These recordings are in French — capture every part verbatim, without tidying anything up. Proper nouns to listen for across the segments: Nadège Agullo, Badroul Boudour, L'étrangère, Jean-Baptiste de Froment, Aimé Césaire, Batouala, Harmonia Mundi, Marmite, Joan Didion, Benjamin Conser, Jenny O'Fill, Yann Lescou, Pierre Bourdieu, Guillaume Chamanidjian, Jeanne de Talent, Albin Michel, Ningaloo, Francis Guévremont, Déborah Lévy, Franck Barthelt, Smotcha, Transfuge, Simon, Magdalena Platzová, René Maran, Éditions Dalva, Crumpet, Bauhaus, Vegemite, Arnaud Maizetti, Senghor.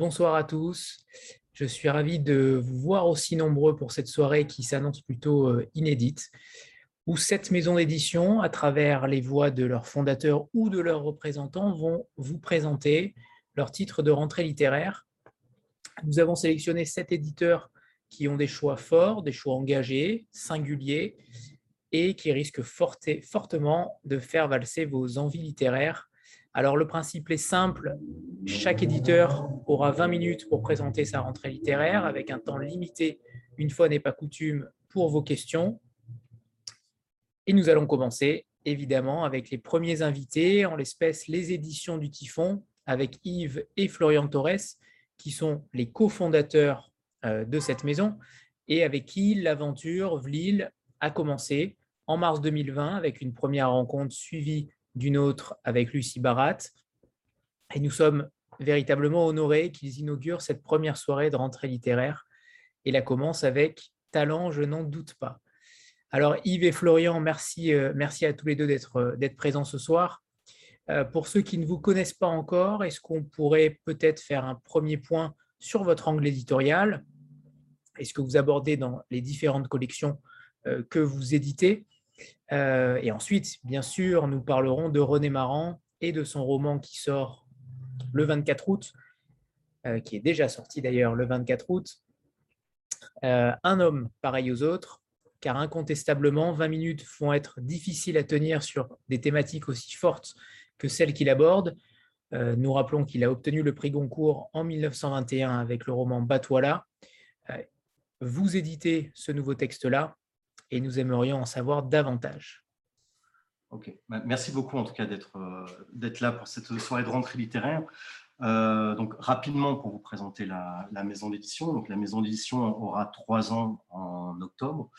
Bonsoir à tous. Je suis ravi de vous voir aussi nombreux pour cette soirée qui s'annonce plutôt inédite, où sept maisons d'édition, à travers les voix de leurs fondateurs ou de leurs représentants, vont vous présenter leurs titres de rentrée littéraire. Nous avons sélectionné sept éditeurs qui ont des choix forts, des choix engagés, singuliers, et qui risquent fort et fortement de faire valser vos envies littéraires. Alors, le principe est simple, chaque éditeur aura vingt minutes pour présenter sa rentrée littéraire, avec un temps limité, une fois n'est pas coutume, pour vos questions. Et nous allons commencer, évidemment, avec les premiers invités, en l'espèce les Éditions du Typhon, avec Yves et Florian Torres, qui sont les cofondateurs de cette maison, et avec qui l'aventure Vlil a commencé en mars deux mille vingt, avec une première rencontre suivie d'une autre avec Lucie Barat. Et nous sommes véritablement honorés qu'ils inaugurent cette première soirée de rentrée littéraire et la commence avec talent, je n'en doute pas. Alors Yves et Florian, merci, euh, merci à tous les deux d'être d'être présents ce soir. Euh, pour ceux qui ne vous connaissent pas encore, est-ce qu'on pourrait peut-être faire un premier point sur votre angle éditorial et ce que vous abordez dans les différentes collections euh, que vous éditez? Euh, et ensuite, bien sûr, nous parlerons de René Maran et de son roman qui sort le vingt-quatre août, euh, qui est déjà sorti d'ailleurs le vingt-quatre août, euh, Un homme pareil aux autres, car incontestablement, vingt minutes vont être difficiles à tenir sur des thématiques aussi fortes que celles qu'il aborde. Euh, nous rappelons qu'il a obtenu le prix Goncourt en mille neuf cent vingt et un avec le roman Batouala. Euh, vous éditez ce nouveau texte-là, et nous aimerions en savoir davantage. Ok, merci beaucoup en tout cas d'être d'être là pour cette soirée de rentrée littéraire. Euh, donc rapidement pour vous présenter la, la maison d'édition. Donc la maison d'édition aura trois ans en octobre.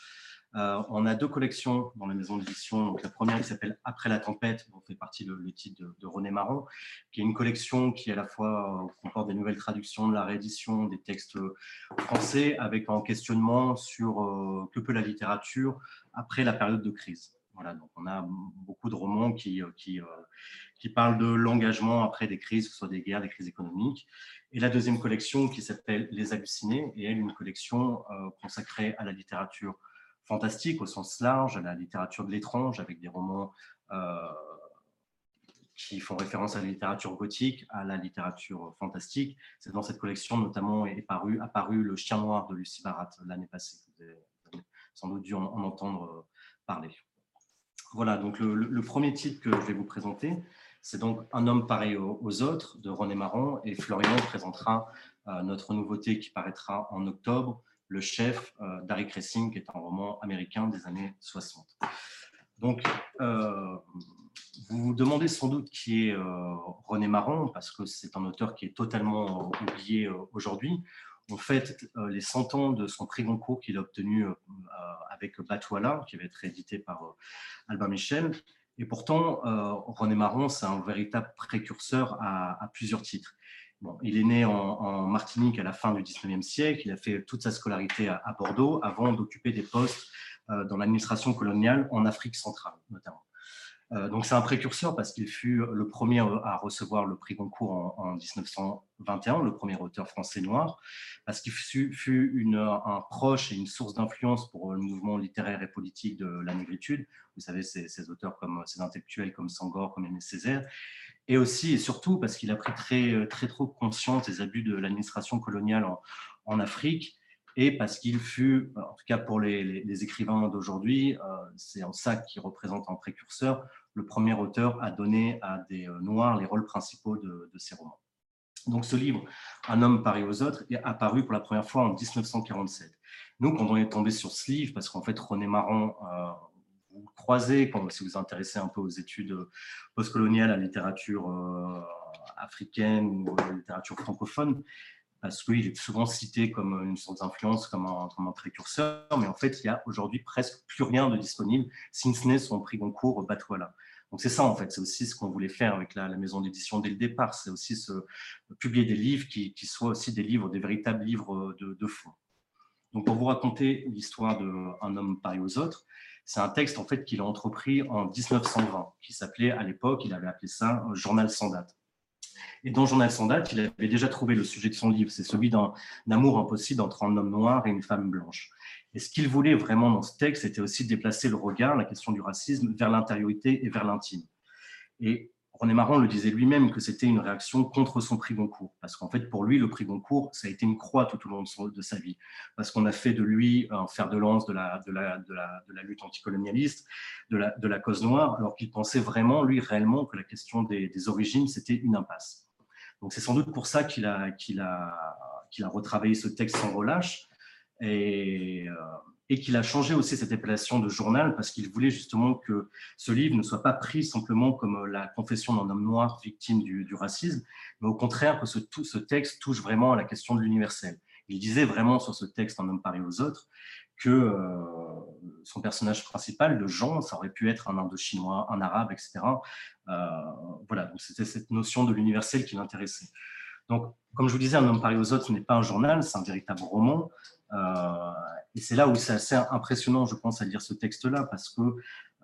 Euh, on a deux collections dans la maison d'édition. Donc la première qui s'appelle Après la tempête, dont fait partie le, le titre de, de René Maran, qui est une collection qui à la fois euh, comporte des nouvelles traductions, de la réédition des textes français, avec un questionnement sur euh, que peut la littérature après la période de crise. Voilà, donc on a beaucoup de romans qui, qui, euh, qui parlent de l'engagement après des crises, que ce soit des guerres, des crises économiques. Et la deuxième collection qui s'appelle Les hallucinés, et elle une collection euh, consacrée à la littérature fantastique au sens large, à la littérature de l'étrange, avec des romans euh, qui font référence à la littérature gothique, à la littérature fantastique. C'est dans cette collection notamment est paru, apparu Le Chien noir de Lucie Barat l'année passée. Vous avez sans doute dû en, en entendre parler. Voilà, donc le, le premier titre que je vais vous présenter, c'est donc Un homme pareil aux, aux autres de René Maran, et Florian présentera euh, notre nouveauté qui paraîtra en octobre, Le chef euh, d'Harry Crissing, qui est un roman américain des années soixante. Donc, euh, vous vous demandez sans doute qui est euh, René Maran, parce que c'est un auteur qui est totalement euh, oublié euh, aujourd'hui. En fait, euh, les cent ans de son prix Goncourt qu'il a obtenu euh, avec Batouala, qui va être édité par euh, Albin Michel. Et pourtant, euh, René Maran, c'est un véritable précurseur à, à plusieurs titres. Bon, il est né en, en Martinique à la fin du dix-neuvième siècle. Il a fait toute sa scolarité à, à Bordeaux avant d'occuper des postes euh, dans l'administration coloniale en Afrique centrale, notamment. Euh, donc, c'est un précurseur parce qu'il fut le premier à recevoir le prix Goncourt en, en dix-neuf cent vingt et un, le premier auteur français noir, parce qu'il fut, fut une, un proche et une source d'influence pour le mouvement littéraire et politique de la négritude. Vous savez, ces, ces auteurs, comme ces intellectuels comme Senghor, comme Aimé Césaire, et aussi et surtout parce qu'il a pris très, très trop conscience des abus de l'administration coloniale en, en Afrique, et parce qu'il fut, en tout cas pour les, les, les écrivains d'aujourd'hui, euh, c'est en ça qu'il représente un précurseur, le premier auteur à donner à des Noirs les rôles principaux de, de ses romans. Donc ce livre, Un homme pareil aux autres, est apparu pour la première fois en dix-neuf cent quarante-sept. Nous, quand on est tombé sur ce livre, parce qu'en fait René Maran, euh, vous croisez, quand, si vous vous intéressez un peu aux études postcoloniales, à la littérature euh, africaine ou à la littérature francophone, parce qu'il est souvent cité comme une source d'influence, comme un, comme un précurseur, mais en fait, il n'y a aujourd'hui presque plus rien de disponible, si ce n'est son prix Goncourt Batouala. Donc c'est ça, en fait, c'est aussi ce qu'on voulait faire avec la, la maison d'édition dès le départ, c'est aussi ce, publier des livres qui, qui soient aussi des livres, des véritables livres de, de fond. Donc pour vous raconter l'histoire d'Un homme pareil aux autres, c'est un texte en fait, qu'il a entrepris en dix-neuf cent vingt, qui s'appelait à l'époque, il avait appelé ça « Journal sans date ». Et dans Journal sans date, il avait déjà trouvé le sujet de son livre, c'est celui d'un amour impossible entre un homme noir et une femme blanche. Et ce qu'il voulait vraiment dans ce texte, c'était aussi de déplacer le regard, la question du racisme, vers l'intériorité et vers l'intime. Et René Maran le disait lui-même que c'était une réaction contre son prix Goncourt, parce qu'en fait, pour lui, le prix Goncourt, ça a été une croix tout au long de, son, de sa vie, parce qu'on a fait de lui un fer de lance de la, de la, de la, de la lutte anticolonialiste, de la, de la cause noire, alors qu'il pensait vraiment, lui, réellement, que la question des, des origines, c'était une impasse. Donc c'est sans doute pour ça qu'il a, qu'il a, qu'il a retravaillé ce texte sans relâche, et... Euh, et qu'il a changé aussi cette appellation de journal parce qu'il voulait justement que ce livre ne soit pas pris simplement comme la confession d'un homme noir victime du, du racisme, mais au contraire que ce, tout, ce texte touche vraiment à la question de l'universel. Il disait vraiment sur ce texte, Un homme pareil aux autres, que euh, son personnage principal, le Jean, ça aurait pu être un Indochinois, un Arabe, et cetera. Euh, voilà, donc c'était cette notion de l'universel qui l'intéressait. Donc, comme je vous disais, Un homme pareil aux autres, ce n'est pas un journal, c'est un véritable roman. Euh, et c'est là où c'est assez impressionnant, je pense, à lire ce texte-là, parce qu'il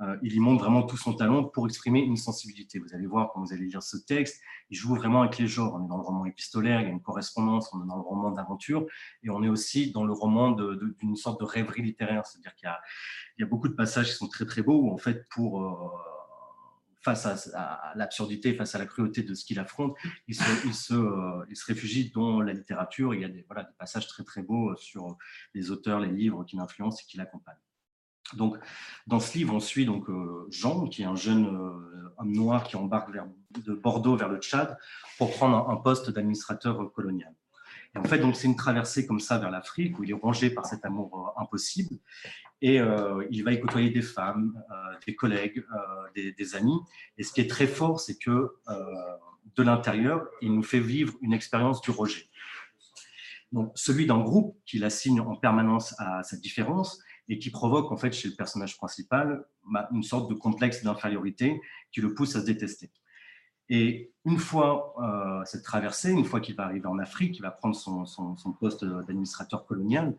euh, y montre vraiment tout son talent pour exprimer une sensibilité. Vous allez voir, quand vous allez lire ce texte, il joue vraiment avec les genres. On est dans le roman épistolaire, il y a une correspondance, on est dans le roman d'aventure, et on est aussi dans le roman d'une sorte de rêverie littéraire. C'est-à-dire qu'il y, y a beaucoup de passages qui sont très très beaux, où en fait, pour... Euh, face à, à l'absurdité, face à la cruauté de ce qu'il affronte, il se, il, se, euh, il se réfugie dans la littérature. Il y a des, voilà, des passages très très beaux sur les auteurs, les livres qui l'influencent et qui l'accompagnent. Donc, dans ce livre, on suit donc, euh, Jean, qui est un jeune euh, homme noir qui embarque vers, de Bordeaux vers le Tchad pour prendre un, un poste d'administrateur colonial. Et en fait, c'est une traversée comme ça vers l'Afrique, où il est rongé par cet amour euh, impossible. Et euh, il va y côtoyer des femmes, euh, des collègues, euh, des, des amis. Et ce qui est très fort, c'est que euh, de l'intérieur, il nous fait vivre une expérience du rejet. Donc, celui d'un groupe qu'il assigne en permanence à cette différence et qui provoque en fait chez le personnage principal bah, une sorte de complexe d'infériorité qui le pousse à se détester. Et une fois euh, cette traversée, une fois qu'il va arriver en Afrique, il va prendre son, son, son poste d'administrateur colonial.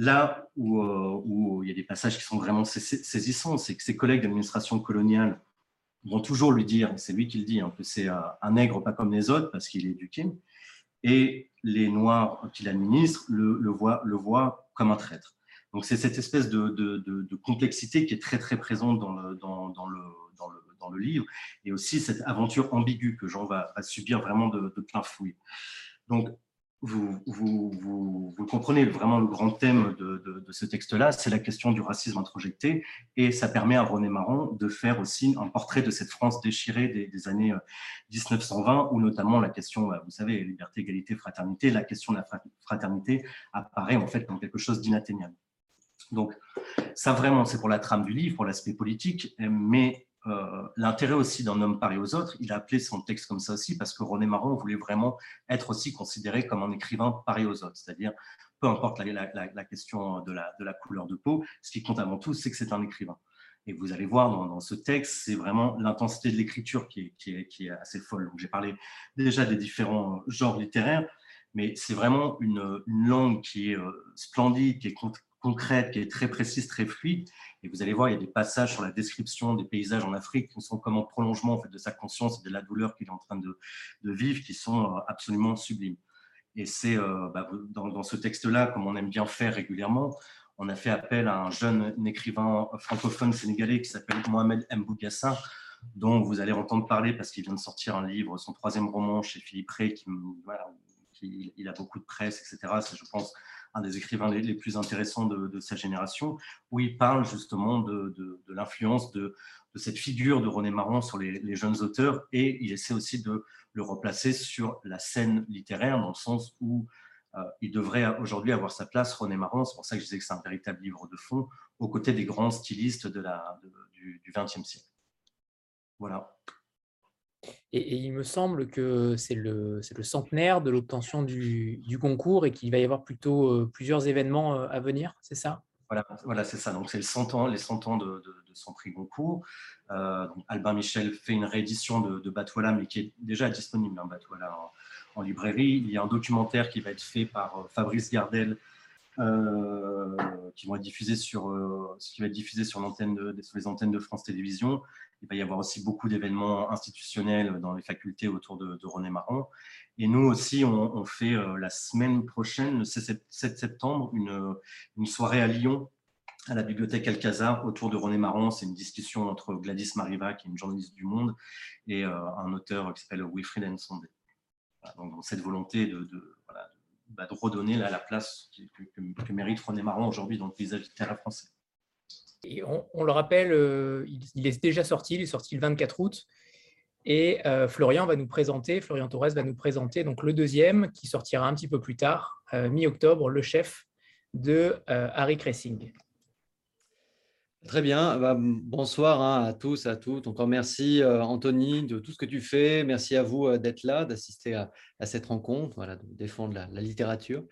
Là où, euh, où il y a des passages qui sont vraiment saisissants, c'est que ses collègues d'administration coloniale vont toujours lui dire, c'est lui qui le dit, hein, que c'est euh, un nègre pas comme les autres parce qu'il est éduqué, et les Noirs qui l'administrent le, le, voient, le voient comme un traître. Donc c'est cette espèce de, de, de, de complexité qui est très très présente dans le, dans, dans le, dans le, dans le livre, et aussi cette aventure ambiguë que Jean va, va subir vraiment de, de plein fouet. Donc, Vous, vous, vous, vous comprenez vraiment le grand thème de, de, de ce texte-là, c'est la question du racisme introjecté, et ça permet à René Maran de faire aussi un portrait de cette France déchirée des, des années mille neuf cent vingt, où notamment la question, vous savez, liberté, égalité, fraternité, la question de la fraternité apparaît en fait comme quelque chose d'inatteignable. Donc ça vraiment, c'est pour la trame du livre, pour l'aspect politique, mais Euh, l'intérêt aussi d'un homme pareil aux autres, il a appelé son texte comme ça aussi parce que René Maran voulait vraiment être aussi considéré comme un écrivain pareil aux autres, c'est-à-dire peu importe la, la, la question de la, de la couleur de peau, ce qui compte avant tout c'est que c'est un écrivain. Et vous allez voir dans, dans ce texte, c'est vraiment l'intensité de l'écriture qui est, qui est, qui est assez folle. J'ai parlé déjà des différents genres littéraires, mais c'est vraiment une, une langue qui est euh, splendide, qui est concrète, qui est très précise, très fluide. Et vous allez voir, il y a des passages sur la description des paysages en Afrique qui sont comme un prolongement en fait, de sa conscience et de la douleur qu'il est en train de, de vivre, qui sont absolument sublimes. Et c'est euh, bah, dans, dans ce texte-là, comme on aime bien faire régulièrement, on a fait appel à un jeune écrivain francophone sénégalais qui s'appelle Mohamed Mbougassar, dont vous allez entendre parler parce qu'il vient de sortir un livre, son troisième roman chez Philippe Ray, qui, voilà, qui il a beaucoup de presse, et cetera. C'est, je pense, un des écrivains les plus intéressants de, de sa génération, où il parle justement de, de, de l'influence de, de cette figure de René Maran sur les, les jeunes auteurs, et il essaie aussi de le replacer sur la scène littéraire, dans le sens où euh, il devrait aujourd'hui avoir sa place, René Maran, c'est pour ça que je disais que c'est un véritable livre de fond, aux côtés des grands stylistes de la, de, du, du vingtième siècle. Voilà. Et, et il me semble que c'est le, le centenaire de l'obtention du, du Goncourt et qu'il va y avoir plutôt euh, plusieurs événements euh, à venir, c'est ça? Voilà, voilà c'est ça. Donc c'est le cent ans, les cent ans de, de, de son prix Goncourt. Euh, donc, Albin Michel fait une réédition de, de Batouala, mais qui est déjà disponible, hein, Batouala, en, en librairie. Il y a un documentaire qui va être fait par euh, Fabrice Gardel euh, qui vont être diffusés sur euh, ce qui va être diffusé sur l'antenne de, sur les antennes de France Télévisions. Il va y avoir aussi beaucoup d'événements institutionnels dans les facultés autour de, de René Maran. Et nous aussi, on, on fait euh, la semaine prochaine, le sept septembre, une, une soirée à Lyon, à la bibliothèque Alcazar, autour de René Maran. C'est une discussion entre Gladys Mariva, qui est une journaliste du Monde, et euh, un auteur qui s'appelle Wilfried N'Sondé. Voilà, donc, donc cette volonté de, de, voilà, de, de redonner là, la place que, que, que mérite René Maran aujourd'hui dans le paysage littéraire français. Et on, on le rappelle, euh, il, il est déjà sorti, il est sorti le vingt-quatre août, et euh, Florian va nous présenter, Florian Torres va nous présenter donc, le deuxième, qui sortira un petit peu plus tard, euh, mi-octobre, Le Chef de euh, Harry Crissing. Très bien, bah, bonsoir hein, à tous, à toutes. Encore merci euh, Anthony de tout ce que tu fais, merci à vous euh, d'être là, d'assister à, à cette rencontre, voilà, de défendre la, la littérature.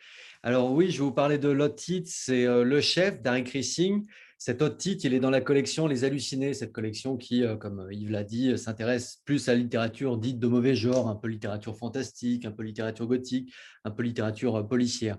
Alors oui, je vais vous parler de l'autre titre, c'est euh, Le Chef d'Harry Crissing. Cet autre titre, il est dans la collection Les Hallucinés, cette collection qui, comme Yves l'a dit, s'intéresse plus à la littérature dite de mauvais genre, un peu littérature fantastique, un peu littérature gothique, un peu littérature policière.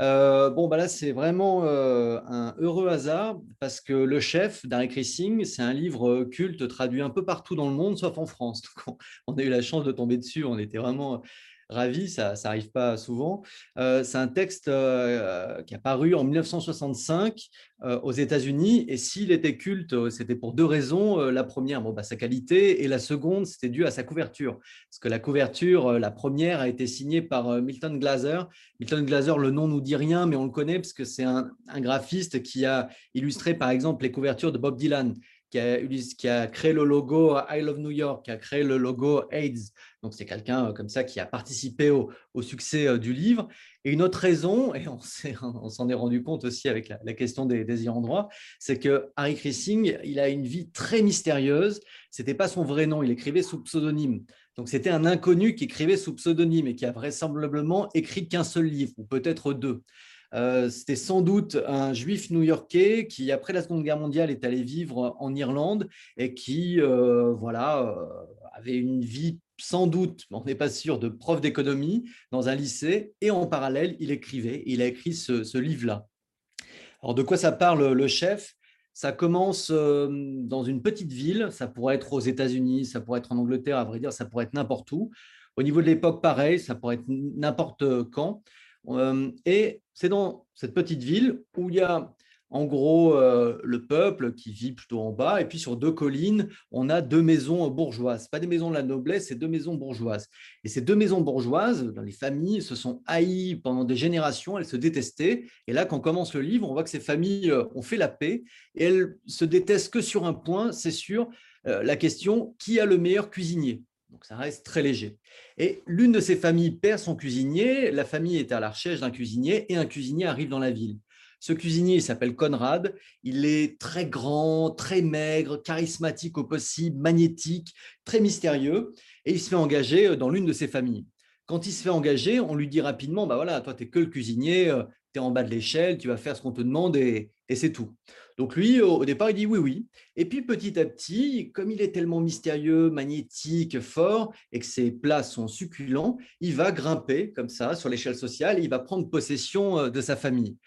Euh, bon, bah là, c'est vraiment euh, un heureux hasard parce que Le Chef d'Harry Crissing, c'est un livre culte traduit un peu partout dans le monde, sauf en France. Donc, on, on a eu la chance de tomber dessus, on était vraiment... ravi, ça ça arrive pas souvent. Euh, c'est un texte euh, qui a paru en mille neuf cent soixante-cinq euh, aux États-Unis, et s'il était culte, euh, c'était pour deux raisons. Euh, la première, bon, bah, sa qualité, et la seconde, c'était dû à sa couverture. Parce que la couverture, euh, la première, a été signée par euh, Milton Glaser. Milton Glaser, le nom nous dit rien, mais on le connaît parce que c'est un, un graphiste qui a illustré, par exemple, les couvertures de Bob Dylan, qui a, qui a créé le logo I Love New York, qui a créé le logo AIDS. Donc, c'est quelqu'un comme ça qui a participé au, au succès du livre. Et une autre raison, et on s'en est, est rendu compte aussi avec la, la question des, des ayants droit, c'est que Harry Crissing, il a une vie très mystérieuse. Ce n'était pas son vrai nom, il écrivait sous pseudonyme. Donc, c'était un inconnu qui écrivait sous pseudonyme et qui a vraisemblablement écrit qu'un seul livre, ou peut-être deux. Euh, c'était sans doute un juif new-yorkais qui, après la Seconde Guerre mondiale, est allé vivre en Irlande et qui euh, voilà, euh, avait une vie sans doute, mais on n'est pas sûr, de prof d'économie dans un lycée. Et en parallèle, il écrivait, il a écrit ce, ce livre-là. Alors, de quoi ça parle, Le Chef ? Ça commence euh, dans une petite ville, ça pourrait être aux États-Unis, ça pourrait être en Angleterre, à vrai dire, ça pourrait être n'importe où. Au niveau de l'époque, pareil, ça pourrait être n'importe quand. Et c'est dans cette petite ville où il y a en gros euh, le peuple qui vit plutôt en bas, et puis sur deux collines, on a deux maisons bourgeoises. Pas des maisons de la noblesse, c'est deux maisons bourgeoises. Et ces deux maisons bourgeoises, les familles se sont haïes pendant des générations, elles se détestaient. Et là, quand on commence le livre, on voit que ces familles ont fait la paix et elles se détestent que sur un point, c'est sur euh, la question « qui a le meilleur cuisinier ?» Donc, ça reste très léger. Et l'une de ces familles perd son cuisinier. La famille est à la recherche d'un cuisinier et un cuisinier arrive dans la ville. Ce cuisinier, il s'appelle Conrad. Il est très grand, très maigre, charismatique au possible, magnétique, très mystérieux. Et il se fait engager dans l'une de ces familles. Quand il se fait engager, on lui dit rapidement, bah voilà, toi, tu n'es que le cuisinier, tu es en bas de l'échelle, tu vas faire ce qu'on te demande et, et c'est tout. Donc lui, au départ, il dit oui, oui. Et puis petit à petit, comme il est tellement mystérieux, magnétique, fort, et que ses plats sont succulents, il va grimper comme ça sur l'échelle sociale et il va prendre possession de sa famille,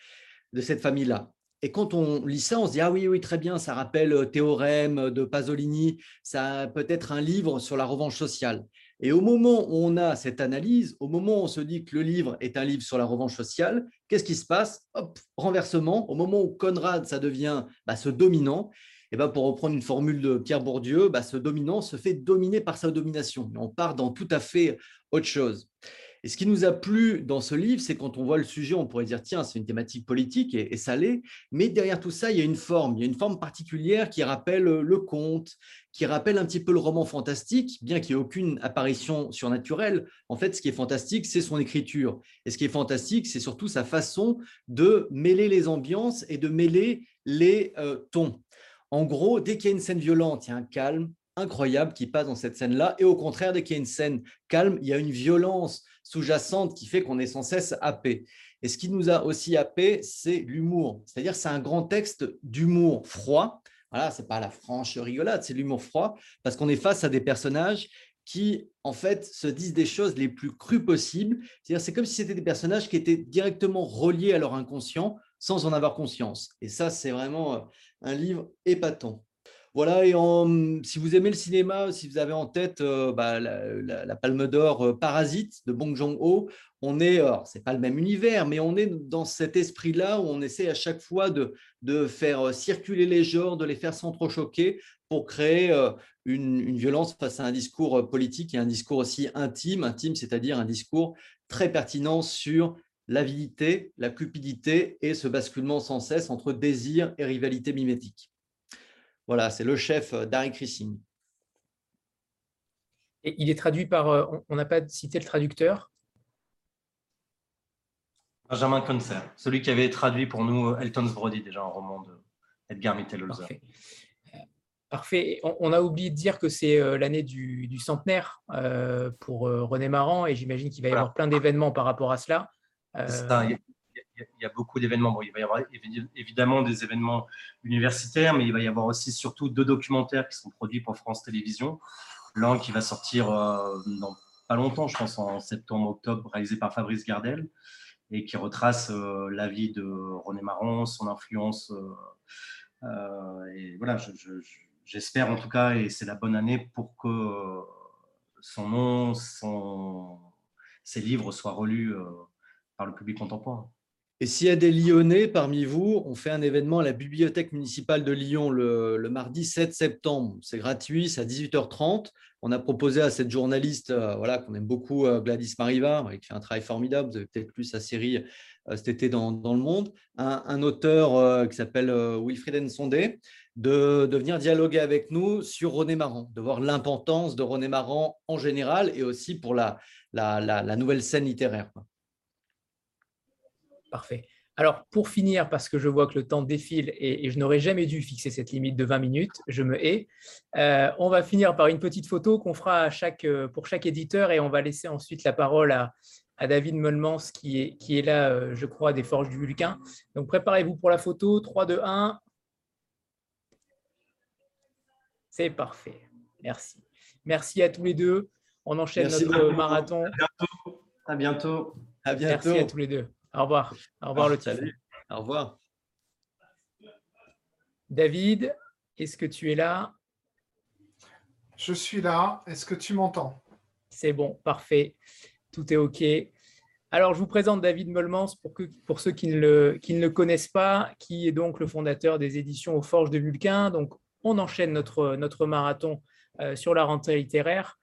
de cette famille-là. Et quand on lit ça, on se dit « Ah oui, oui, très bien, ça rappelle Théorème de Pasolini, ça peut être un livre sur la revanche sociale. » Et au moment où on a cette analyse, au moment où on se dit que le livre est un livre sur la revanche sociale, qu'est-ce qui se passe ? Hop, renversement. Au moment où Conrad, ça devient bah, ce dominant, et bah, pour reprendre une formule de Pierre Bourdieu, bah, ce dominant se fait dominer par sa domination. Et on part dans tout à fait autre chose. Et ce qui nous a plu dans ce livre, c'est quand on voit le sujet, on pourrait dire « tiens, c'est une thématique politique » et, et ça l'est, mais derrière tout ça, il y a une forme, il y a une forme particulière qui rappelle le conte, qui rappelle un petit peu le roman fantastique, bien qu'il n'y ait aucune apparition surnaturelle. En fait, ce qui est fantastique, c'est son écriture. Et ce qui est fantastique, c'est surtout sa façon de mêler les ambiances et de mêler les euh, tons. En gros, dès qu'il y a une scène violente, il y a un calme incroyable qui passe dans cette scène-là. Et au contraire, dès qu'il y a une scène calme, il y a une violence sous-jacente qui fait qu'on est sans cesse happé. Et ce qui nous a aussi happé, c'est l'humour. C'est-à-dire c'est un grand texte d'humour froid. Voilà, ce n'est pas la franche rigolade, c'est l'humour froid parce qu'on est face à des personnages qui, en fait, se disent des choses les plus crues possibles. C'est-à-dire, c'est comme si c'était des personnages qui étaient directement reliés à leur inconscient sans en avoir conscience. Et ça, c'est vraiment un livre épatant. Voilà, et en, si vous aimez le cinéma, si vous avez en tête euh, bah, la, la, la Palme d'Or euh, Parasite de Bong Joon-ho, on est, c'est pas le même univers, mais on est dans cet esprit-là où on essaie à chaque fois de, de faire circuler les genres, de les faire s'entrechoquer pour créer euh, une, une violence face à un discours politique et un discours aussi intime, intime, c'est-à-dire un discours très pertinent sur l'avidité, la cupidité et ce basculement sans cesse entre désir et rivalité mimétique. Voilà, c'est Le Chef d'Harry Crissing. Et il est traduit par, on n'a pas cité le traducteur, Benjamin Conser, celui qui avait traduit pour nous Elton's Brody, déjà un roman d'Edgar Mittelholzer. Parfait. Parfait. On, on a oublié de dire que c'est l'année du, du centenaire euh, pour René Maran, et j'imagine qu'il va y voilà. avoir plein d'événements par rapport à cela. Euh... Ça, il, y a, il y a beaucoup d'événements. Bon, il va y avoir évidemment des événements universitaires, mais il va y avoir aussi surtout deux documentaires qui sont produits pour France Télévisions. L'un qui va sortir euh, dans pas longtemps, je pense en septembre-octobre, réalisé par Fabrice Gardel, et qui retrace euh, la vie de René Maran, son influence. Euh, euh, et voilà, je, je, je, j'espère en tout cas, et c'est la bonne année pour que euh, son nom, son, ses livres soient relus euh, par le public contemporain. Et s'il y a des Lyonnais parmi vous, on fait un événement à la Bibliothèque municipale de Lyon le, le mardi sept septembre. C'est gratuit, c'est à dix-huit heures trente. On a proposé à cette journaliste euh, voilà, qu'on aime beaucoup, euh, Gladys Mariva, qui fait un travail formidable. Vous avez peut-être lu sa série euh, cet été dans, dans Le Monde. Un, un auteur euh, qui s'appelle euh, Wilfried N'Sondé, de, de venir dialoguer avec nous sur René Maran, de voir l'importance de René Maran en général et aussi pour la, la, la, la nouvelle scène littéraire. Parfait. Alors, pour finir, parce que je vois que le temps défile et, et je n'aurais jamais dû fixer cette limite de vingt minutes, je me hais, euh, on va finir par une petite photo qu'on fera à chaque, pour chaque éditeur, et on va laisser ensuite la parole à, à David Meulemans qui est, qui est là, je crois, des Forges du Vulcain. Donc, préparez-vous pour la photo. trois, deux, un. C'est parfait. Merci. Merci à tous les deux. On enchaîne Merci notre beaucoup. marathon. À bientôt. À bientôt. À bientôt. Merci à tous les deux. Au revoir. Au revoir, ah, le type. Salut. Au revoir. David, est-ce que tu es là? Je suis là. Est-ce que tu m'entends? C'est bon, parfait. Tout est OK. Alors, je vous présente David Meulemans pour, que, pour ceux qui ne, le, qui ne le connaissent pas, qui est donc le fondateur des Éditions aux Forges de Vulcain. Donc, on enchaîne notre, notre marathon euh, sur la rentrée littéraire.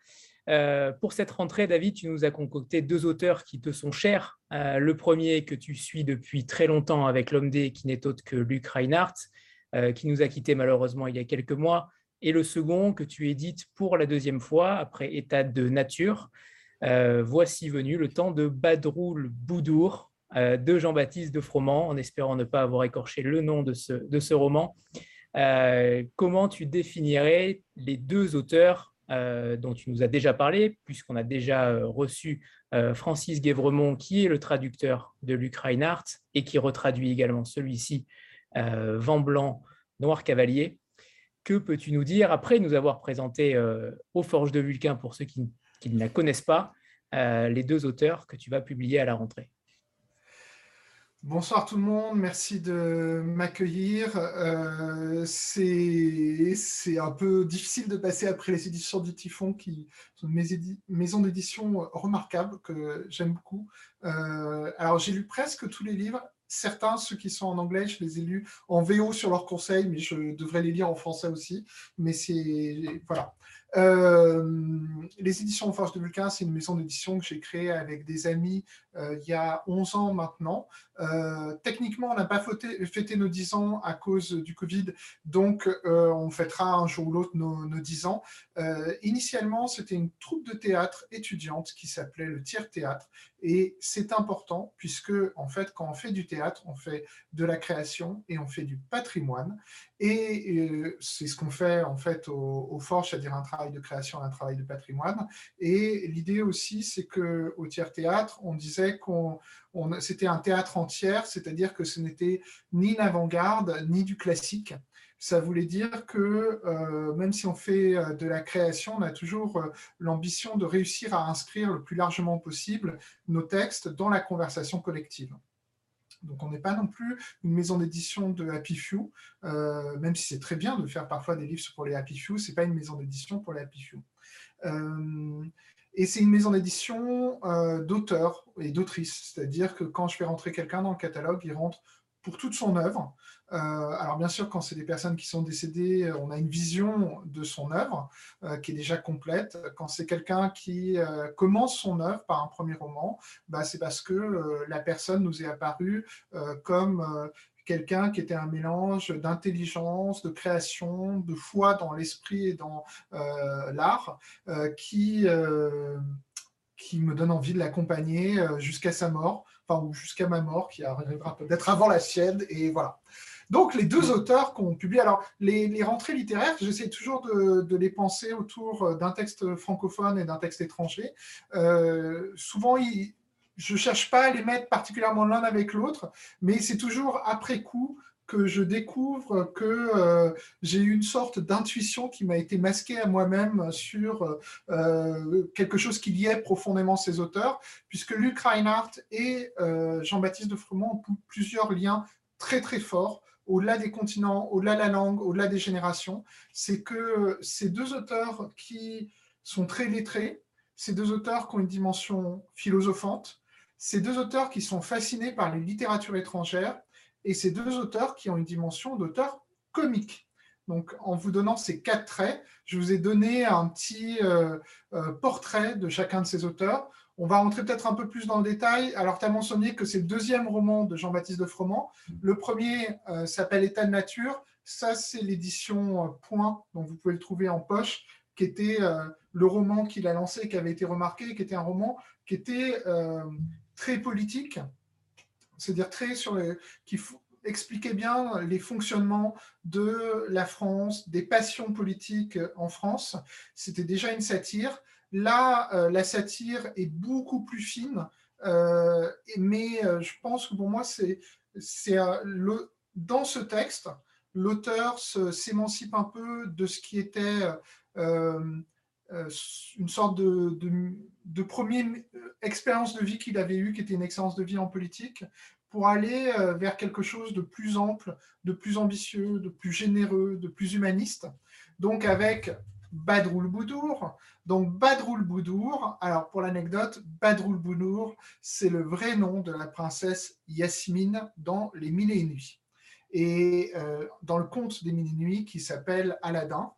Euh, pour cette rentrée, David, tu nous as concocté deux auteurs qui te sont chers. Euh, le premier que tu suis depuis très longtemps avec L'Homme Dé, qui n'est autre que Luke Rhinehart, euh, qui nous a quittés malheureusement il y a quelques mois. Et le second que tu édites pour la deuxième fois après État de nature. Euh, voici venu le temps de Badroul Boudour euh, de Jean-Baptiste de Froment, en espérant ne pas avoir écorché le nom de ce, de ce roman. Euh, comment tu définirais les deux auteurs Euh, dont tu nous as déjà parlé, puisqu'on a déjà euh, reçu euh, Francis Guévremont, qui est le traducteur de Luke Rhinehart et qui retraduit également celui-ci, euh, Vent blanc, noir cavalier. Que peux-tu nous dire, après nous avoir présenté euh, aux Forges de Vulcain, pour ceux qui, qui ne la connaissent pas, euh, les deux auteurs que tu vas publier à la rentrée? Bonsoir tout le monde, merci de m'accueillir. Euh, c'est, c'est un peu difficile de passer après les Éditions du Typhon, qui sont une maison d'édition remarquable que j'aime beaucoup. Euh, alors j'ai lu presque tous les livres, certains, ceux qui sont en anglais, je les ai lus en V O sur leurs conseils, mais je devrais les lire en français aussi. Mais c'est voilà. Euh, les Éditions aux Forges de Vulcain, c'est une maison d'édition que j'ai créée avec des amis euh, il y a onze ans maintenant. Euh, techniquement, on n'a pas fêté, fêté nos dix ans à cause du Covid, donc euh, on fêtera un jour ou l'autre nos, nos dix ans. Euh, initialement, c'était une troupe de théâtre étudiante qui s'appelait le Tiers Théâtre, et c'est important puisque, en fait, quand on fait du théâtre, on fait de la création et on fait du patrimoine, et euh, c'est ce qu'on fait en fait aux, aux Forges, c'est-à-dire un travail travail de création à un travail de patrimoine. Et l'idée aussi, c'est qu'au tiers-théâtre, on disait qu'on c'était un théâtre entier, c'est-à-dire que ce n'était ni l'avant-garde, ni du classique. Ça voulait dire que euh, même si on fait de la création, on a toujours euh, l'ambition de réussir à inscrire le plus largement possible nos textes dans la conversation collective. Donc on n'est pas non plus une maison d'édition de Happy Few, euh, même si c'est très bien de faire parfois des livres pour les Happy Few, ce n'est pas une maison d'édition pour les Happy Few. Euh, Et c'est une maison d'édition euh, d'auteurs et d'autrices, c'est-à-dire que quand je fais rentrer quelqu'un dans le catalogue, il rentre pour toute son œuvre. Euh, alors bien sûr, quand c'est des personnes qui sont décédées, on a une vision de son œuvre euh, qui est déjà complète. Quand c'est quelqu'un qui euh, commence son œuvre par un premier roman, bah, c'est parce que euh, la personne nous est apparue euh, comme euh, quelqu'un qui était un mélange d'intelligence, de création, de foi dans l'esprit et dans euh, l'art, euh, qui, euh, qui me donne envie de l'accompagner jusqu'à sa mort, enfin, ou jusqu'à ma mort, qui arrivera peut-être avant la sienne, et voilà. Donc, les deux auteurs qu'on publie, alors les, les rentrées littéraires, j'essaie toujours de, de les penser autour d'un texte francophone et d'un texte étranger. Euh, souvent, ils... Je ne cherche pas à les mettre particulièrement l'un avec l'autre, mais c'est toujours après coup que je découvre que euh, j'ai une sorte d'intuition qui m'a été masquée à moi-même sur euh, quelque chose qui liait profondément ces auteurs, puisque Luke Rhinehart et euh, Jean-Baptiste de Froment ont plusieurs liens très très forts, au-delà des continents, au-delà de la langue, au-delà des générations. C'est que ces deux auteurs qui sont très lettrés, ces deux auteurs qui ont une dimension philosophante, ces deux auteurs qui sont fascinés par les littératures étrangères et ces deux auteurs qui ont une dimension d'auteur comique. Donc, en vous donnant ces quatre traits, je vous ai donné un petit euh, euh, portrait de chacun de ces auteurs. On va rentrer peut-être un peu plus dans le détail. Alors, tu as mentionné que c'est le deuxième roman de Jean-Baptiste de Froment. Le premier euh, s'appelle « État de nature ». Ça, c'est l'édition Point, donc vous pouvez le trouver en poche, qui était euh, le roman qu'il a lancé, qui avait été remarqué, qui était un roman qui était euh, très politique, c'est-à-dire très sur le, qui expliquait bien les fonctionnements de la France, des passions politiques en France. C'était déjà une satire. Là, euh, la satire est beaucoup plus fine, euh, mais euh, je pense que pour moi, c'est, c'est, euh, le, dans ce texte, l'auteur s'émancipe un peu de ce qui était euh, euh, une sorte de, de, de première expérience de vie qu'il avait eue, qui était une expérience de vie en politique, pour aller euh, vers quelque chose de plus ample, de plus ambitieux, de plus généreux, de plus humaniste. Donc avec Badroul Boudour. Donc Badroul Boudour, alors pour l'anecdote, Badroul Boudour, c'est le vrai nom de la princesse Yasmine dans Les Mille et Une Nuits. Et euh, dans le conte des Mille et Une Nuits qui s'appelle Aladdin.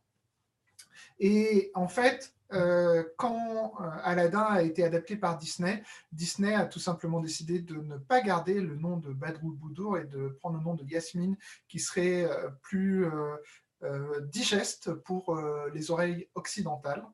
Et en fait, euh, quand Aladdin a été adapté par Disney, Disney a tout simplement décidé de ne pas garder le nom de Badroul Boudour et de prendre le nom de Yasmine, qui serait euh, plus euh, euh, digeste pour euh, les oreilles occidentales.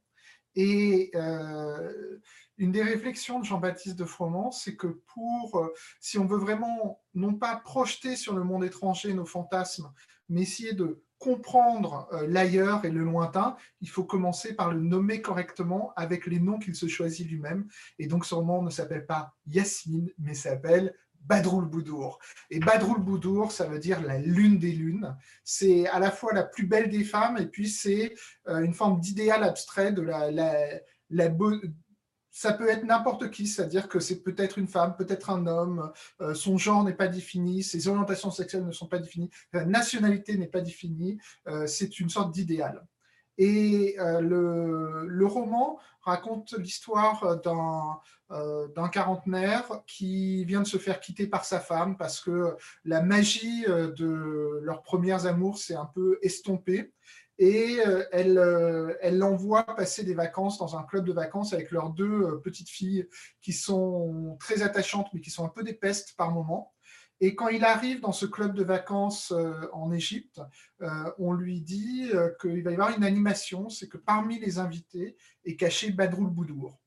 Et euh, une des réflexions de Jean-Baptiste de Froment, c'est que pour, euh, si on veut vraiment non pas projeter sur le monde étranger nos fantasmes, mais essayer de comprendre euh, l'ailleurs et le lointain, il faut commencer par le nommer correctement avec les noms qu'il se choisit lui-même. Et donc ce roman ne s'appelle pas Yasmine, mais s'appelle Badroul Boudour. Et Badroul Boudour, ça veut dire la lune des lunes. C'est à la fois la plus belle des femmes et puis c'est une forme d'idéal abstrait de la, la, la beau... Ça peut être n'importe qui, c'est-à-dire que c'est peut-être une femme, peut-être un homme, euh, son genre n'est pas défini, ses orientations sexuelles ne sont pas définies, la nationalité n'est pas définie, euh, c'est une sorte d'idéal. Et euh, le, le roman raconte l'histoire d'un euh, d'un quarantenaire qui vient de se faire quitter par sa femme parce que la magie de leurs premiers amours s'est un peu estompée et euh, elle euh, elle l'envoie passer des vacances dans un club de vacances avec leurs deux euh, petites filles qui sont très attachantes mais qui sont un peu des pestes par moment. Et quand il arrive dans ce club de vacances euh, en Égypte, euh, on lui dit euh, qu'il va y avoir une animation, c'est que parmi les invités est caché Badroul Boudour.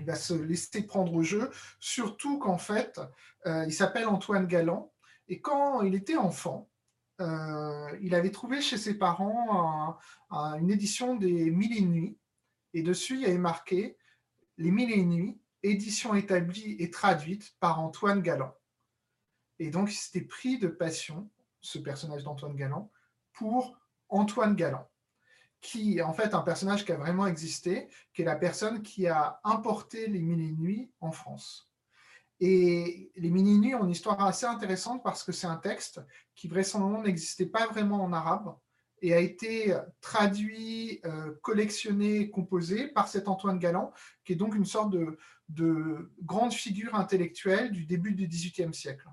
Il va se laisser prendre au jeu, surtout qu'en fait, euh, il s'appelle Antoine Galland. Et quand il était enfant, euh, il avait trouvé chez ses parents un, un, une édition des Mille et Une Nuits, et dessus il y avait marqué Les Mille et Une Nuits, édition établie et traduite par Antoine Galland. Et donc il s'était pris de passion, ce personnage d'Antoine Galland, pour Antoine Galland, qui est en fait un personnage qui a vraiment existé, qui est la personne qui a importé les Mille et Une Nuits en France. Et les Mille et Une Nuits ont une histoire assez intéressante parce que c'est un texte qui vraisemblablement n'existait pas vraiment en arabe et a été traduit, euh, collectionné, composé par cet Antoine Galland, qui est donc une sorte de, de grande figure intellectuelle du début du dix-huitième siècle.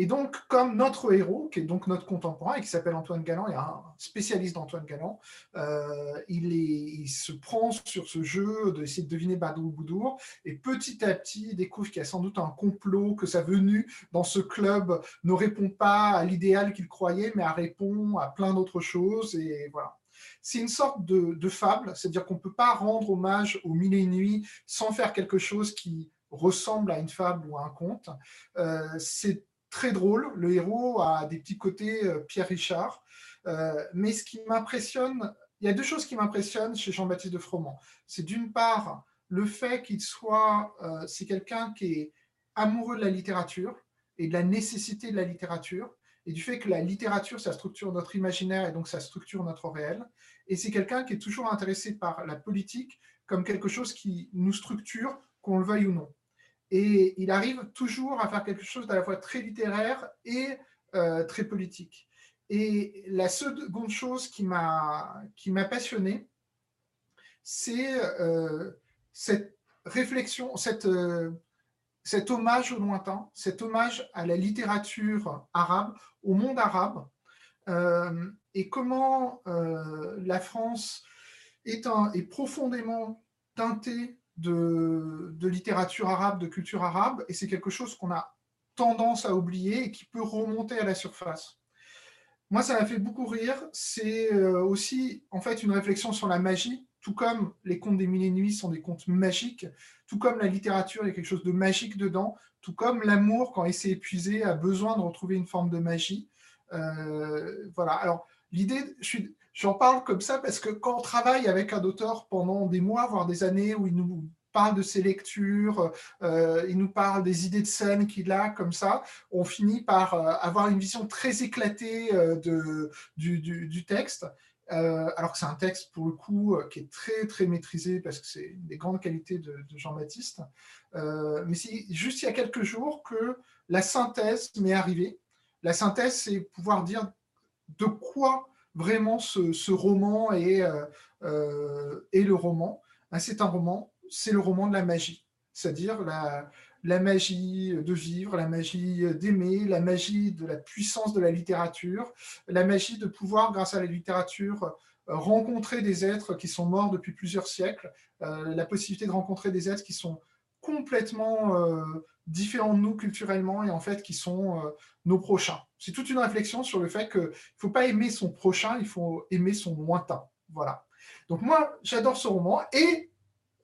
Et donc, comme notre héros, qui est donc notre contemporain et qui s'appelle Antoine Galland, est un spécialiste d'Antoine Galland, euh, il, est, il se prend sur ce jeu d'essayer de deviner Badroul Boudour, et petit à petit, il découvre qu'il y a sans doute un complot, que sa venue dans ce club ne répond pas à l'idéal qu'il croyait, mais répond à plein d'autres choses, et voilà. C'est une sorte de, de fable, c'est-à-dire qu'on ne peut pas rendre hommage aux Mille et Une Nuits sans faire quelque chose qui ressemble à une fable ou à un conte. Euh, c'est très drôle, le héros a des petits côtés euh, Pierre Richard, euh, mais ce qui m'impressionne, il y a deux choses qui m'impressionnent chez Jean-Baptiste de Froment. C'est d'une part le fait qu'il soit, euh, c'est quelqu'un qui est amoureux de la littérature et de la nécessité de la littérature, et du fait que la littérature, ça structure notre imaginaire et donc ça structure notre réel, et c'est quelqu'un qui est toujours intéressé par la politique comme quelque chose qui nous structure, qu'on le veuille ou non. Et il arrive toujours à faire quelque chose d'à la fois très littéraire et euh, très politique. Et la seconde chose qui m'a qui m'a passionné, c'est euh, cette réflexion, cette, euh, cet hommage au lointain, cet hommage à la littérature arabe, au monde arabe, euh, et comment euh, la France est, un, est profondément teintée De, de littérature arabe, de culture arabe, et c'est quelque chose qu'on a tendance à oublier et qui peut remonter à la surface. Moi, ça m'a fait beaucoup rire. C'est aussi, en fait, une réflexion sur la magie, tout comme les contes des Mille et Une Nuits sont des contes magiques, tout comme la littérature, il y a quelque chose de magique dedans, tout comme l'amour, quand il s'est épuisé, a besoin de retrouver une forme de magie. Euh, voilà. Alors, l'idée, je suis... J'en parle comme ça parce que quand on travaille avec un auteur pendant des mois, voire des années, où il nous parle de ses lectures, euh, il nous parle des idées de scène qu'il a, comme ça, on finit par euh, avoir une vision très éclatée euh, de, du, du, du texte, euh, alors que c'est un texte, pour le coup, euh, qui est très, très maîtrisé parce que c'est une des grandes qualités de, de Jean-Baptiste. Euh, mais c'est juste il y a quelques jours que la synthèse m'est arrivée. La synthèse, c'est pouvoir dire de quoi vraiment ce, ce roman est, euh, euh, est le roman. C'est un roman, c'est le roman de la magie, c'est-à-dire la, la magie de vivre, la magie d'aimer, la magie de la puissance de la littérature, la magie de pouvoir, grâce à la littérature, rencontrer des êtres qui sont morts depuis plusieurs siècles, euh, la possibilité de rencontrer des êtres qui sont complètement euh, différents de nous culturellement et en fait qui sont euh, nos prochains. C'est toute une réflexion sur le fait qu'il ne faut pas aimer son prochain, il faut aimer son lointain. Voilà. Donc moi, j'adore ce roman et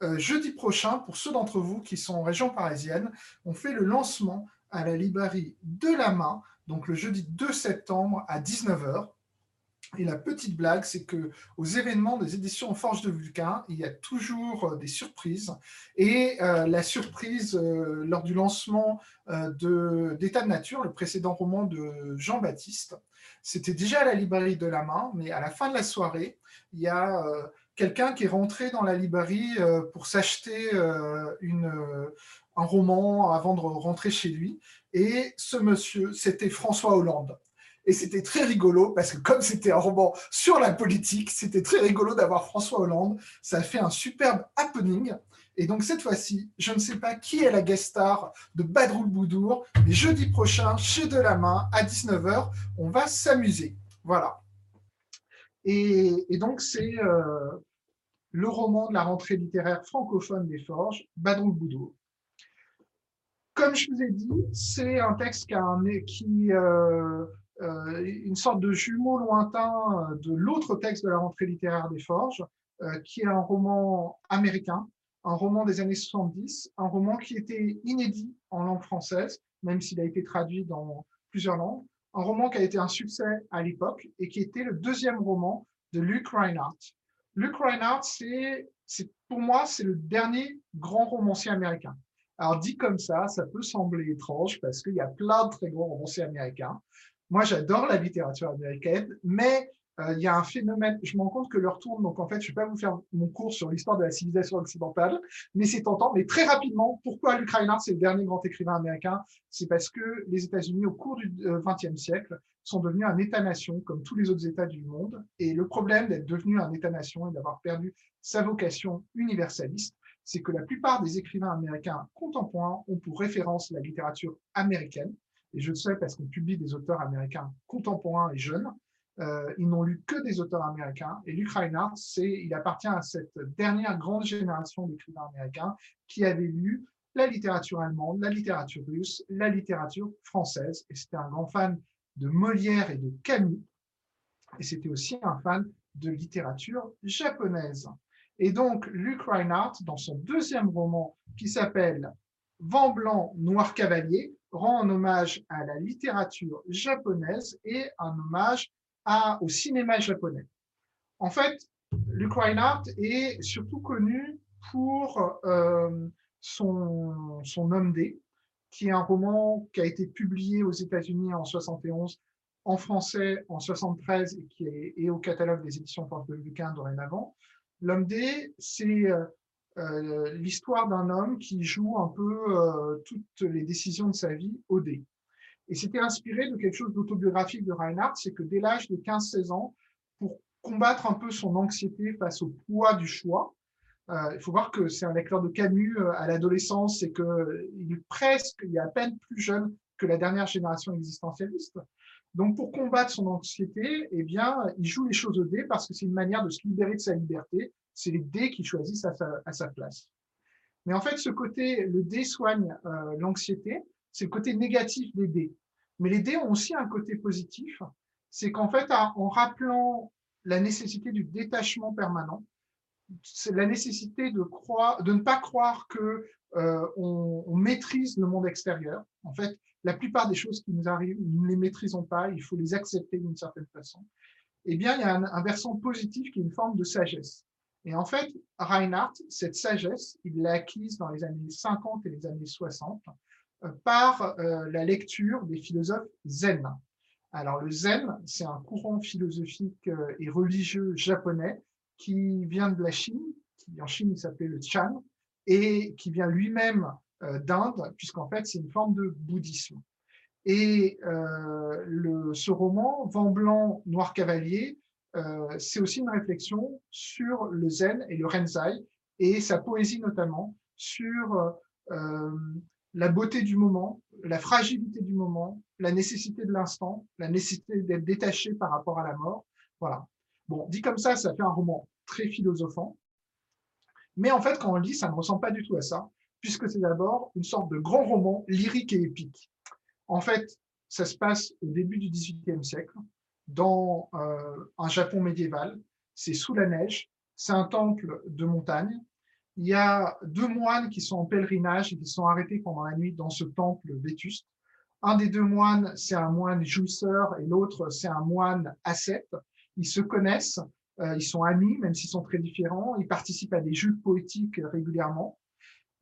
euh, jeudi prochain, pour ceux d'entre vous qui sont en région parisienne, on fait le lancement à la librairie de la main, donc le jeudi deux septembre à dix-neuf heures. Et la petite blague, c'est qu'aux événements des éditions aux Forges de Vulcain, il y a toujours des surprises. Et euh, la surprise, euh, lors du lancement euh, de d'État de nature, le précédent roman de Jean-Baptiste, c'était déjà à la librairie de la main, mais à la fin de la soirée, il y a euh, quelqu'un qui est rentré dans la librairie euh, pour s'acheter euh, une... Euh, un roman avant de rentrer chez lui. Et ce monsieur, c'était François Hollande. Et c'était très rigolo, parce que comme c'était un roman sur la politique, c'était très rigolo d'avoir François Hollande. Ça a fait un superbe happening. Et donc, cette fois-ci, je ne sais pas qui est la guest star de Badroul Boudour, mais jeudi prochain, chez Delamain, à dix-neuf heures, on va s'amuser. Voilà. Et, et donc, c'est euh, le roman de la rentrée littéraire francophone des Forges, Badroul Boudour. Comme je vous ai dit, c'est un texte qui... A un, qui euh, Euh, une sorte de jumeau lointain de l'autre texte de la rentrée littéraire des Forges, euh, qui est un roman américain, un roman des années soixante-dix, un roman qui était inédit en langue française, même s'il a été traduit dans plusieurs langues, un roman qui a été un succès à l'époque et qui était le deuxième roman de Luke Rhinehart. Luke Rhinehart, c'est, c'est, pour moi, c'est le dernier grand romancier américain. Alors, dit comme ça, ça peut sembler étrange parce qu'il y a plein de très grands romanciers américains. Moi, j'adore la littérature américaine, mais euh, il y a un phénomène, je me rends compte que l'heure tourne, donc en fait, je ne vais pas vous faire mon cours sur l'histoire de la civilisation occidentale, mais c'est tentant. Mais très rapidement, pourquoi Luke Rhinehart, c'est le dernier grand écrivain américain? C'est parce que les États-Unis, au cours du vingtième siècle, sont devenus un État-nation, comme tous les autres États du monde. Et le problème d'être devenu un État-nation et d'avoir perdu sa vocation universaliste, c'est que la plupart des écrivains américains contemporains ont pour référence la littérature américaine. Et je le sais parce qu'on publie des auteurs américains contemporains et jeunes. Euh, ils n'ont lu que des auteurs américains. Et Luke Rhinehart, c'est, il appartient à cette dernière grande génération d'écrivains américains qui avaient lu la littérature allemande, la littérature russe, la littérature française. Et c'était un grand fan de Molière et de Camus. Et c'était aussi un fan de littérature japonaise. Et donc, Luke Rhinehart, dans son deuxième roman qui s'appelle « Vent blanc, noir cavalier », rend un hommage à la littérature japonaise et un hommage à, au cinéma japonais. En fait, Luke Rhinehart est surtout connu pour euh, son, son « L'Homme Dé », qui est un roman qui a été publié aux États-Unis en soixante et onze, en français en soixante-treize et qui est, est au catalogue des éditions Forges de Vulcain dorénavant. L'Homme Dé, c'est euh, l'histoire d'un homme qui joue un peu euh, toutes les décisions de sa vie au dé. Et c'était inspiré de quelque chose d'autobiographique de Rhinehart, c'est que dès l'âge de quinze seize ans, pour combattre un peu son anxiété face au poids du choix, euh, il faut voir que c'est un lecteur de Camus à l'adolescence et qu'il est presque, il est à peine plus jeune que la dernière génération existentialiste. Donc, pour combattre son anxiété, eh bien, il joue les choses au dé parce que c'est une manière de se libérer de sa liberté. C'est les dés qui choisissent à sa, à sa place. Mais en fait, ce côté, le dé soigne euh, l'anxiété, c'est le côté négatif des dés. Mais les dés ont aussi un côté positif, c'est qu'en fait, en rappelant la nécessité du détachement permanent, c'est la nécessité de, croire, de ne pas croire que euh, on, on maîtrise le monde extérieur. En fait, la plupart des choses qui nous arrivent, nous ne les maîtrisons pas, il faut les accepter d'une certaine façon. Eh bien, il y a un, un versant positif qui est une forme de sagesse. Et en fait, Rhinehart, cette sagesse, il l'a acquise dans les années cinquante et les années soixante euh, par euh, la lecture des philosophes zen. Alors, le zen, c'est un courant philosophique euh, et religieux japonais qui vient de la Chine, qui en Chine il s'appelait le Chan, et qui vient lui-même d'Inde, puisqu'en fait, c'est une forme de bouddhisme. Et euh, le, ce roman, Vent blanc, noir cavalier, euh, c'est aussi une réflexion sur le zen et le rensei, et sa poésie notamment, sur euh, la beauté du moment, la fragilité du moment, la nécessité de l'instant, la nécessité d'être détaché par rapport à la mort. Voilà. Bon, dit comme ça, ça fait un roman très philosophant, mais en fait, quand on lit, ça ne ressemble pas du tout à ça, puisque c'est d'abord une sorte de grand roman lyrique et épique. En fait, ça se passe au début du dix-huitième siècle, dans euh, un Japon médiéval, c'est sous la neige, c'est un temple de montagne, il y a deux moines qui sont en pèlerinage et qui sont arrêtés pendant la nuit dans ce temple vétuste. Un des deux moines, c'est un moine jouisseur, et l'autre, c'est un moine ascète. Ils se connaissent, euh, ils sont amis, même s'ils sont très différents, ils participent à des jeux poétiques régulièrement.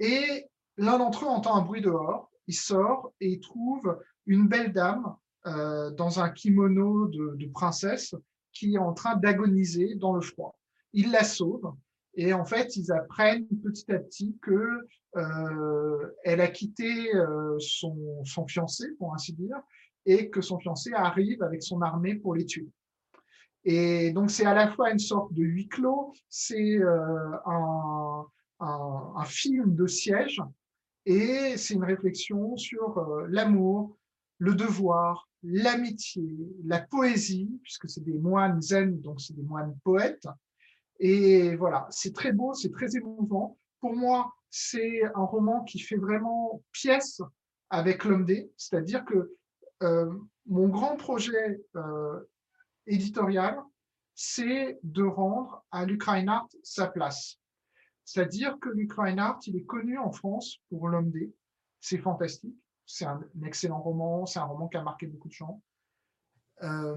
Et l'un d'entre eux entend un bruit dehors, il sort et il trouve une belle dame euh, dans un kimono de, de princesse qui est en train d'agoniser dans le froid. Il la sauve et en fait, ils apprennent petit à petit que euh, elle a quitté euh, son, son fiancé, pour ainsi dire, et que son fiancé arrive avec son armée pour les tuer. Et donc, c'est à la fois une sorte de huis clos, c'est euh, un, un, un film de siège, et c'est une réflexion sur euh, l'amour, le devoir, l'amitié, la poésie, puisque c'est des moines zen, donc c'est des moines poètes. Et voilà, c'est très beau, c'est très émouvant. Pour moi, c'est un roman qui fait vraiment pièce avec l'Homme Dé, c'est-à-dire que euh, mon grand projet euh, éditorial, c'est de rendre à Luke Rhinehart sa place. C'est-à-dire que Luke Rhinehart, il est connu en France pour L'Homme Dé. C'est fantastique, c'est un excellent roman, c'est un roman qui a marqué beaucoup de gens. Euh,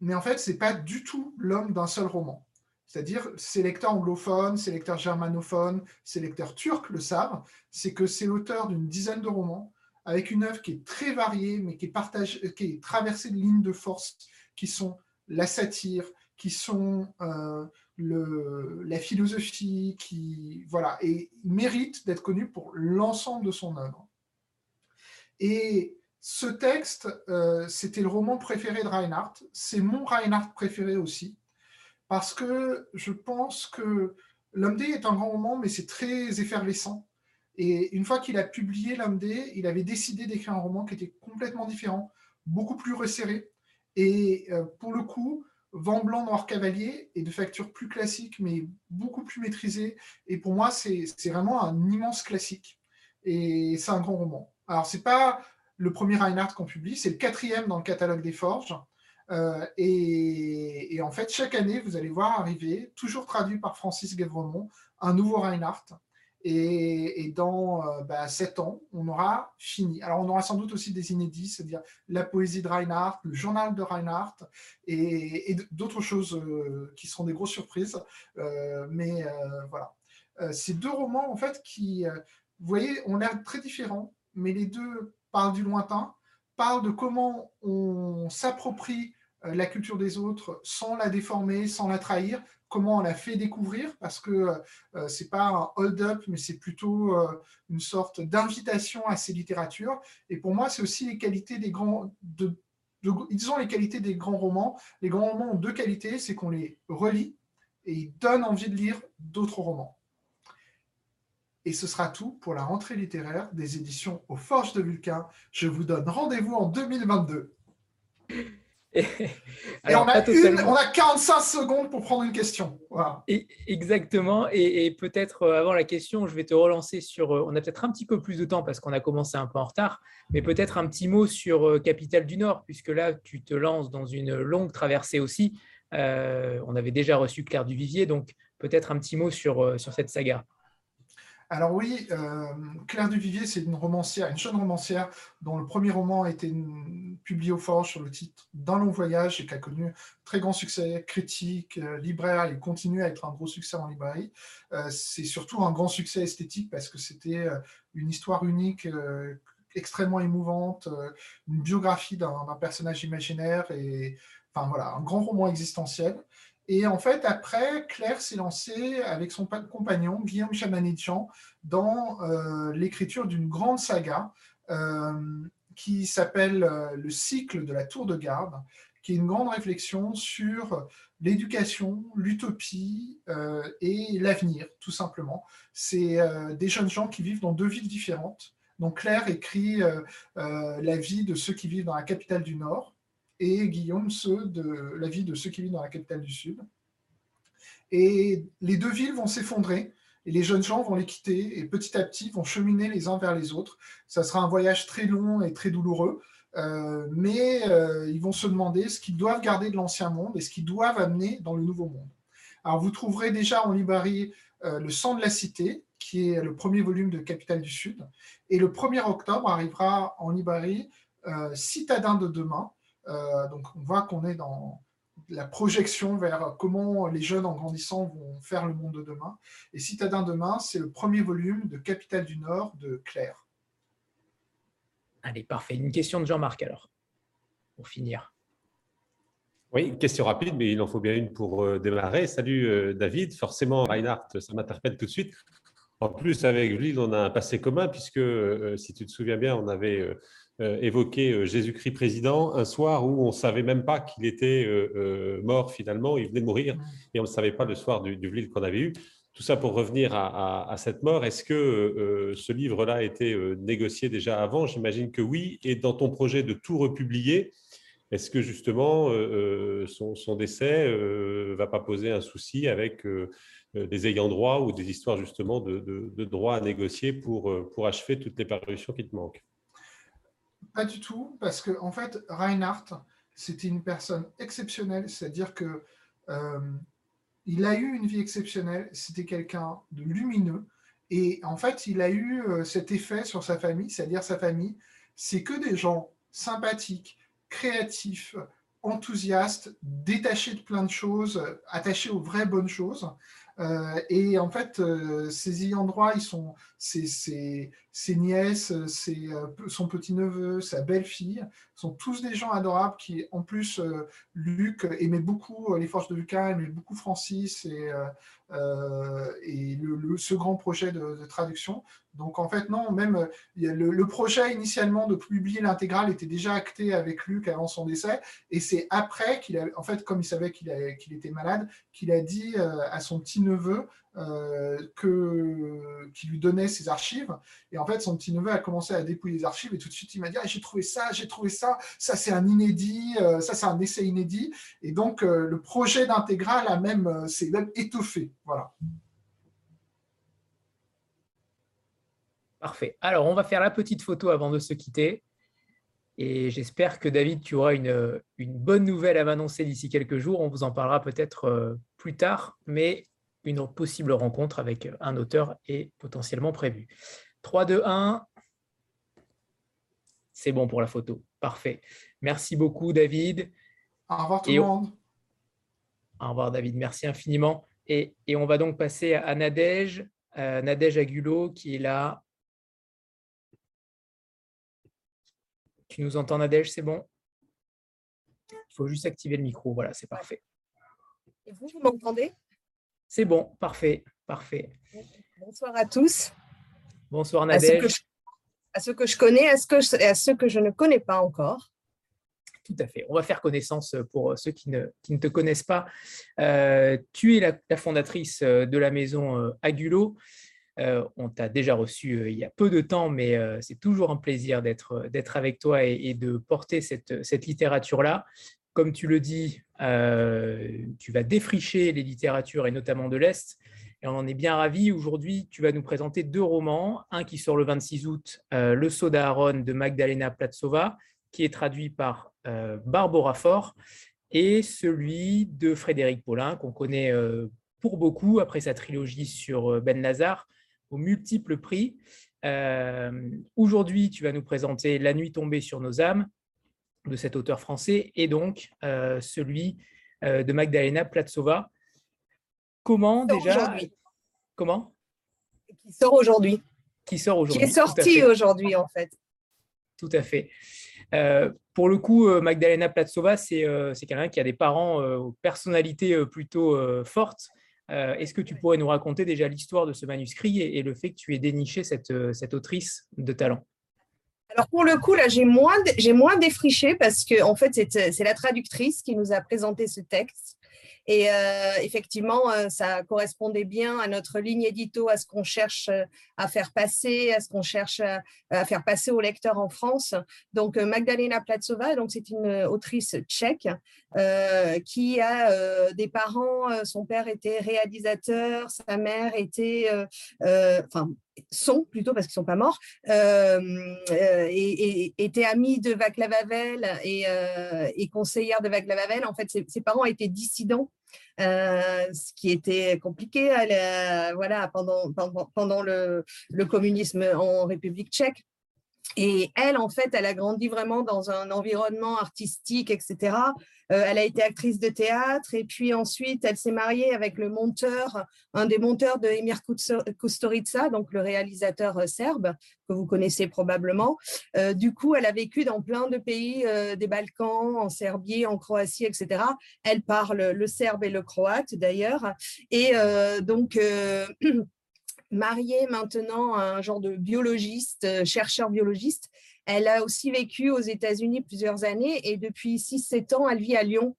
mais en fait, ce n'est pas du tout l'homme d'un seul roman. C'est-à-dire, ses lecteurs anglophones, ses lecteurs germanophones, ses lecteurs turcs le savent, c'est que c'est l'auteur d'une dizaine de romans, avec une œuvre qui est très variée, mais qui est, partagée, qui est traversée de lignes de force, qui sont la satire, qui sont euh, le, la philosophie, qui, voilà, et mérite d'être connu pour l'ensemble de son œuvre. Et ce texte, euh, c'était le roman préféré de Rhinehart, c'est mon Rhinehart préféré aussi, parce que je pense que L'Homme Dé est un grand roman, mais c'est très effervescent. Et une fois qu'il a publié L'Homme Dé, il avait décidé d'écrire un roman qui était complètement différent, beaucoup plus resserré. Et euh, pour le coup, Vent blanc, noir cavalier est de facture plus classique, mais beaucoup plus maîtrisée. Et pour moi, c'est vraiment un immense classique. Et c'est un grand roman. Alors, ce n'est pas le premier Rhinehart qu'on publie, c'est le quatrième dans le catalogue des Forges. Euh, et, et en fait, chaque année, vous allez voir arriver, toujours traduit par Francis Guévremont, un nouveau Rhinehart. Et, et dans euh, bah, sept ans, on aura fini. Alors, on aura sans doute aussi des inédits, c'est-à-dire la poésie de Rhinehart, le journal de Rhinehart, et, et d'autres choses euh, qui seront des grosses surprises. Euh, mais euh, voilà. Euh, ces deux romans, en fait, qui, euh, vous voyez, ont l'air très différents, mais les deux parlent du lointain, parlent de comment on s'approprie euh, la culture des autres sans la déformer, sans la trahir, comment on la fait découvrir, parce que euh, c'est pas un hold-up, mais c'est plutôt euh, une sorte d'invitation à ces littératures. Et pour moi, c'est aussi les qualités des grands... De, de, ils ont les qualités des grands romans. Les grands romans ont deux qualités, c'est qu'on les relit et ils donnent envie de lire d'autres romans. Et ce sera tout pour la rentrée littéraire des éditions aux Forges de Vulcain. Je vous donne rendez-vous en deux mille vingt-deux. Et, alors, et on, a une, on a quarante-cinq secondes pour prendre une question. Voilà. Et, exactement. Et, et peut-être avant la question, je vais te relancer sur... On a peut-être un petit peu plus de temps parce qu'on a commencé un peu en retard, mais peut-être un petit mot sur Capitale du Nord, puisque là, tu te lances dans une longue traversée aussi. Euh, on avait déjà reçu Claire Duvivier, donc peut-être un petit mot sur, sur cette saga. Alors oui, euh, Claire Duvivier, c'est une romancière, une jeune romancière dont le premier roman a été publié aux Forges sur le titre D'un long voyage et qui a connu très grand succès critique, euh, libraire, et continue à être un gros succès en librairie. Euh, c'est surtout un grand succès esthétique parce que c'était euh, une histoire unique, euh, extrêmement émouvante, euh, une biographie d'un d'un personnage imaginaire et enfin voilà, un grand roman existentiel. Et en fait, après, Claire s'est lancée avec son compagnon, Guillaume Chamanidjian, dans euh, l'écriture d'une grande saga euh, qui s'appelle euh, Le cycle de la tour de garde, qui est une grande réflexion sur l'éducation, l'utopie euh, et l'avenir, tout simplement. C'est euh, des jeunes gens qui vivent dans deux villes différentes. Donc Claire écrit euh, euh, la vie de ceux qui vivent dans la capitale du Nord, et Guillaume, ceux de la vie de ceux qui vivent dans la capitale du Sud. Et les deux villes vont s'effondrer, et les jeunes gens vont les quitter, et petit à petit vont cheminer les uns vers les autres. Ça sera un voyage très long et très douloureux, euh, mais euh, ils vont se demander ce qu'ils doivent garder de l'ancien monde et ce qu'ils doivent amener dans le nouveau monde. Alors vous trouverez déjà en librairie euh, Le sang de la cité, qui est le premier volume de Capitale du Sud, et le premier octobre arrivera en librairie euh, Citadin de demain. Euh, donc on voit qu'on est dans la projection vers comment les jeunes en grandissant vont faire le monde de demain. Et Citadin demain, c'est le premier volume de Capitale du Nord de Claire. Allez, parfait. Une question de Jean-Marc alors, pour finir. Oui, question rapide, mais il en faut bien une pour euh, démarrer. Salut euh, David, forcément Rhinehart, ça m'interpelle tout de suite. En plus, avec Lille, on a un passé commun, puisque euh, si tu te souviens bien, on avait... Euh, Euh, évoqué euh, Jésus-Christ président un soir où on ne savait même pas qu'il était euh, euh, mort finalement, il venait de mourir et on ne savait pas le soir du, du Vlil qu'on avait eu. Tout ça pour revenir à, à, à cette mort, est-ce que euh, ce livre-là a été euh, négocié déjà avant? J'imagine que oui, et dans ton projet de tout republier, est-ce que justement euh, son, son décès ne euh, va pas poser un souci avec euh, des ayants droit ou des histoires justement de, de, de droits à négocier pour, pour achever toutes les parutions qui te manquent? Pas du tout, parce que en fait, Rhinehart, c'était une personne exceptionnelle, c'est-à-dire que euh, il a eu une vie exceptionnelle, c'était quelqu'un de lumineux, et en fait, il a eu euh, cet effet sur sa famille, c'est-à-dire sa famille, c'est que des gens sympathiques, créatifs, enthousiaste, détaché de plein de choses, attaché aux vraies bonnes choses. Euh, et en fait, euh, ses ayants droit, ils sont ses, ses, ses nièces, ses, son petit-neveu, sa belle-fille, sont tous des gens adorables qui, en plus, euh, Luc aimait beaucoup les Forges de Vulcain, aimait beaucoup Francis et, euh, et le, le, ce grand projet de, de traduction. Donc, en fait, non, même le, le projet initialement de publier l'intégrale était déjà acté avec Luc avant son décès. Et c'est après qu'il a, en fait, comme il savait qu'il qu'il était malade, qu'il a dit à son petit-neveu euh, qui lui donnait ses archives. Et en fait, son petit-neveu a commencé à dépouiller les archives. Et tout de suite, il m'a dit ah, j'ai trouvé ça, j'ai trouvé ça, ça c'est un inédit, euh, ça c'est un essai inédit. Et donc, euh, le projet d'intégrale a même, euh, s'est même étoffé. Voilà. Parfait. Alors, on va faire la petite photo avant de se quitter. Et j'espère que, David, tu auras une, une bonne nouvelle à m'annoncer d'ici quelques jours. On vous en parlera peut-être plus tard, mais une possible rencontre avec un auteur est potentiellement prévue. trois, deux, un. C'est bon pour la photo. Parfait. Merci beaucoup, David. Au revoir tout le monde. Au revoir, David. Merci infiniment. Et, et on va donc passer à Nadège, à Nadège Agullo, qui est là. Tu nous entends, Nadège, c'est bon? Il faut juste activer le micro, voilà, c'est parfait. Et vous, vous m'entendez? C'est bon, parfait, parfait. Bonsoir à tous. Bonsoir, Nadège. À ceux que je, à ceux que je connais, à ceux que je, à ceux que je ne connais pas encore. Tout à fait, on va faire connaissance pour ceux qui ne, qui ne te connaissent pas. Euh, tu es la, la fondatrice de la maison Agullo. Euh, on t'a déjà reçu euh, il y a peu de temps, mais euh, c'est toujours un plaisir d'être d'être avec toi et, et de porter cette, cette littérature-là. Comme tu le dis, euh, tu vas défricher les littératures, et notamment de l'Est, et on en est bien ravis. Aujourd'hui, tu vas nous présenter deux romans, un qui sort le vingt-six août, euh, Le Sceau d'Aaron de Magdalena Platzová, qui est traduit par euh, Barbara Faure, et celui de Frédéric Paulin, qu'on connaît euh, pour beaucoup, après sa trilogie sur Ben Lazare, aux multiples prix. Euh, Aujourd'hui, tu vas nous présenter La nuit tombée sur nos âmes de cet auteur français et donc euh, celui euh, de Magdalena Platzová. Comment déjà Comment Qui sort aujourd'hui. Qui sort aujourd'hui. Qui est sorti aujourd'hui en fait. Tout à fait. Euh, pour le coup, euh, Magdalena Platzová, c'est euh, c'est quelqu'un qui a des parents euh, aux personnalités euh, plutôt euh, fortes. Euh, Est-ce que tu pourrais nous raconter déjà l'histoire de ce manuscrit et, et le fait que tu aies déniché cette, cette autrice de talent? Alors pour le coup, là, j'ai moins, moins défriché parce que en fait, c'est la traductrice qui nous a présenté ce texte. Et euh, effectivement, euh, ça correspondait bien à notre ligne édito, à ce qu'on cherche à faire passer, à ce qu'on cherche à, à faire passer aux lecteurs en France. Donc, euh, Magdalena Platzová, donc c'est une autrice tchèque euh, qui a euh, des parents, euh, son père était réalisateur, sa mère était… Euh, euh, enfin, sont plutôt parce qu'ils sont pas morts euh, euh, et, et étaient amis de Václav Havel et, euh, et conseillère de Václav Havel. En fait, ses, ses parents étaient dissidents, euh, ce qui était compliqué à la, voilà, pendant, pendant, pendant le, le communisme en République tchèque. Et elle, en fait, elle a grandi vraiment dans un environnement artistique, et cetera. Euh, elle a été actrice de théâtre et puis ensuite, elle s'est mariée avec le monteur, un des monteurs de Emir Kusturica, donc le réalisateur serbe que vous connaissez probablement. Euh, du coup, elle a vécu dans plein de pays euh, des Balkans, en Serbie, en Croatie, et cetera. Elle parle le serbe et le croate d'ailleurs. Et euh, donc… Euh, mariée maintenant à un genre de biologiste, euh, chercheur biologiste. Elle a aussi vécu aux États-Unis plusieurs années et depuis six sept ans, elle vit à Lyon.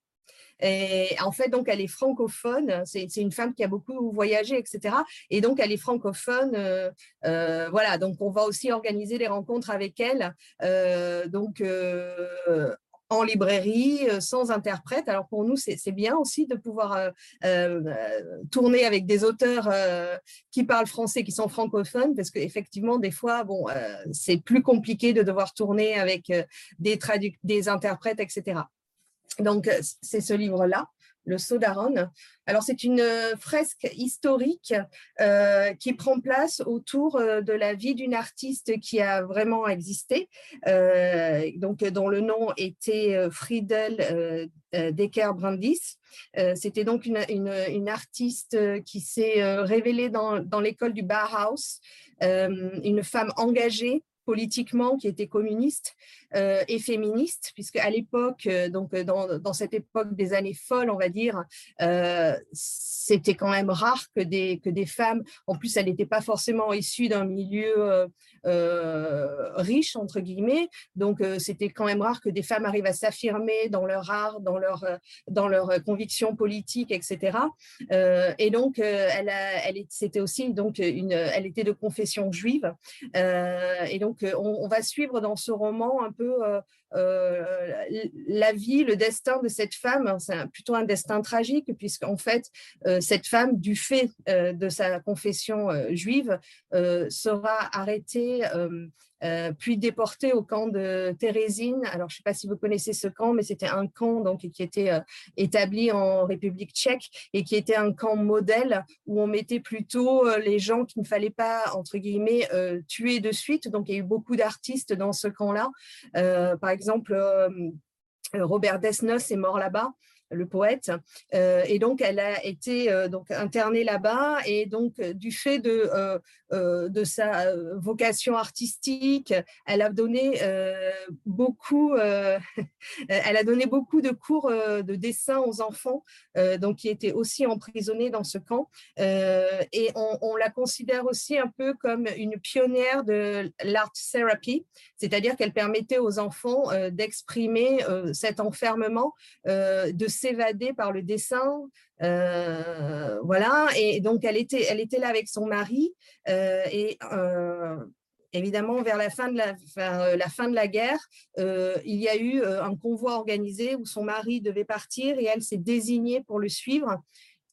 Et en fait, donc, elle est francophone. C'est une femme qui a beaucoup voyagé, et cetera. Et donc, elle est francophone. Euh, euh, voilà, donc on va aussi organiser des rencontres avec elle. Euh, donc, euh, en librairie, sans interprète. Alors pour nous, c'est bien aussi de pouvoir euh, euh, tourner avec des auteurs euh, qui parlent français, qui sont francophones, parce qu'effectivement, des fois, bon, euh, c'est plus compliqué de devoir tourner avec euh, des, des interprètes, et cetera. Donc, c'est ce livre-là, Le Sceau d'Aaron. Alors, c'est une fresque historique euh, qui prend place autour de la vie d'une artiste qui a vraiment existé, euh, donc, dont le nom était Friedel euh, Decker-Brandis. Euh, C'était donc une, une, une artiste qui s'est révélée dans, dans l'école du Bauhaus, euh, une femme engagée politiquement, qui était communiste euh, et féministe, puisque à l'époque, euh, donc dans, dans cette époque des années folles, on va dire, euh, c'était quand même rare que des, que des femmes, en plus elles n'étaient pas forcément issues d'un milieu euh, euh, riche, entre guillemets, donc euh, c'était quand même rare que des femmes arrivent à s'affirmer dans leur art, dans leur, euh, dans leur conviction politique, et cetera. Euh, et donc, euh, elle, a, elle, c'était aussi, donc, une, elle était de confession juive, euh, et donc, Donc, on, on va suivre dans ce roman un peu euh, euh, la vie, le destin de cette femme. C'est plutôt un destin tragique, puisqu'en fait, euh, cette femme, du fait euh, de sa confession euh, juive, euh, sera arrêtée, euh, euh, puis déportée au camp de Térésine. Alors, je ne sais pas si vous connaissez ce camp, mais c'était un camp donc, qui était euh, établi en République tchèque et qui était un camp modèle où on mettait plutôt euh, les gens qu'il ne fallait pas, entre guillemets, euh, tuer de suite. Donc, il y a eu beaucoup d'artistes dans ce camp-là. Euh, par exemple, euh, Robert Desnos est mort là-bas, le poète. Euh, et donc, elle a été euh, donc, internée là-bas. Et donc, du fait de, euh, euh, de sa vocation artistique, elle a donné, euh, beaucoup, euh, elle a donné beaucoup de cours euh, de dessin aux enfants, euh, donc, qui étaient aussi emprisonnés dans ce camp. Euh, et on, on la considère aussi un peu comme une pionnière de l'art therapy, c'est-à-dire qu'elle permettait aux enfants euh, d'exprimer euh, cet enfermement, euh, de s'évader par le dessin, euh, voilà, et donc elle était, elle était là avec son mari, euh, et euh, évidemment vers la fin de la, vers la, fin de la guerre, euh, il y a eu un convoi organisé où son mari devait partir et elle s'est désignée pour le suivre.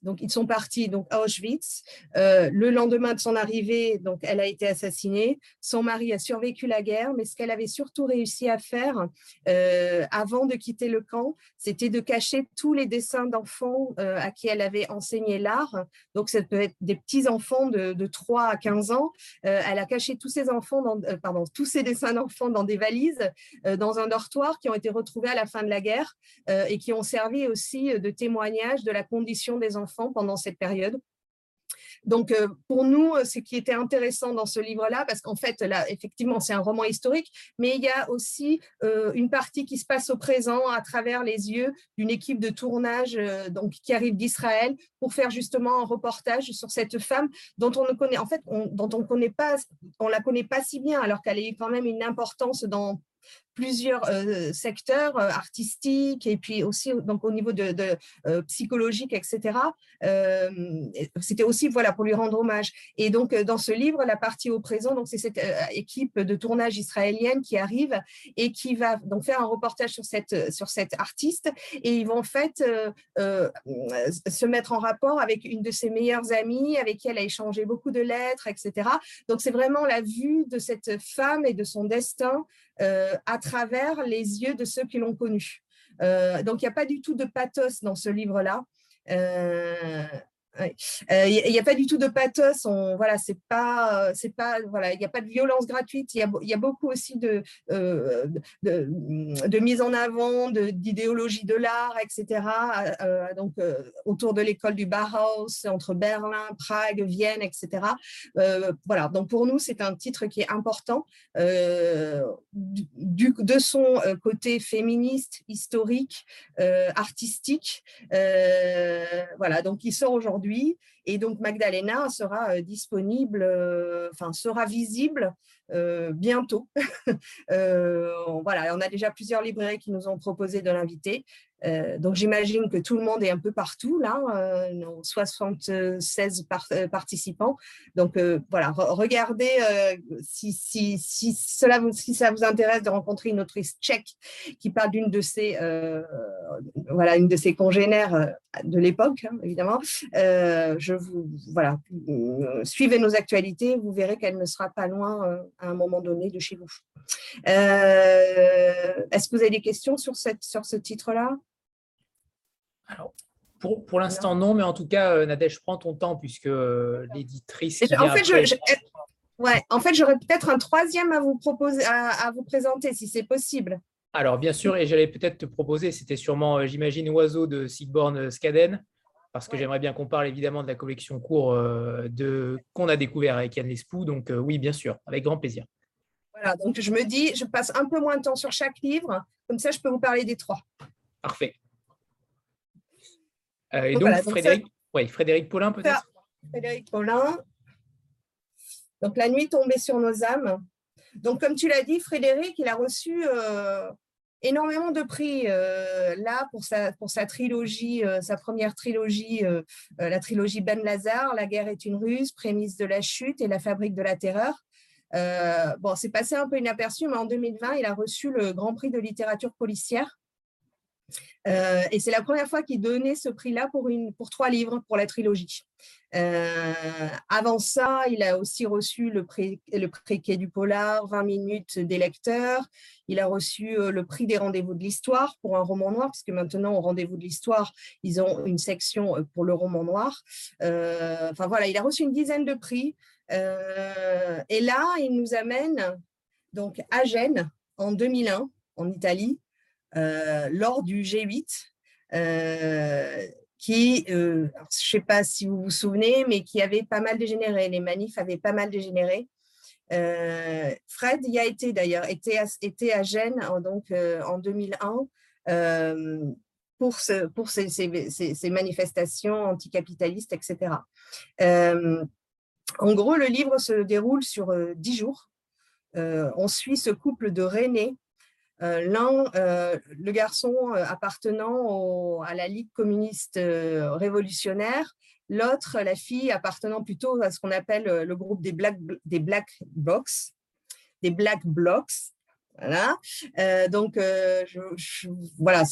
Donc, ils sont partis donc, à Auschwitz. Euh, le lendemain de son arrivée, donc, elle a été assassinée. Son mari a survécu la guerre, mais ce qu'elle avait surtout réussi à faire euh, avant de quitter le camp, c'était de cacher tous les dessins d'enfants euh, à qui elle avait enseigné l'art. Donc, ça peut être des petits-enfants de, de trois à quinze ans. Euh, elle a caché tous ces, enfants dans, euh, pardon, tous ces dessins d'enfants dans des valises, euh, dans un dortoir, qui ont été retrouvés à la fin de la guerre euh, et qui ont servi aussi de témoignage de la condition des enfants pendant cette période. Donc, pour nous, ce qui était intéressant dans ce livre-là, parce qu'en fait, là, effectivement, c'est un roman historique, mais il y a aussi euh, une partie qui se passe au présent à travers les yeux d'une équipe de tournage euh, donc, qui arrive d'Israël pour faire justement un reportage sur cette femme dont on ne connaît, en fait, on, dont on connaît pas, on la connaît pas si bien, alors qu'elle a eu quand même une importance dans plusieurs euh, secteurs euh, artistiques et puis aussi donc, au niveau de, de euh, psychologique, et cetera. Euh, C'était aussi voilà, pour lui rendre hommage. Et donc, dans ce livre, la partie au présent, c'est cette euh, équipe de tournage israélienne qui arrive et qui va donc, faire un reportage sur cette, sur cette artiste. Et ils vont en fait euh, euh, se mettre en rapport avec une de ses meilleures amies, avec qui elle a échangé beaucoup de lettres, et cetera. Donc, c'est vraiment la vue de cette femme et de son destin Euh, à travers les yeux de ceux qui l'ont connue. Euh, donc, il n'y a pas du tout de pathos dans ce livre-là. Euh, ouais. euh, il n'y a pas du tout de pathos. On, voilà, c'est pas, c'est pas, voilà, il n'y a pas de violence gratuite. Il y a, il y a beaucoup aussi de, euh, de, de mise en avant, d'idéologie de, de l'art, et cetera. Euh, donc, euh, autour de l'école du Bauhaus, entre Berlin, Prague, Vienne, et cetera. Euh, voilà. Donc, pour nous, c'est un titre qui est important. Euh, Du, de son côté féministe, historique, euh, artistique. Euh, voilà, donc il sort aujourd'hui et donc Magdalena sera disponible, euh, enfin sera visible euh, bientôt. euh, voilà, on a déjà plusieurs librairies qui nous ont proposé de l'inviter. Euh, donc j'imagine que tout le monde est un peu partout là, euh, nos soixante-seize par euh, participants. Donc euh, voilà, re regardez euh, si, si, si, cela vous, si ça vous intéresse de rencontrer une autrice tchèque qui parle d'une de ses euh, voilà une de ses congénères de l'époque, hein, évidemment. Euh, je vous voilà euh, suivez nos actualités, vous verrez qu'elle ne sera pas loin euh, à un moment donné de chez vous. Euh, Est-ce que vous avez des questions sur cette sur ce titre là? Alors, pour, pour l'instant, non, mais en tout cas, Nadège, prends ton temps, puisque euh, l'éditrice… En fait, après... je, je... Ouais, en fait, j'aurais peut-être un troisième à vous, proposer, à, à vous présenter, si c'est possible. Alors, bien sûr, et j'allais peut-être te proposer, c'était sûrement, j'imagine, Oiseau de Sigborn Skaden, parce que ouais. j'aimerais bien qu'on parle évidemment de la collection court euh, de, qu'on a découvert avec Yann Lespou. Donc, euh, oui, bien sûr, avec grand plaisir. Voilà, donc je me dis, je passe un peu moins de temps sur chaque livre, comme ça, je peux vous parler des trois. Parfait. Euh, et donc, donc, voilà, donc Frédéric, ça... ouais, Frédéric Paulin, peut-être Frédéric Paulin. Donc, La nuit tombée sur nos âmes. Donc, comme tu l'as dit, Frédéric, il a reçu euh, énormément de prix euh, là pour sa, pour sa trilogie, euh, sa première trilogie, euh, euh, la trilogie Ben Lazare, La guerre est une ruse, Prémisse de la chute et La fabrique de la terreur. Euh, bon, c'est passé un peu inaperçu, mais en deux mille vingt, il a reçu le Grand Prix de littérature policière. Euh, et c'est la première fois qu'il donnait ce prix-là pour, une, pour trois livres, pour la trilogie. Euh, avant ça, il a aussi reçu le prix, le prix Quai du Polar, vingt minutes des lecteurs. Il a reçu le prix des rendez-vous de l'histoire pour un roman noir, puisque maintenant, au rendez-vous de l'histoire, ils ont une section pour le roman noir. Euh, enfin voilà, il a reçu une dizaine de prix. Euh, et là, il nous amène donc, à Gênes, en deux mille un, en Italie. Euh, lors du G huit, euh, qui, euh, alors, je ne sais pas si vous vous souvenez, mais qui avait pas mal dégénéré, les manifs avaient pas mal dégénéré. Euh, Fred y a été d'ailleurs, était à, était à Gênes donc, euh, en deux mille un euh, pour, ce, pour ces, ces, ces, ces manifestations anticapitalistes, et cetera. Euh, en gros, le livre se déroule sur euh, dix jours. Euh, on suit ce couple de René, Euh, l'un, euh, le garçon euh, appartenant au, à la Ligue communiste euh, révolutionnaire, l'autre, la fille, appartenant plutôt à ce qu'on appelle euh, le groupe des Black, des Black Blocs, des Black Blocs. Voilà. Euh, donc, euh, je, je, voilà,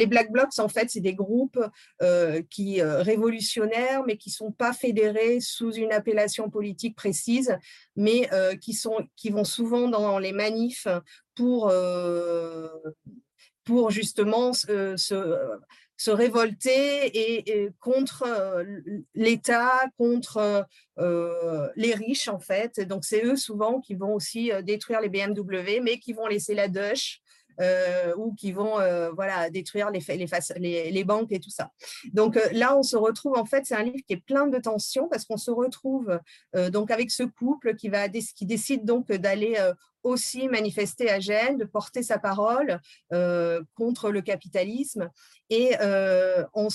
les Black Blocs, en fait, c'est des groupes euh, qui euh, révolutionnaires, mais qui ne sont pas fédérés sous une appellation politique précise, mais euh, qui, sont, qui vont souvent dans les manifs pour, euh, pour justement euh, se, se révolter et, et contre l'État, contre euh, les riches, en fait. Donc, c'est eux souvent qui vont aussi détruire les B M W, mais qui vont laisser la dèche euh, ou qui vont euh, voilà, détruire les, les, les, les banques et tout ça. Donc, là, on se retrouve, en fait, c'est un livre qui est plein de tensions parce qu'on se retrouve euh, donc avec ce couple qui, va, qui décide donc d'aller euh, aussi manifester à Gênes, de porter sa parole euh, contre le capitalisme. Et euh, on,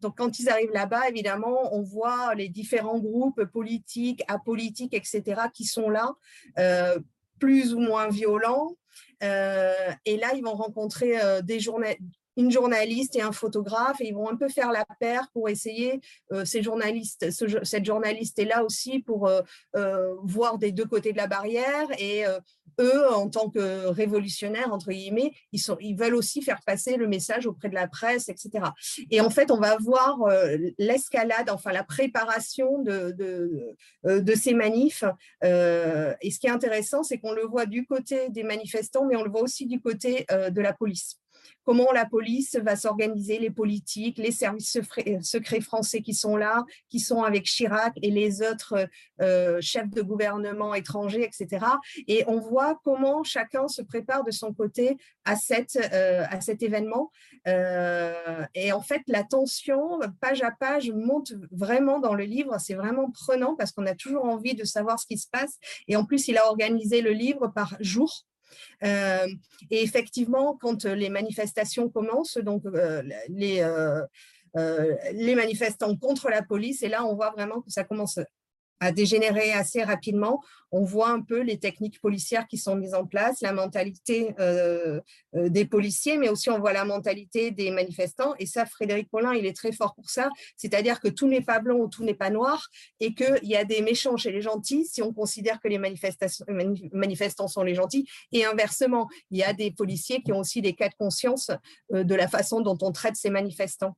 donc quand ils arrivent là-bas, évidemment, on voit les différents groupes politiques, apolitiques, et cetera, qui sont là, euh, plus ou moins violents. Euh, et là, ils vont rencontrer euh, des journalistes, une journaliste et un photographe, et ils vont un peu faire la paire pour essayer, euh, ces journalistes, ce, cette journaliste est là aussi pour euh, euh, voir des deux côtés de la barrière, et euh, eux, en tant que révolutionnaires, entre guillemets, ils, sont, ils veulent aussi faire passer le message auprès de la presse, et cetera. Et en fait, on va voir euh, l'escalade, enfin la préparation de, de, de ces manifs, euh, et ce qui est intéressant, c'est qu'on le voit du côté des manifestants, mais on le voit aussi du côté euh, de la police. Comment la police va s'organiser, les politiques, les services secrets français qui sont là, qui sont avec Chirac et les autres euh, chefs de gouvernement étrangers, et cetera. Et on voit comment chacun se prépare de son côté à, cette, euh, à cet événement. Euh, et en fait, la tension, page à page, monte vraiment dans le livre. C'est vraiment prenant parce qu'on a toujours envie de savoir ce qui se passe. Et en plus, il a organisé le livre par jour. Euh, et effectivement, quand les manifestations commencent, donc euh, les, euh, euh, les manifestants contre la police, et là on voit vraiment que ça commence à dégénérer assez rapidement, on voit un peu les techniques policières qui sont mises en place, la mentalité euh, des policiers, mais aussi on voit la mentalité des manifestants, et ça Frédéric Paulin il est très fort pour ça, c'est-à-dire que tout n'est pas blanc ou tout n'est pas noir, et qu'il y a des méchants chez les gentils, si on considère que les manifestants sont les gentils, et inversement, il y a des policiers qui ont aussi des cas de conscience euh, de la façon dont on traite ces manifestants.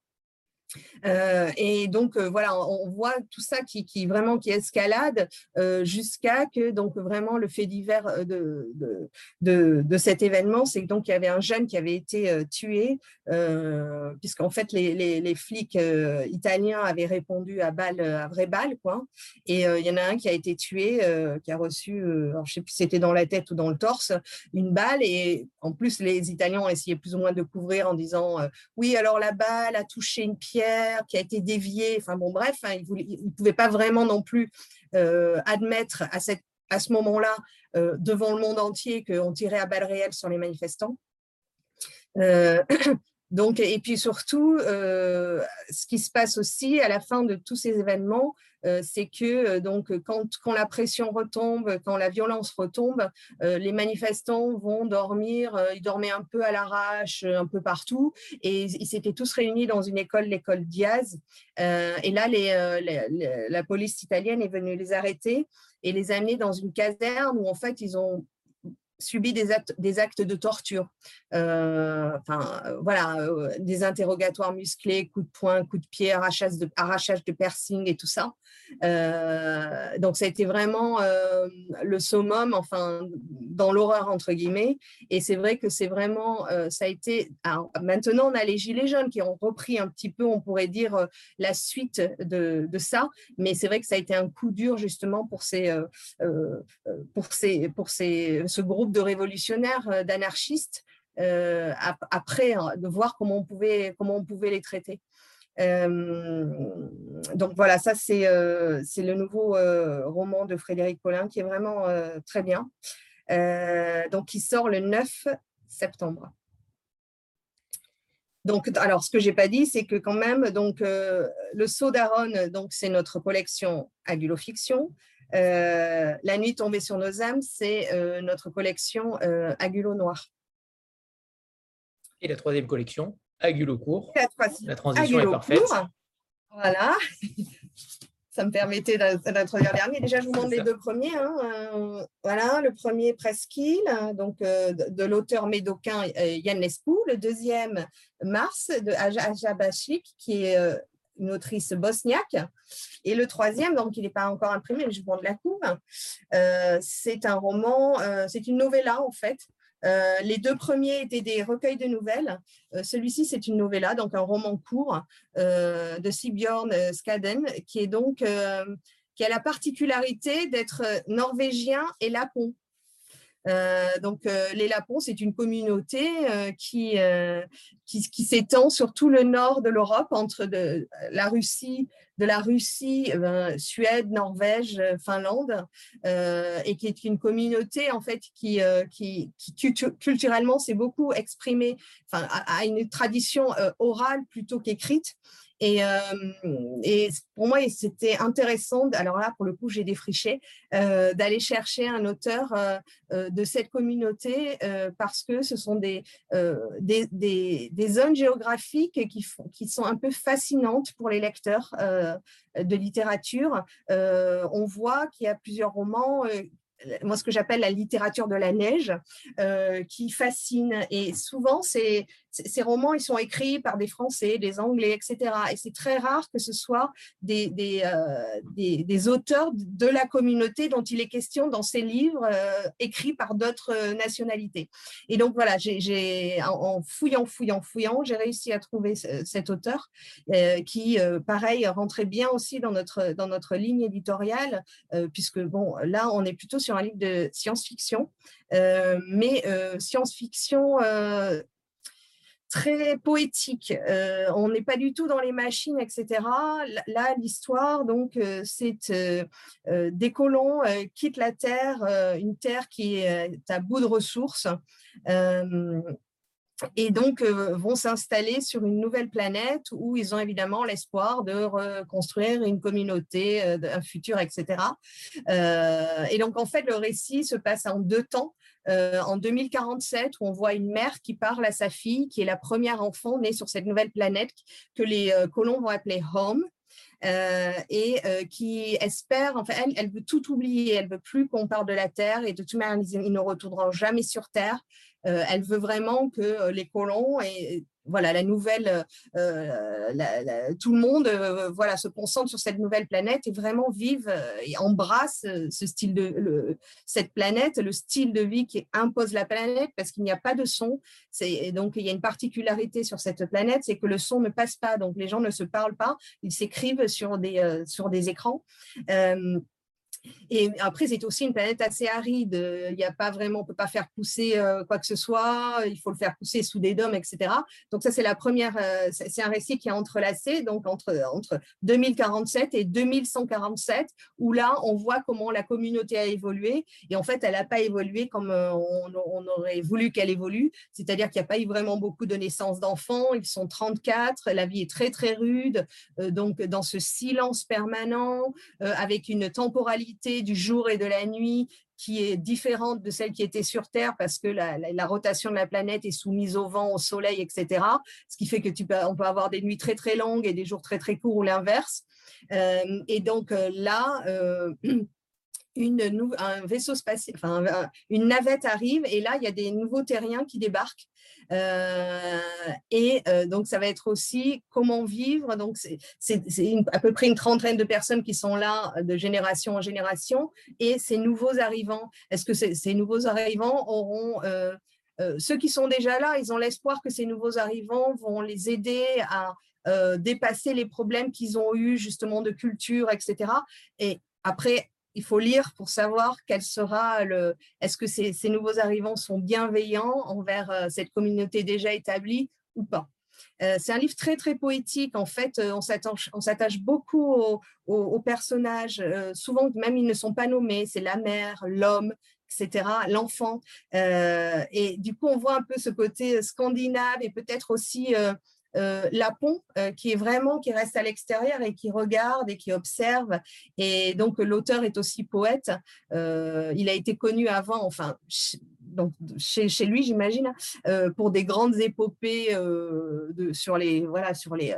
Euh, et donc euh, voilà, on voit tout ça qui, qui vraiment qui escalade euh, jusqu'à que donc vraiment le fait divers de, de, de, de cet événement, c'est que donc il y avait un jeune qui avait été euh, tué euh, puisqu'en fait les, les, les flics euh, italiens avaient répondu à balles, à vraies balles quoi. Et euh, il y en a un qui a été tué, euh, qui a reçu, euh, alors, je ne sais plus si c'était dans la tête ou dans le torse, une balle. Et en plus les Italiens ont essayé plus ou moins de couvrir en disant euh, oui alors la balle a touché une pierre qui a été dévié, enfin bon bref, hein, il ne pouvait pas vraiment non plus euh, admettre à, cette, à ce moment-là, euh, devant le monde entier, qu'on tirait à balles réelles sur les manifestants. Euh, donc, et puis surtout, euh, ce qui se passe aussi à la fin de tous ces événements, euh, c'est que donc, quand, quand la pression retombe, quand la violence retombe, euh, les manifestants vont dormir, euh, ils dormaient un peu à l'arrache, un peu partout, et ils s'étaient tous réunis dans une école, l'école Diaz, euh, et là, les, euh, les, les, la police italienne est venue les arrêter et les amener dans une caserne où en fait, ils ont subi des actes, des actes de torture, euh, enfin, voilà, euh, des interrogatoires musclés, coups de poing, coups de pied, arrachage de, arrachage de piercing et tout ça. Euh, donc, ça a été vraiment euh, le summum, enfin, dans l'horreur, entre guillemets. Et c'est vrai que c'est vraiment, euh, ça a été… Alors, maintenant, on a les Gilets jaunes qui ont repris un petit peu, on pourrait dire, euh, la suite de, de ça. Mais c'est vrai que ça a été un coup dur, justement, pour, ces, euh, euh, pour, ces, pour ces, ce groupe de révolutionnaires, d'anarchistes, euh, après, hein, de voir comment on pouvait, comment on pouvait les traiter. Euh, donc voilà, ça c'est euh, c'est le nouveau euh, roman de Frédéric Paulin qui est vraiment euh, très bien. Euh, donc il sort le neuf septembre. Donc, alors, ce que je n'ai pas dit, c'est que quand même, donc, euh, le Sceau d'Aaron, donc c'est notre collection Agullo Fiction. Euh, La nuit tombée sur nos âmes, c'est euh, notre collection euh, Agullo Noir. Et la troisième collection, Agullo Court. La, la transition Agullo est parfaite. Court. Voilà. Ça me permettait d'introduire le dernier. Déjà, je vous montre les deux premiers. Hein. Euh, voilà, le premier, Presqu'île, donc euh, de, de l'auteur médocain euh, Yann Lescou. Le deuxième, Mars, de Aja Bashik, qui est euh, une autrice bosniaque. Et le troisième, donc il n'est pas encore imprimé, mais je vous montre la couve. Euh, c'est un roman, euh, c'est une novella en fait. Euh, les deux premiers étaient des recueils de nouvelles. Euh, Celui-ci, c'est une novella, donc un roman court euh, de Sigbjørn Skaden, qui est donc euh, qui a la particularité d'être norvégien et lapon. Euh, donc, euh, les Lapons, c'est une communauté euh, qui, euh, qui, qui s'étend sur tout le nord de l'Europe, entre de la Russie, de la Russie, euh, Suède, Norvège, Finlande, euh, et qui est une communauté en fait qui, euh, qui, qui cultu- culturellement s'est beaucoup exprimée, enfin, a, a une tradition euh, orale plutôt qu'écrite. Et, euh, et pour moi, c'était intéressant, alors là, pour le coup, j'ai défriché, euh, d'aller chercher un auteur euh, de cette communauté euh, parce que ce sont des, euh, des, des, des zones géographiques qui, font, qui sont un peu fascinantes pour les lecteurs euh, de littérature. Euh, on voit qu'il y a plusieurs romans euh, moi, ce que j'appelle la littérature de la neige, euh, qui fascine. Et souvent, ces, ces romans, ils sont écrits par des Français, des Anglais, et cetera. Et c'est très rare que ce soit des, des, euh, des, des auteurs de la communauté dont il est question dans ces livres euh, écrits par d'autres nationalités. Et donc, voilà, j'ai, j'ai, en, en fouillant, fouillant, fouillant, j'ai réussi à trouver cet auteur euh, qui, euh, pareil, rentrait bien aussi dans notre, dans notre ligne éditoriale, euh, puisque, bon, là, on est plutôt sur sur un livre de science-fiction, euh, mais euh, science-fiction euh, très poétique. Euh, on n'est pas du tout dans les machines, et cetera. Là, l'histoire, donc, euh, c'est euh, euh, des colons euh, quittent la Terre, euh, une Terre qui est à bout de ressources, euh, et donc euh, vont s'installer sur une nouvelle planète où ils ont évidemment l'espoir de reconstruire une communauté, euh, un futur, et cetera. Euh, et donc, en fait, le récit se passe en deux temps. Euh, en deux mille quarante-sept, où on voit une mère qui parle à sa fille, qui est la première enfant née sur cette nouvelle planète que les euh, colons vont appeler « home ». Euh, et euh, qui espère, en fait, elle, elle veut tout oublier, elle ne veut plus qu'on parle de la Terre et de toute manière, ils ne retourneront jamais sur Terre. Euh, elle veut vraiment que les colons et voilà, la nouvelle, euh, la, la, tout le monde euh, voilà, se concentre sur cette nouvelle planète et vraiment vive et embrasse ce style de, le, cette planète, le style de vie qui impose la planète, parce qu'il n'y a pas de son. C'est, donc, il y a une particularité sur cette planète, c'est que le son ne passe pas, donc les gens ne se parlent pas, ils s'écrivent sur des, euh, sur des écrans. Euh, Et après, c'est aussi une planète assez aride. Il n'y a pas vraiment, on ne peut pas faire pousser quoi que ce soit. Il faut le faire pousser sous des dômes, et cetera. Donc ça, c'est la première. C'est un récit qui est entrelacé, donc entre entre deux mille quarante-sept et deux mille cent quarante-sept, où là, on voit comment la communauté a évolué. Et en fait, elle n'a pas évolué comme on, on aurait voulu qu'elle évolue. C'est-à-dire qu'il n'y a pas eu vraiment beaucoup de naissances d'enfants. Ils sont trente-quatre. La vie est très très rude. Donc dans ce silence permanent, avec une temporalité du jour et de la nuit qui est différente de celle qui était sur Terre, parce que la, la, la rotation de la planète est soumise au vent, au soleil, et cetera. Ce qui fait que tu peux, on peut avoir des nuits très très longues et des jours très très courts, ou l'inverse. Euh, et donc là, euh, une, un vaisseau spatial, enfin une navette arrive, et là il y a des nouveaux terriens qui débarquent. Euh, et euh, donc ça va être aussi comment vivre, donc c'est, c'est, c'est une, à peu près une trentaine de personnes qui sont là de génération en génération, et ces nouveaux arrivants, est-ce que ces, ces nouveaux arrivants auront euh, euh, ceux qui sont déjà là, ils ont l'espoir que ces nouveaux arrivants vont les aider à euh, dépasser les problèmes qu'ils ont eu justement de culture, et cetera. Et après, il faut lire pour savoir quel sera le. Est-ce que ces, ces nouveaux arrivants sont bienveillants envers cette communauté déjà établie ou pas? Euh, c'est un livre très très poétique. En fait, on s'attache, on s'attache beaucoup aux, aux, aux personnages. Euh, souvent, même ils ne sont pas nommés. C'est la mère, l'homme, et cetera, l'enfant. Euh, et du coup, on voit un peu ce côté scandinave et peut-être aussi. Euh, Euh, Lapon, euh, qui est vraiment, qui reste à l'extérieur et qui regarde et qui observe. Et donc, l'auteur est aussi poète. Euh, il a été connu avant, enfin, ch- donc, chez, chez lui, j'imagine, euh, pour des grandes épopées euh, de, sur, les, voilà, sur les,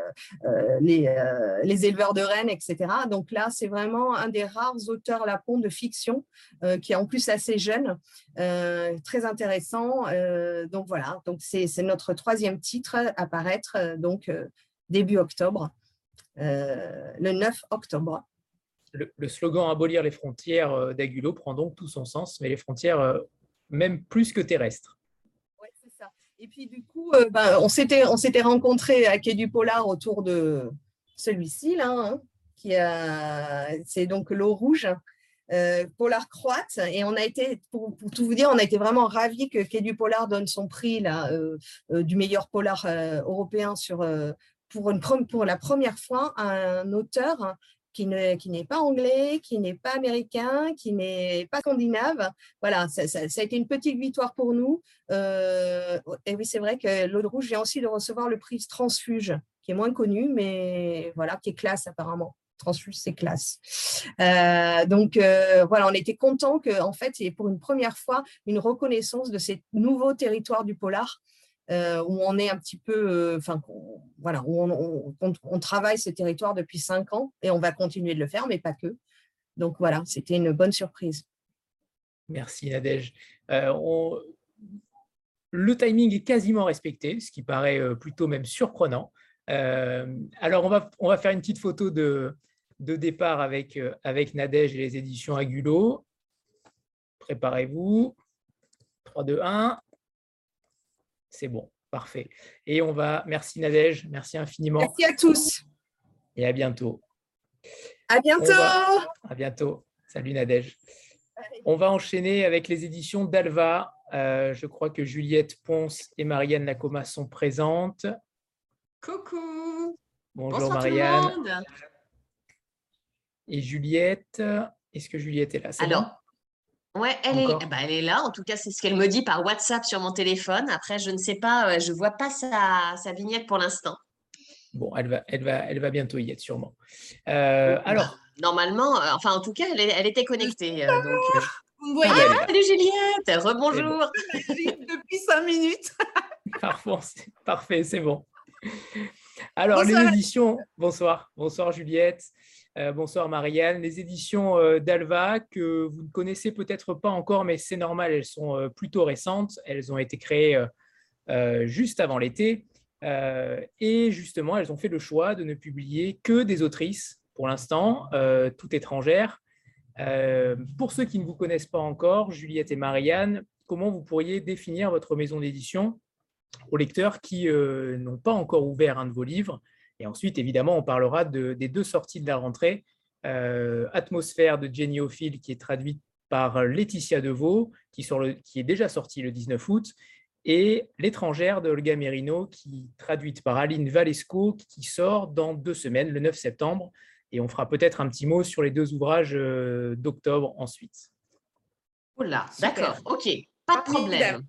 euh, les, euh, les éleveurs de rennes, et cetera. Donc là, c'est vraiment un des rares auteurs Lapon de fiction, euh, qui est en plus assez jeune, euh, très intéressant. Euh, donc voilà, donc c'est, c'est notre troisième titre à paraître. Donc, euh, début octobre, euh, le neuf octobre. Le, le slogan « Abolir les frontières » d'Agullo prend donc tout son sens, mais les frontières, euh, même plus que terrestres. Oui, c'est ça. Et puis, du coup, euh, ben, on s'était, on s'était rencontrés à Quai du Polar autour de celui-ci, là, hein, qui a, c'est donc l'eau rouge. Euh, Polar croate, et on a été, pour, pour tout vous dire, on a été vraiment ravis que Quai du Polar donne son prix là, euh, euh, du meilleur polar euh, européen sur, euh, pour, une, pour la première fois à un auteur hein, qui, ne, qui n'est pas anglais, qui n'est pas américain, qui n'est pas scandinave. Voilà, ça, ça, ça a été une petite victoire pour nous. Euh, et oui, c'est vrai que l'eau rouge vient aussi de recevoir le prix Transfuge, qui est moins connu, mais voilà, qui est classe apparemment. Transfuge, c'est classe. Euh, donc, euh, voilà, on était contents que, en fait, il y ait pour une première fois une reconnaissance de ces nouveaux territoires du polar, euh, où on est un petit peu, enfin, euh, voilà, où on, on, on, on travaille ce territoire depuis cinq ans et on va continuer de le faire, mais pas que. Donc, voilà, c'était une bonne surprise. Merci, Nadège. Euh, on... Le timing est quasiment respecté, ce qui paraît plutôt même surprenant. Euh, alors, on va, on va faire une petite photo de... de départ avec, euh, avec Nadège et les éditions Agullo. Préparez-vous. trois, deux, un. C'est bon, parfait. Et on va... Merci Nadège, merci infiniment. Merci à tous. Et à bientôt. À bientôt. Va... À bientôt. Salut Nadège. Allez. On va enchaîner avec les éditions Dalva. Euh, je crois que Juliette Ponce et Marianne Lacoma sont présentes. Coucou. Bonjour. Bonsoir Marianne. Tout le monde. Et Juliette, est-ce que Juliette est là? C'est Alors, bon ouais, elle est, bah elle est là. En tout cas, c'est ce qu'elle me dit par WhatsApp sur mon téléphone. Après, je ne sais pas, je ne vois pas sa, sa vignette pour l'instant. Bon, elle va, elle va, elle va bientôt y être sûrement. Euh, bah, alors, normalement, enfin, en tout cas, elle, elle était connectée. Euh, donc, euh... Vous me voyez? Ah, salut Juliette, rebonjour. Bon. Depuis cinq minutes. Parfait, c'est, parfait, c'est bon. Alors, bonsoir. Les éditions. Bonsoir, bonsoir Juliette. Euh, bonsoir Marianne, les éditions euh, Dalva que vous ne connaissez peut-être pas encore, mais c'est normal, elles sont euh, plutôt récentes, elles ont été créées euh, euh, juste avant l'été Euh, et justement, elles ont fait le choix de ne publier que des autrices, pour l'instant, euh, toutes étrangères. Euh, pour ceux qui ne vous connaissent pas encore, Juliette et Marianne, comment vous pourriez définir votre maison d'édition aux lecteurs qui euh, n'ont pas encore ouvert un de vos livres? Et ensuite, évidemment, on parlera de, des deux sorties de la rentrée, euh, Atmosphère de Jenny O'Fill, qui est traduite par Laetitia Deveau, qui, sur le, qui est déjà sortie le dix-neuf août, et L'étrangère de Olga Merino, qui traduite par Aline Valesco, qui sort dans deux semaines, le neuf septembre. Et on fera peut-être un petit mot sur les deux ouvrages d'octobre ensuite. Voilà, d'accord, ok, pas de problème.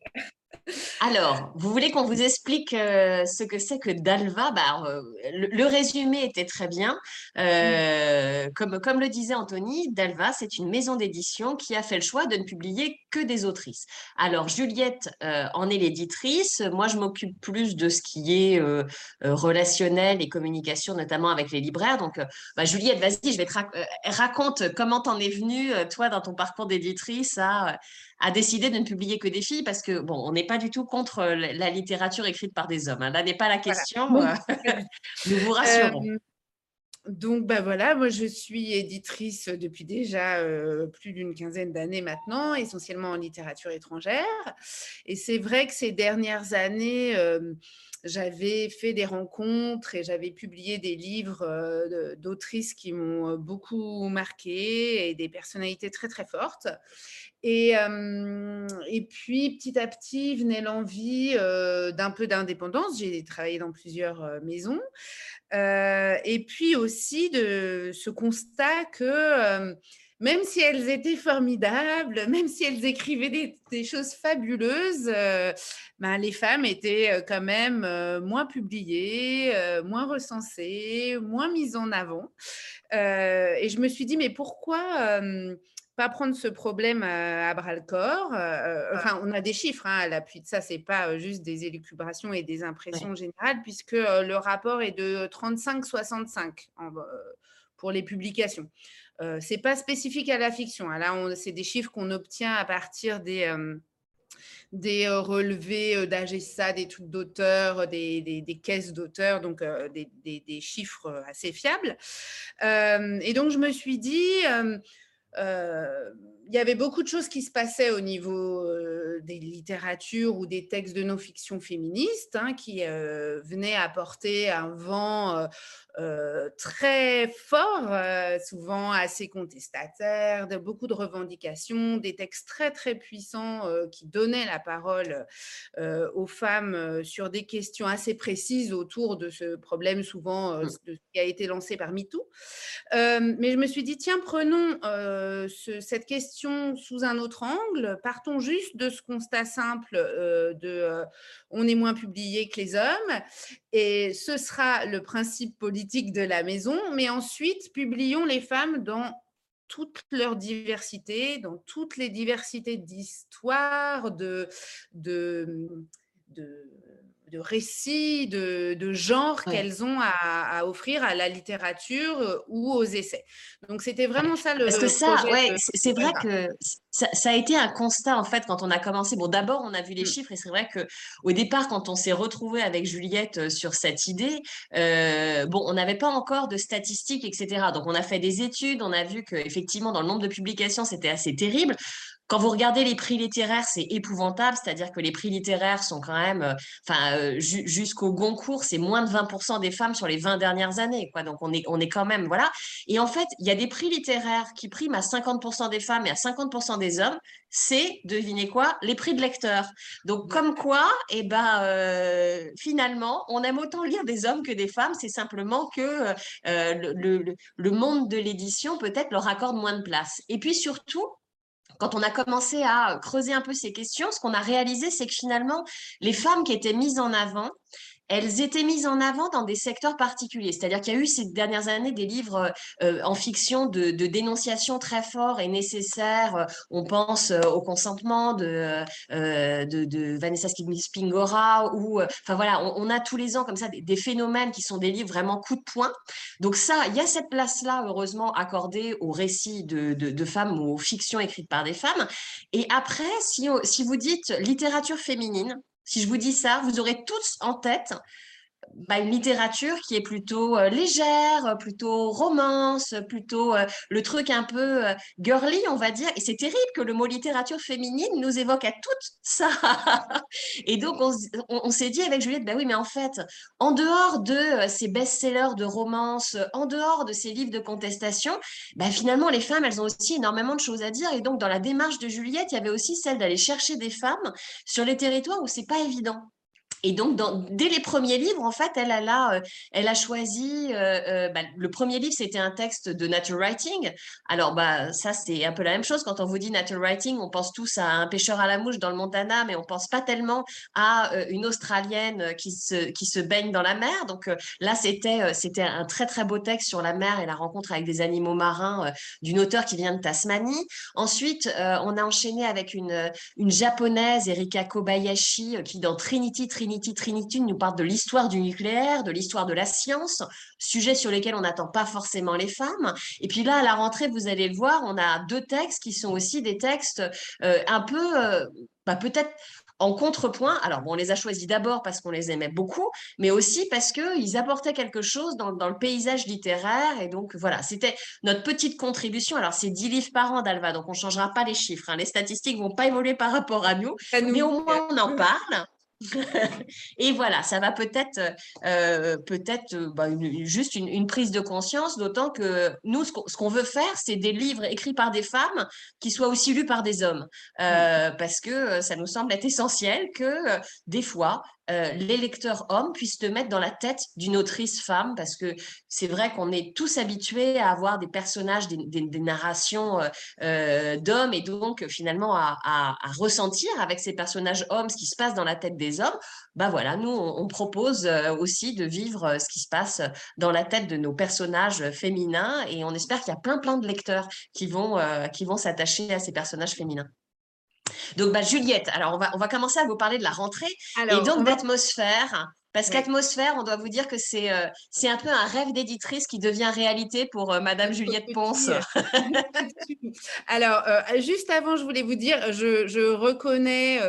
Alors, vous voulez qu'on vous explique euh, ce que c'est que Dalva? Bah, euh, le, le résumé était très bien. Euh, mmh. comme, comme le disait Anthony, Dalva, c'est une maison d'édition qui a fait le choix de ne publier que des autrices. Alors, Juliette euh, en est l'éditrice. Moi, je m'occupe plus de ce qui est euh, relationnel et communication, notamment avec les libraires. Donc, euh, bah, Juliette, vas-y, je vais te rac- raconte comment t'en es venue, toi, dans ton parcours d'éditrice, à, à décider de ne publier que des filles, parce que, bon, on n'est pas du tout contre la littérature écrite par des hommes. Là n'est pas la question. Voilà. Nous vous rassurons. Euh, donc, bah voilà, moi je suis éditrice depuis déjà euh, plus d'une quinzaine d'années maintenant, essentiellement en littérature étrangère. Et c'est vrai que ces dernières années, euh, j'avais fait des rencontres et j'avais publié des livres euh, d'autrices qui m'ont beaucoup marquée et des personnalités très très fortes. Et, euh, et puis, petit à petit, venait l'envie euh, d'un peu d'indépendance. J'ai travaillé dans plusieurs euh, maisons. Euh, et puis aussi, de ce constat que euh, même si elles étaient formidables, même si elles écrivaient des, des choses fabuleuses, euh, ben, les femmes étaient quand même euh, moins publiées, euh, moins recensées, moins mises en avant. Euh, et je me suis dit, mais pourquoi euh, pas prendre ce problème à bras-le-corps. Enfin, on a des chiffres hein, à l'appui de ça, c'est pas juste des élucubrations et des impressions ouais. générales, puisque le rapport est de trente-cinq soixante-cinq pour les publications. Euh, c'est pas spécifique à la fiction. Hein. Là, on, c'est des chiffres qu'on obtient à partir des... Euh, des relevés d'A G E S A, des trucs d'auteurs, des, des, des caisses d'auteurs, donc euh, des, des, des chiffres assez fiables. Euh, et donc, je me suis dit, euh, euh, il y avait beaucoup de choses qui se passaient au niveau euh, des littératures ou des textes de non-fiction féministes hein, qui euh, venaient apporter un vent euh, euh, très fort, euh, souvent assez contestataire, de beaucoup de revendications, des textes très très puissants euh, qui donnaient la parole euh, aux femmes euh, sur des questions assez précises autour de ce problème souvent euh, de ce qui a été lancé par MeToo. Euh, mais je me suis dit, tiens, prenons euh, ce, cette question sous un autre angle, partons juste de ce constat simple euh, de euh, on est moins publié que les hommes, et ce sera le principe politique de la maison, mais ensuite publions les femmes dans toute leur diversité, dans toutes les diversités d'histoire, de, de, de, de récits, de, de genres ouais. qu'elles ont à, à offrir à la littérature ou aux essais. Donc, c'était vraiment ça le Parce que ça, ouais, de... c'est vrai que ça, ça a été un constat, en fait, quand on a commencé. Bon, d'abord, on a vu les chiffres et c'est vrai qu'au départ, quand on s'est retrouvé avec Juliette sur cette idée, euh, bon, on n'avait pas encore de statistiques, et cetera. Donc, on a fait des études, on a vu qu'effectivement, dans le nombre de publications, c'était assez terrible. Quand vous regardez les prix littéraires, c'est épouvantable, c'est-à-dire que les prix littéraires sont quand même, euh, enfin, euh, ju- jusqu'au Goncourt, c'est moins de vingt pour cent des femmes sur les vingt dernières années, quoi. Donc, on est, on est quand même, voilà. Et en fait, il y a des prix littéraires qui priment à cinquante pour cent des femmes et à cinquante pour cent des hommes, c'est, devinez quoi, les prix de lecteurs. Donc, comme quoi, eh ben, euh, finalement, on aime autant lire des hommes que des femmes, c'est simplement que euh, le, le, le monde de l'édition, peut-être, leur accorde moins de place. Et puis, surtout, quand on a commencé à creuser un peu ces questions, ce qu'on a réalisé, c'est que finalement, les femmes qui étaient mises en avant, elles étaient mises en avant dans des secteurs particuliers. C'est-à-dire qu'il y a eu ces dernières années des livres euh, en fiction de, de dénonciation très forts et nécessaires. On pense euh, au consentement de, euh, de, de Vanessa Spingora. Ou, euh, enfin voilà, on, on a tous les ans comme ça des, des phénomènes qui sont des livres vraiment coup de poing. Donc ça, il y a cette place-là, heureusement, accordée aux récits de, de, de femmes ou aux fictions écrites par des femmes. Et après, si, si vous dites littérature féminine, si je vous dis ça, vous aurez tous en tête bah, une littérature qui est plutôt euh, légère, plutôt romance, plutôt euh, le truc un peu euh, girly, on va dire. Et c'est terrible que le mot littérature féminine nous évoque à toutes ça. Et donc, on, on, on s'est dit avec Juliette, bah oui, mais en fait, en dehors de euh, ces best-sellers de romance, en dehors de ces livres de contestation, bah, finalement, les femmes, elles ont aussi énormément de choses à dire. Et donc, dans la démarche de Juliette, il y avait aussi celle d'aller chercher des femmes sur les territoires où c'est pas évident. Et donc, dans, dès les premiers livres, en fait, elle, elle, a, elle a choisi… Euh, bah, le premier livre, c'était un texte de nature writing. Alors, bah, ça, c'est un peu la même chose. Quand on vous dit nature writing, on pense tous à un pêcheur à la mouche dans le Montana, mais on ne pense pas tellement à euh, une Australienne qui se, qui se baigne dans la mer. Donc euh, là, c'était, euh, c'était un très, très beau texte sur la mer et la rencontre avec des animaux marins euh, d'une auteure qui vient de Tasmanie. Ensuite, euh, on a enchaîné avec une, une japonaise, Erika Kobayashi, euh, qui, dans Trinity, Trinity, Trinity, Trinity nous parle de l'histoire du nucléaire, de l'histoire de la science, sujet sur lesquels on n'attend pas forcément les femmes. Et puis là, à la rentrée, vous allez le voir, on a deux textes qui sont aussi des textes euh, un peu, euh, bah, peut-être en contrepoint. Alors, bon, on les a choisis d'abord parce qu'on les aimait beaucoup, mais aussi parce qu'ils apportaient quelque chose dans, dans le paysage littéraire. Et donc, voilà, c'était notre petite contribution. Alors, c'est dix livres par an, Dalva, donc on ne changera pas les chiffres. Hein. Les statistiques ne vont pas évoluer par rapport à nous, à nous, mais au moins, on en parle. Et voilà, ça va peut-être euh, peut-être bah, une, juste une, une prise de conscience, d'autant que nous, ce qu'on, ce qu'on veut faire, c'est des livres écrits par des femmes qui soient aussi lus par des hommes, euh, mmh. parce que ça nous semble être essentiel que euh, des fois, euh, les lecteurs hommes puissent te mettre dans la tête d'une autrice femme, parce que c'est vrai qu'on est tous habitués à avoir des personnages, des, des, des narrations euh, d'hommes, et donc finalement à, à, à ressentir avec ces personnages hommes ce qui se passe dans la tête des hommes. Bah voilà, nous on, on propose aussi de vivre ce qui se passe dans la tête de nos personnages féminins, et on espère qu'il y a plein plein de lecteurs qui vont, euh, qui vont s'attacher à ces personnages féminins. Donc bah, Juliette, alors on va, on va commencer à vous parler de la rentrée, alors, et donc va... d'atmosphère, parce oui. qu'atmosphère, on doit vous dire que c'est, euh, c'est un peu un rêve d'éditrice qui devient réalité pour euh, Madame Juliette Ponce. Alors, euh, juste avant, je voulais vous dire, je, je reconnais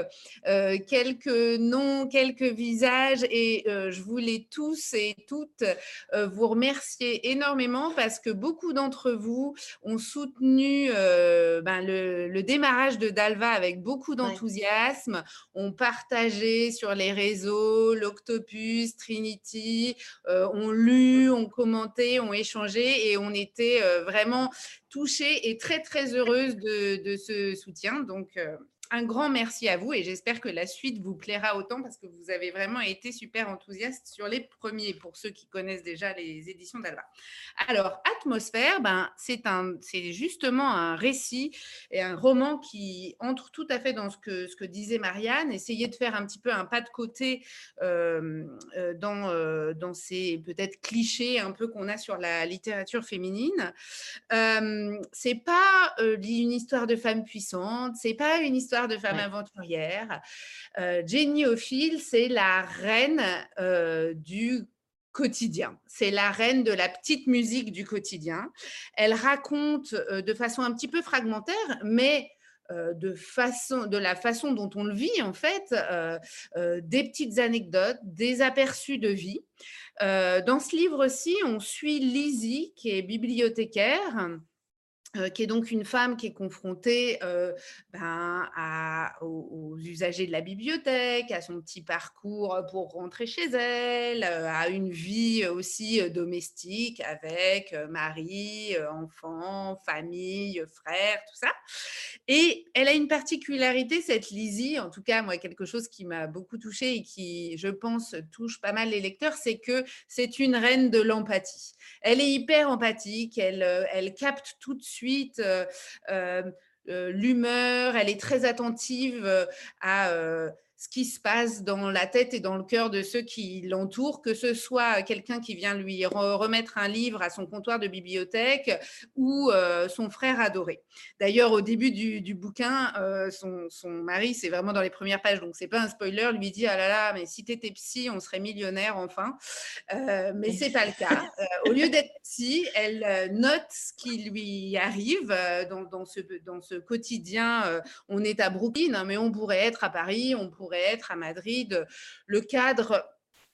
euh, quelques noms, quelques visages, et euh, je voulais tous et toutes euh, vous remercier énormément, parce que beaucoup d'entre vous ont soutenu euh, ben, le, le démarrage de Dalva avec beaucoup d'enthousiasme, ouais. ont partagé sur les réseaux, l'Octopus, Trinity, euh, on lu, on commenté, on échangé, et on était euh, vraiment touchées et très très heureuses de, de ce soutien. Donc euh, un grand merci à vous, et j'espère que la suite vous plaira autant, parce que vous avez vraiment été super enthousiastes sur les premiers, pour ceux qui connaissent déjà les éditions d'Alva. Alors Atmosphère, ben, c'est, un, c'est justement un récit et un roman qui entre tout à fait dans ce que, ce que disait Marianne, essayer de faire un petit peu un pas de côté euh, dans, euh, dans ces peut-être clichés un peu qu'on a sur la littérature féminine. Euh, c'est pas euh, une histoire de femme puissante, c'est pas une histoire de femme ouais. aventurière. Euh, Jenny O'Fil, c'est la reine euh, du quotidien. C'est la reine de la petite musique du quotidien. Elle raconte euh, de façon un petit peu fragmentaire, mais euh, de, façon, de la façon dont on le vit, en fait, euh, euh, des petites anecdotes, des aperçus de vie. Euh, dans ce livre-ci, on suit Lizzie, qui est bibliothécaire, Euh, qui est donc une femme qui est confrontée euh, ben, à, aux, aux usagers de la bibliothèque, à son petit parcours pour rentrer chez elle, euh, à une vie aussi domestique avec mari, enfant, famille, frère, tout ça. Et elle a une particularité, cette Lizzie, en tout cas, moi, quelque chose qui m'a beaucoup touchée et qui, je pense, touche pas mal les lecteurs, c'est que c'est une reine de l'empathie. Elle est hyper empathique, elle, elle capte tout de suite Suite, euh, euh, l'humeur, elle est très attentive à euh, ce qui se passe dans la tête et dans le cœur de ceux qui l'entourent, que ce soit quelqu'un qui vient lui re- remettre un livre à son comptoir de bibliothèque ou euh, son frère adoré. D'ailleurs, au début du, du bouquin, euh, son, son mari, c'est vraiment dans les premières pages, donc c'est pas un spoiler, lui dit « Ah là là, mais si t'étais psy, on serait millionnaire, enfin euh, ». Mais c'est pas le cas. Euh, au lieu d'être si elle note ce qui lui arrive dans, dans, ce, dans ce quotidien. On est à Brooklyn, mais on pourrait être à Paris, on pourrait être à Madrid. Le cadre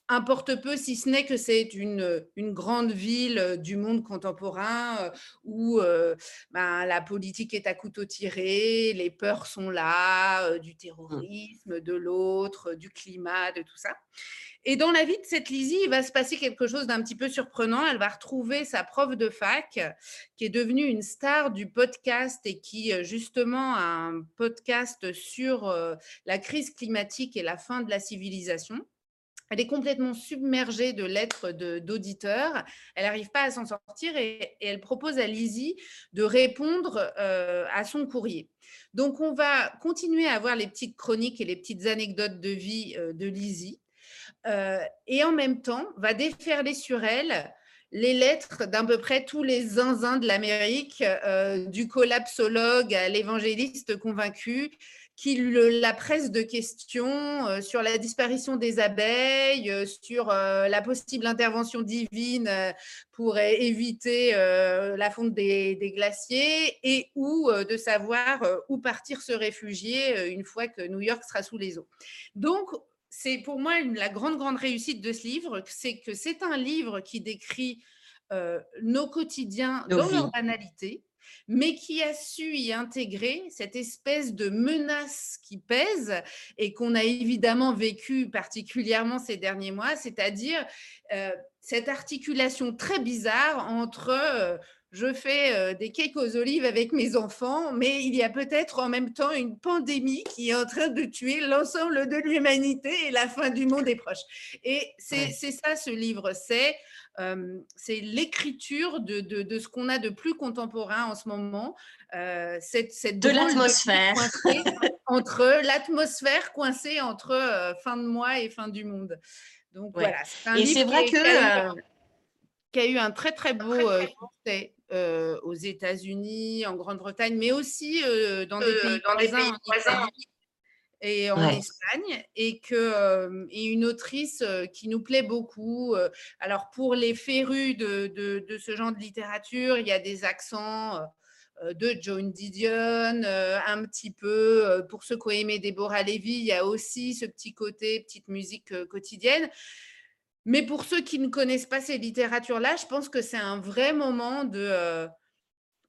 importe peu, si ce n'est que c'est une, une grande ville du monde contemporain où euh, ben, la politique est à couteau tiré, les peurs sont là, euh, du terrorisme, de l'autre, du climat, de tout ça. Et dans la vie de cette Lizzie, il va se passer quelque chose d'un petit peu surprenant. Elle va retrouver sa prof de fac qui est devenue une star du podcast et qui justement a un podcast sur euh, la crise climatique et la fin de la civilisation. Elle est complètement submergée de lettres de, d'auditeurs. Elle n'arrive pas à s'en sortir et, et elle propose à Lizzie de répondre euh, à son courrier. Donc, on va continuer à avoir les petites chroniques et les petites anecdotes de vie euh, de Lizzie euh, et en même temps, va déferler sur elle les lettres d'à peu près tous les zinzins de l'Amérique, euh, du collapsologue à l'évangéliste convaincu, qui la presse de questions sur la disparition des abeilles, sur la possible intervention divine pour éviter la fonte des, des glaciers et où de savoir où partir se réfugier une fois que New York sera sous les eaux. Donc, c'est pour moi la grande, grande réussite de ce livre, c'est que c'est un livre qui décrit euh, nos quotidiens nos dans vies. Leur banalité, mais qui a su y intégrer cette espèce de menace qui pèse et qu'on a évidemment vécu particulièrement ces derniers mois, c'est-à-dire euh, cette articulation très bizarre entre euh, je fais euh, des cakes aux olives avec mes enfants, mais il y a peut-être en même temps une pandémie qui est en train de tuer l'ensemble de l'humanité et la fin du monde est proche. Et c'est, c'est ça ce livre, c'est... Euh, c'est l'écriture de, de, de ce qu'on a de plus contemporain en ce moment, euh, cette, cette de l'atmosphère coincée entre l'atmosphère coincée entre euh, fin de mois et fin du monde. Donc ouais. Voilà, c'est un et livre c'est vrai qui, que, a, euh... qui a eu un très très beau succès euh, euh, aux États-Unis, en Grande-Bretagne, mais aussi euh, dans des euh, pays dans voisins. Des pays voisins. Et en ouais. Espagne, et, que, euh, et une autrice euh, qui nous plaît beaucoup. Euh, alors, pour les férus de, de, de ce genre de littérature, il y a des accents euh, de Joan Didion, euh, un petit peu. Euh, pour ceux qui ont aimé Déborah Lévy, il y a aussi ce petit côté, petite musique euh, quotidienne. Mais pour ceux qui ne connaissent pas ces littératures-là, je pense que c'est un vrai moment de... Euh,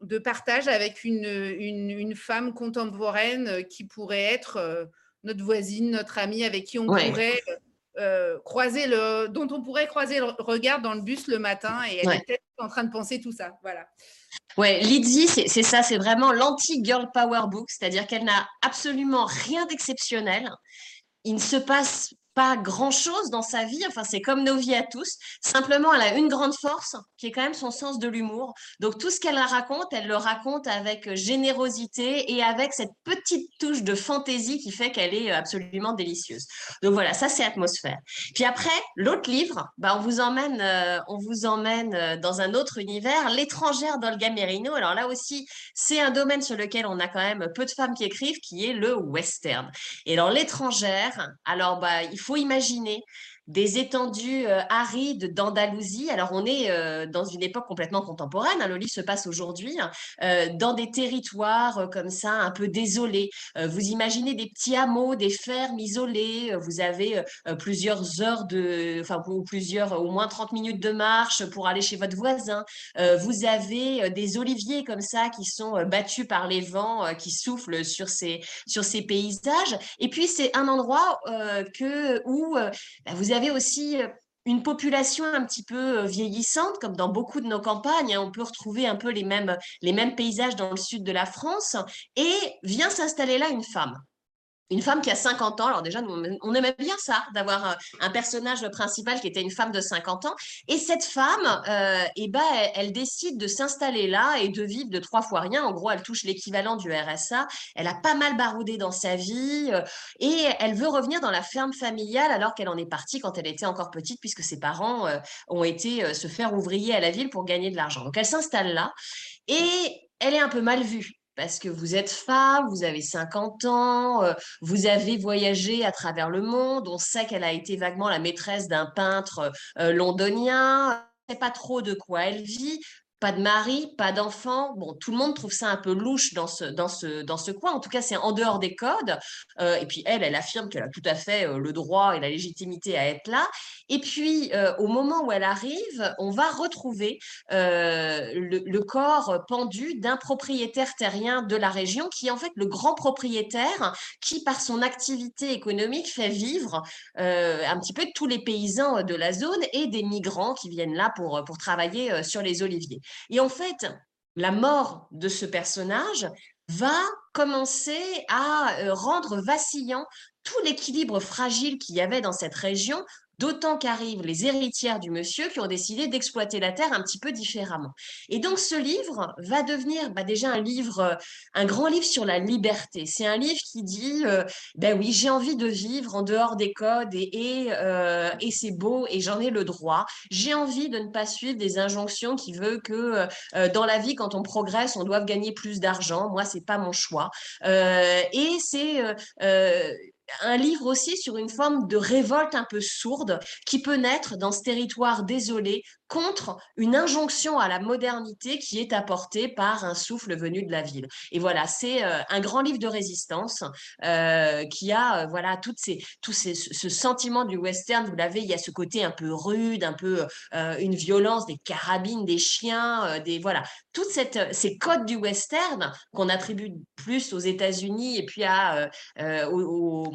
de partage avec une, une, une femme contemporaine qui pourrait être notre voisine, notre amie, avec qui on ouais. pourrait euh, croiser le, dont on pourrait croiser le regard dans le bus le matin, et elle ouais. est peut-être en train de penser tout ça. Voilà. Ouais, Lizzie, c'est, c'est ça, c'est vraiment l'anti-girl power book, c'est-à-dire qu'elle n'a absolument rien d'exceptionnel. Il ne se passe pas grand-chose dans sa vie, enfin c'est comme nos vies à tous, simplement elle a une grande force qui est quand même son sens de l'humour. Donc tout ce qu'elle raconte, elle le raconte avec générosité et avec cette petite touche de fantaisie qui fait qu'elle est absolument délicieuse. Donc voilà, ça c'est Atmosphère. Puis après, l'autre livre, bah, on vous emmène, euh, on vous emmène dans un autre univers, L'étrangère d'Olga Merino. Alors là aussi, c'est un domaine sur lequel on a quand même peu de femmes qui écrivent, qui est le western. Et dans L'étrangère, alors bah, il faut faut imaginer des étendues euh, arides d'Andalousie. Alors, on est euh, dans une époque complètement contemporaine. Hein, le livre se passe aujourd'hui hein, euh, dans des territoires euh, comme ça, un peu désolés. Euh, vous imaginez des petits hameaux, des fermes isolées. Euh, vous avez euh, plusieurs heures de, enfin, ou plusieurs, au moins trente minutes de marche pour aller chez votre voisin. Euh, vous avez euh, des oliviers comme ça qui sont euh, battus par les vents euh, qui soufflent sur ces sur ces paysages. Et puis, c'est un endroit euh, que où euh, bah, vous avez Vous avez aussi une population un petit peu vieillissante, comme dans beaucoup de nos campagnes. On peut retrouver un peu les mêmes, les mêmes paysages dans le sud de la France. Et vient s'installer là une femme. Une femme qui a cinquante ans. Alors déjà, nous, on aimait bien ça, d'avoir un personnage principal qui était une femme de cinquante ans. Et cette femme, euh, eh ben, elle, elle décide de s'installer là et de vivre de trois fois rien. En gros, elle touche l'équivalent du R S A. Elle a pas mal baroudé dans sa vie euh, et elle veut revenir dans la ferme familiale alors qu'elle en est partie quand elle était encore petite, puisque ses parents euh, ont été euh, se faire ouvrier à la ville pour gagner de l'argent. Donc, elle s'installe là et elle est un peu mal vue. Parce que vous êtes femme, vous avez cinquante ans, euh, vous avez voyagé à travers le monde. On sait qu'elle a été vaguement la maîtresse d'un peintre euh, londonien. On ne sait pas trop de quoi elle vit. pas de mari, pas d'enfant. Bon, tout le monde trouve ça un peu louche dans ce, dans ce, dans ce coin. En tout cas, c'est en dehors des codes. Euh, et puis, elle, elle affirme qu'elle a tout à fait euh, le droit et la légitimité à être là. Et puis, euh, au moment où elle arrive, on va retrouver euh, le, le corps pendu d'un propriétaire terrien de la région qui est en fait le grand propriétaire qui, par son activité économique, fait vivre euh, un petit peu tous les paysans de la zone et des migrants qui viennent là pour, pour travailler sur les oliviers. Et en fait, la mort de ce personnage va commencer à rendre vacillant tout l'équilibre fragile qu'il y avait dans cette région, d'autant qu'arrivent les héritières du monsieur qui ont décidé d'exploiter la terre un petit peu différemment. Et donc, ce livre va devenir bah, déjà un livre, un grand livre sur la liberté. C'est un livre qui dit, euh, ben oui, j'ai envie de vivre en dehors des codes et, et, euh, et c'est beau et j'en ai le droit. J'ai envie de ne pas suivre des injonctions qui veulent que euh, dans la vie, quand on progresse, on doive gagner plus d'argent. Moi, c'est pas mon choix. Euh, et c'est... Euh, euh, un livre aussi sur une forme de révolte un peu sourde qui peut naître dans ce territoire désolé contre une injonction à la modernité qui est apportée par un souffle venu de la ville. Et voilà, c'est un grand livre de résistance euh, qui a euh, voilà, toutes ces, tout ces, ce sentiment du western, vous l'avez, il y a ce côté un peu rude, un peu euh, une violence, des carabines, des chiens, euh, des, voilà, toutes cette, ces codes du western qu'on attribue plus aux États-Unis et puis à, euh, aux, aux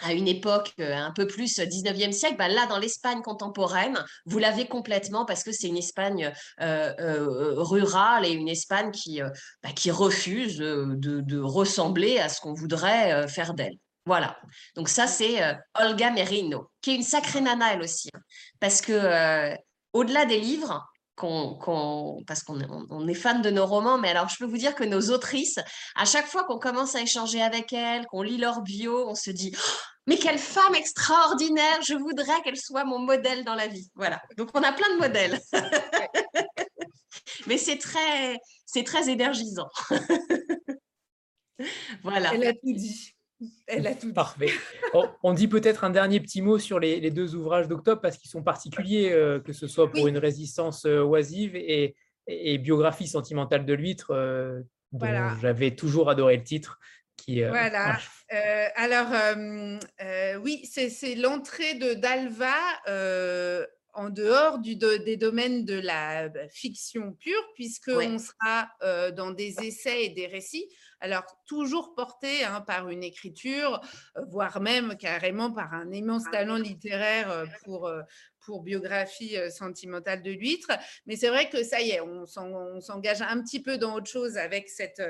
à une époque un peu plus dix-neuvième siècle, ben là, dans l'Espagne contemporaine, vous l'avez complètement parce que c'est une Espagne euh, euh, rurale et une Espagne qui, euh, bah, qui refuse de, de ressembler à ce qu'on voudrait faire d'elle. Voilà. Donc ça, c'est euh, Olga Merino, qui est une sacrée nana, elle aussi. Hein, parce que euh, au-delà des livres, qu'on, qu'on, parce qu'on est, on est fan de nos romans, mais alors je peux vous dire que nos autrices, à chaque fois qu'on commence à échanger avec elles, qu'on lit leur bio, on se dit oh, « mais quelle femme extraordinaire, je voudrais qu'elle soit mon modèle dans la vie ». Voilà, donc on a plein de modèles. Mais c'est très, c'est très énergisant. Voilà. Elle a tout dit. Elle a tout dit. Parfait. On dit peut-être un dernier petit mot sur les, les deux ouvrages d'octobre parce qu'ils sont particuliers, euh, que ce soit pour oui. une résistance euh, oisive et, et, et biographie sentimentale de l'huître, euh, dont voilà. j'avais toujours adoré le titre. Qui, euh, voilà. Marche. Euh, alors, euh, euh, oui, c'est, c'est l'entrée de Dalva euh, en dehors du, de, des domaines de la fiction pure, puisqu'on oui. sera euh, dans des essais et des récits. Alors, toujours porté hein, par une écriture, voire même carrément par un immense talent littéraire pour, pour biographie sentimentale de l'huître. Mais c'est vrai que ça y est, on, s'en, on s'engage un petit peu dans autre chose avec, cette,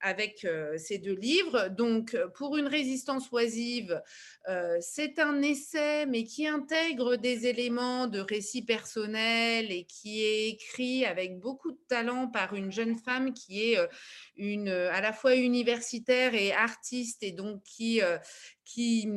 avec euh, ces deux livres. Donc, pour une résistance oisive, euh, c'est un essai, mais qui intègre des éléments de récit personnel et qui est écrit avec beaucoup de talent par une jeune femme qui est euh, une, à la fois fois universitaire et artiste et donc qui, euh, qui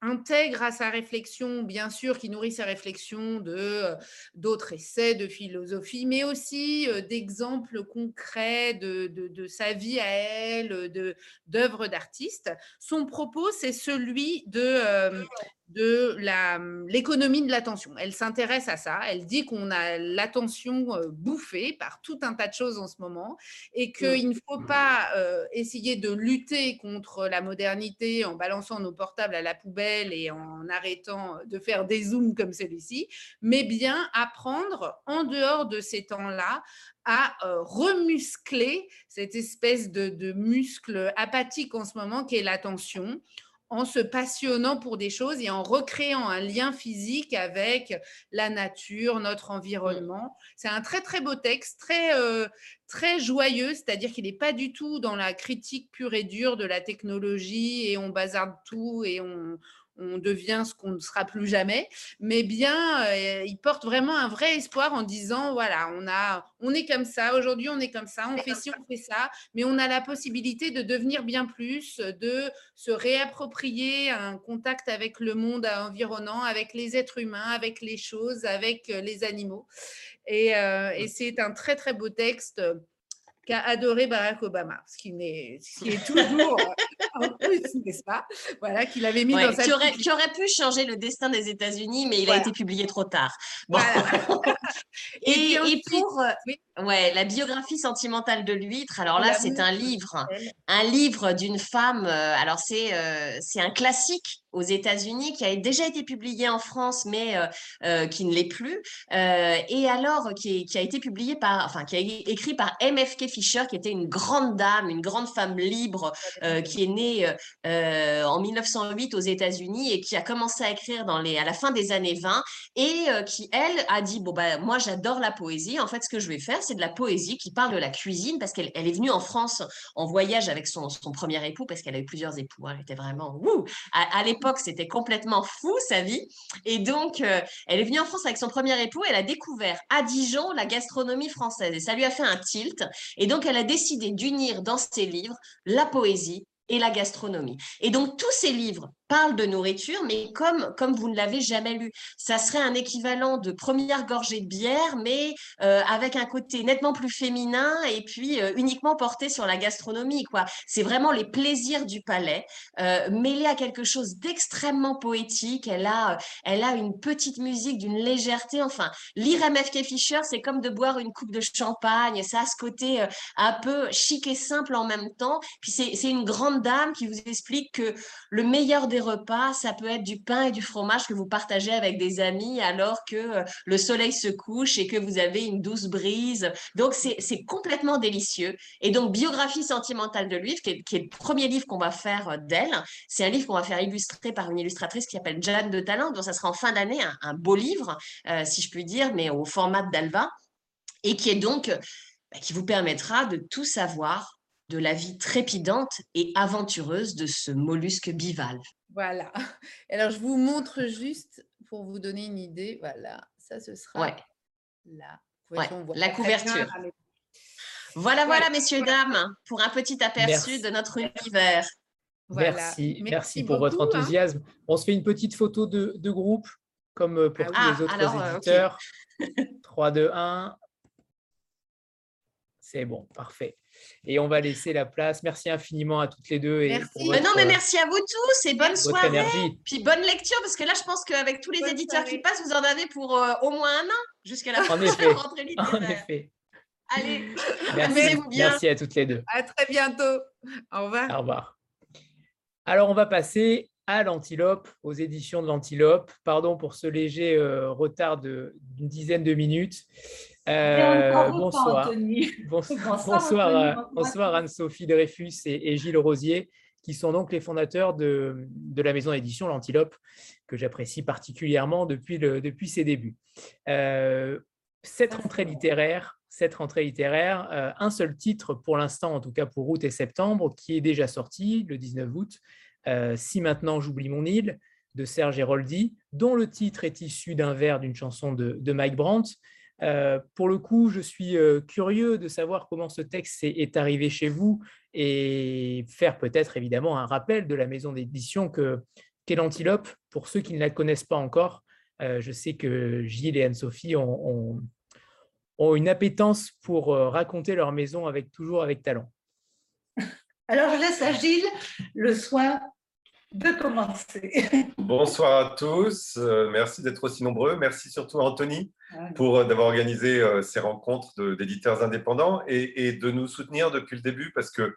intègre à sa réflexion, bien sûr, qui nourrit sa réflexion de, euh, d'autres essais, de philosophie, mais aussi euh, d'exemples concrets de, de, de sa vie à elle, de, d'œuvres d'artistes. Son propos, c'est celui de... Euh, de la, l'économie de l'attention. Elle s'intéresse à ça, elle dit qu'on a l'attention bouffée par tout un tas de choses en ce moment et qu'il ne faut pas euh, essayer de lutter contre la modernité en balançant nos portables à la poubelle et en arrêtant de faire des zooms comme celui-ci, mais bien apprendre en dehors de ces temps-là à euh, remuscler cette espèce de, de muscle apathique en ce moment qui est l'attention, en se passionnant pour des choses et en recréant un lien physique avec la nature, notre environnement. C'est un très, très beau texte, très, euh, très joyeux, c'est-à-dire qu'il n'est pas du tout dans la critique pure et dure de la technologie et on bazarde tout et on, on devient ce qu'on ne sera plus jamais, mais bien, euh, il porte vraiment un vrai espoir en disant, voilà, on, a, on est comme ça, aujourd'hui on est comme ça, on fait ci, on fait ça, mais on a la possibilité de devenir bien plus, de se réapproprier un contact avec le monde environnant, avec les êtres humains, avec les choses, avec les animaux. Et, euh, et c'est un très, très beau texte qu'a adoré Barack Obama, ce qui, n'est, ce qui est toujours en plus, n'est-ce pas ? Voilà, qu'il avait mis ouais, dans sa... Qui aurait, qui aurait pu changer le destin des États-Unis, mais il voilà. a été publié trop tard. Bon. Voilà. et, et, et, puis, et pour... Oui. Ouais, la biographie sentimentale de L'Huître. Alors là, c'est un livre, un livre d'une femme. Euh, alors c'est euh, c'est un classique aux États-Unis qui a déjà été publié en France, mais euh, euh, qui ne l'est plus. Euh, et alors qui, est, qui a été publié par, enfin qui a é- écrit par M F K Fisher, qui était une grande dame, une grande femme libre, euh, qui est née euh, en mille neuf cent huit aux États-Unis et qui a commencé à écrire dans les à la fin des années vingt et euh, qui elle a dit bon bah moi j'adore la poésie. En fait, ce que je vais faire, c'est de la poésie qui parle de la cuisine, parce qu'elle elle est venue en France en voyage avec son, son premier époux, parce qu'elle a eu plusieurs époux, hein, elle était vraiment wouh, à, à l'époque c'était complètement fou sa vie, et donc euh, elle est venue en France avec son premier époux, elle a découvert à Dijon la gastronomie française et ça lui a fait un tilt, et donc elle a décidé d'unir dans ses livres la poésie et la gastronomie. Et donc, tous ces livres parlent de nourriture, mais comme, comme vous ne l'avez jamais lu. Ça serait un équivalent de Première gorgée de bière, mais euh, avec un côté nettement plus féminin et puis euh, uniquement porté sur la gastronomie, quoi. C'est vraiment les plaisirs du palais, euh, mêlés à quelque chose d'extrêmement poétique. Elle a, elle a une petite musique, d'une légèreté. Enfin, lire M F K Fisher, c'est comme de boire une coupe de champagne. Ça a ce côté euh, un peu chic et simple en même temps. Puis, c'est, c'est une grande dame qui vous explique que le meilleur des repas, ça peut être du pain et du fromage que vous partagez avec des amis alors que le soleil se couche et que vous avez une douce brise. Donc, c'est, c'est complètement délicieux. Et donc, Biographie sentimentale de L'Huître, qui est, qui est le premier livre qu'on va faire d'elle, c'est un livre qu'on va faire illustrer par une illustratrice qui s'appelle Jeanne de Talent. Donc, ça sera en fin d'année, un, un beau livre, euh, si je puis dire, mais au format de Dalva, et qui est donc, bah, qui vous permettra de tout savoir de la vie trépidante et aventureuse de ce mollusque bivalve. Voilà. Alors, je vous montre juste pour vous donner une idée. Voilà, ça, ce sera ouais. la, ouais. la couverture. Bien. Voilà, ouais. voilà, messieurs, voilà. dames, pour un petit aperçu Merci. de notre univers. Voilà. Merci. Merci, Merci pour beaucoup, votre enthousiasme. Hein. On se fait une petite photo de, de groupe, comme pour ah, tous ah, les autres alors, éditeurs. Okay. trois, deux, un. C'est bon, parfait. Et on va laisser la place. Merci infiniment à toutes les deux. Et merci. Votre, mais non, mais merci à vous tous et bonne soirée. Énergie. Puis bonne lecture, parce que là, je pense qu'avec tous les bonne éditeurs soirée. qui passent, vous en avez pour euh, au moins un an jusqu'à la fin de la rentrée littéraire. En effet. Allez, amusez-vous bien. Merci à toutes les deux. À très bientôt. Au revoir. Au revoir. Alors, on va passer à l'Antilope, aux éditions de l'Antilope. Pardon pour ce léger euh, retard de, d'une dizaine de minutes. Euh, bonsoir. Bonsoir, bonsoir, bonsoir Anne-Sophie Dreyfus et, et Gilles Rosier, qui sont donc les fondateurs de, de la maison d'édition L'Antilope, que j'apprécie particulièrement depuis, le, depuis ses débuts. Euh, cette rentrée littéraire, cette rentrée littéraire euh, un seul titre pour l'instant, en tout cas pour août et septembre, qui est déjà sorti le dix-neuf août, euh, « Si maintenant j'oublie mon île » de Serge Héroldi, dont le titre est issu d'un vers d'une chanson de, de Mike Brandt. Euh, pour le coup, je suis euh, curieux de savoir comment ce texte est, est arrivé chez vous et faire peut-être évidemment un rappel de la maison d'édition que, qu'est l'Antilope, pour ceux qui ne la connaissent pas encore. Euh, je sais que Gilles et Anne-Sophie ont, ont, ont une appétence pour euh, raconter leur maison avec, toujours avec talent. Alors, je laisse à Gilles le soin de commencer. Bonsoir à tous, euh, merci d'être aussi nombreux, merci surtout à Anthony pour euh, d'avoir organisé euh, ces rencontres de, d'éditeurs indépendants et, et de nous soutenir depuis le début, parce que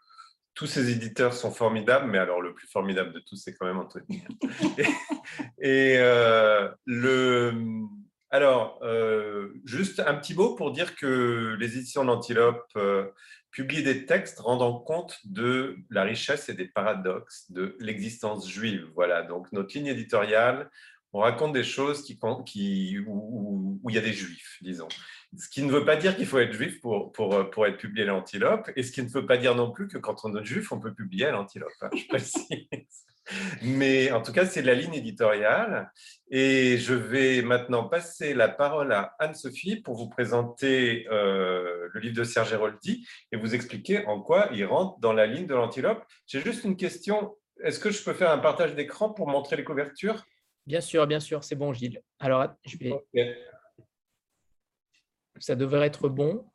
tous ces éditeurs sont formidables, mais alors le plus formidable de tous, c'est quand même Anthony. et, et euh, le, alors, euh, juste un petit mot pour dire que les éditions de l'Antilope euh, publie des textes rendant compte de la richesse et des paradoxes de l'existence juive. Voilà, donc notre ligne éditoriale, on raconte des choses qui, qui, où, où, où il y a des juifs, disons. Ce qui ne veut pas dire qu'il faut être juif pour, pour, pour être publié à l'Antilope, et ce qui ne veut pas dire non plus que quand on est juif, on peut publier à l'Antilope, hein, je précise. Mais en tout cas, c'est la ligne éditoriale. Et je vais maintenant passer la parole à Anne-Sophie pour vous présenter euh, le livre de Serge Héroldi et vous expliquer en quoi il rentre dans la ligne de l'Antilope. J'ai juste une question. Est-ce que je peux faire un partage d'écran pour montrer les couvertures ? Bien sûr, bien sûr. C'est bon, Gilles. Alors, je vais... Okay. Ça devrait être bon.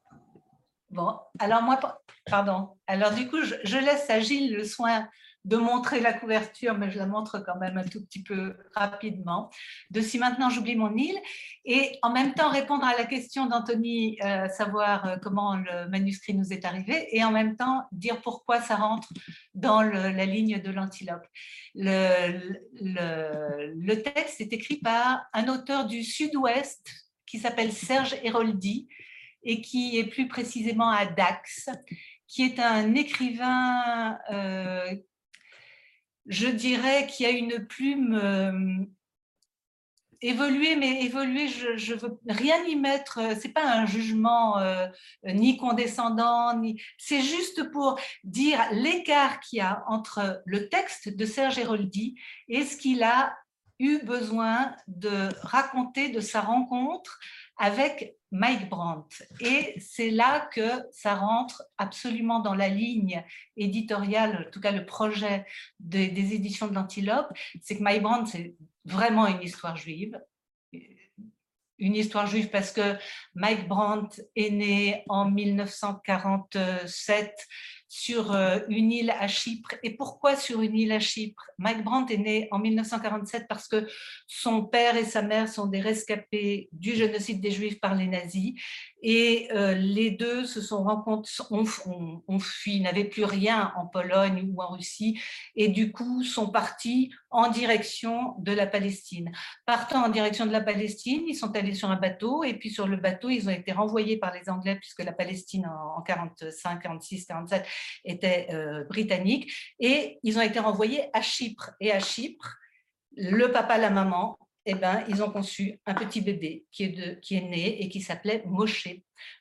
Bon. Alors, moi... Pardon. Alors, du coup, je, je laisse à Gilles le soin de montrer la couverture, mais je la montre quand même un tout petit peu rapidement, de Si maintenant j'oublie mon île, et en même temps répondre à la question d'Anthony, euh, savoir comment le manuscrit nous est arrivé, et en même temps dire pourquoi ça rentre dans le, la ligne de l'antilope. Le, le, le texte est écrit par un auteur du sud-ouest qui s'appelle Serge Héroldi et qui est plus précisément à Dax, qui est un écrivain, euh, je dirais, qui a une plume euh, évoluée, mais évoluée, je, je veux rien y mettre, c'est pas un jugement euh, ni condescendant, ni, c'est juste pour dire l'écart qu'il y a entre le texte de Serge Héroldi et ce qu'il a eu besoin de raconter de sa rencontre avec Mike Brandt. Et c'est là que ça rentre absolument dans la ligne éditoriale, en tout cas le projet des, des éditions de l'Antilope, c'est que Mike Brandt, c'est vraiment une histoire juive. Une histoire juive parce que Mike Brandt est né en mille neuf cent quarante-sept sur une île à Chypre. Et pourquoi sur une île à Chypre? Mike Brandt est né en mille neuf cent quarante-sept parce que son père et sa mère sont des rescapés du génocide des Juifs par les nazis, et euh, les deux se sont rencontrés, ont on, on fui, n'avaient plus rien en Pologne ou en Russie, et du coup sont partis en direction de la Palestine. Partant en direction de la Palestine, ils sont allés sur un bateau, et puis sur le bateau, ils ont été renvoyés par les Anglais, puisque la Palestine en quarante-cinq, quarante-six, quarante-sept étaient euh, britanniques, et ils ont été renvoyés à Chypre. Et à Chypre, le papa, la maman, eh ben, ils ont conçu un petit bébé qui est, de, qui est né et qui s'appelait Moshe.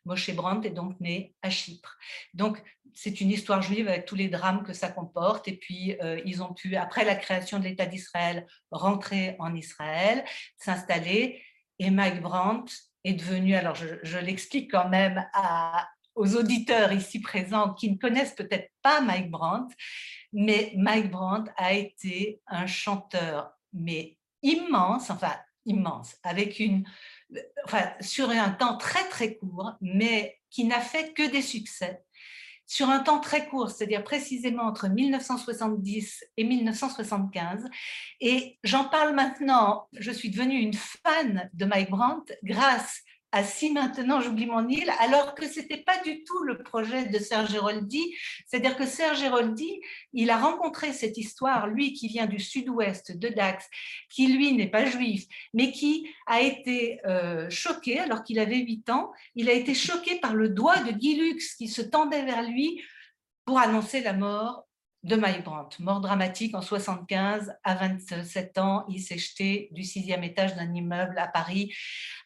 Moshe Brandt est donc né à Chypre. Donc, c'est une histoire juive avec tous les drames que ça comporte. Et puis, euh, ils ont pu, après la création de l'État d'Israël, rentrer en Israël, s'installer. Et Mike Brandt est devenu, alors je, je l'explique quand même à... aux auditeurs ici présents qui ne connaissent peut-être pas Mike Brandt, mais Mike Brandt a été un chanteur, mais immense, enfin immense, avec une, enfin, sur un temps très très court, mais qui n'a fait que des succès. Sur un temps très court, c'est-à-dire précisément entre mille neuf cent soixante-dix et mille neuf cent soixante-quinze. Et j'en parle maintenant, je suis devenue une fan de Mike Brandt grâce à Si maintenant j'oublie mon île, alors que ce n'était pas du tout le projet de Serge Héroldi. C'est-à-dire que Serge Héroldi, il a rencontré cette histoire, lui qui vient du sud-ouest de Dax, qui lui n'est pas juif, mais qui a été euh, choqué, alors qu'il avait huit ans, il a été choqué par le doigt de Guy Lux qui se tendait vers lui pour annoncer la mort de Mike Brandt. Mort dramatique en soixante-quinze, à vingt-sept ans, il s'est jeté du sixième étage d'un immeuble à Paris,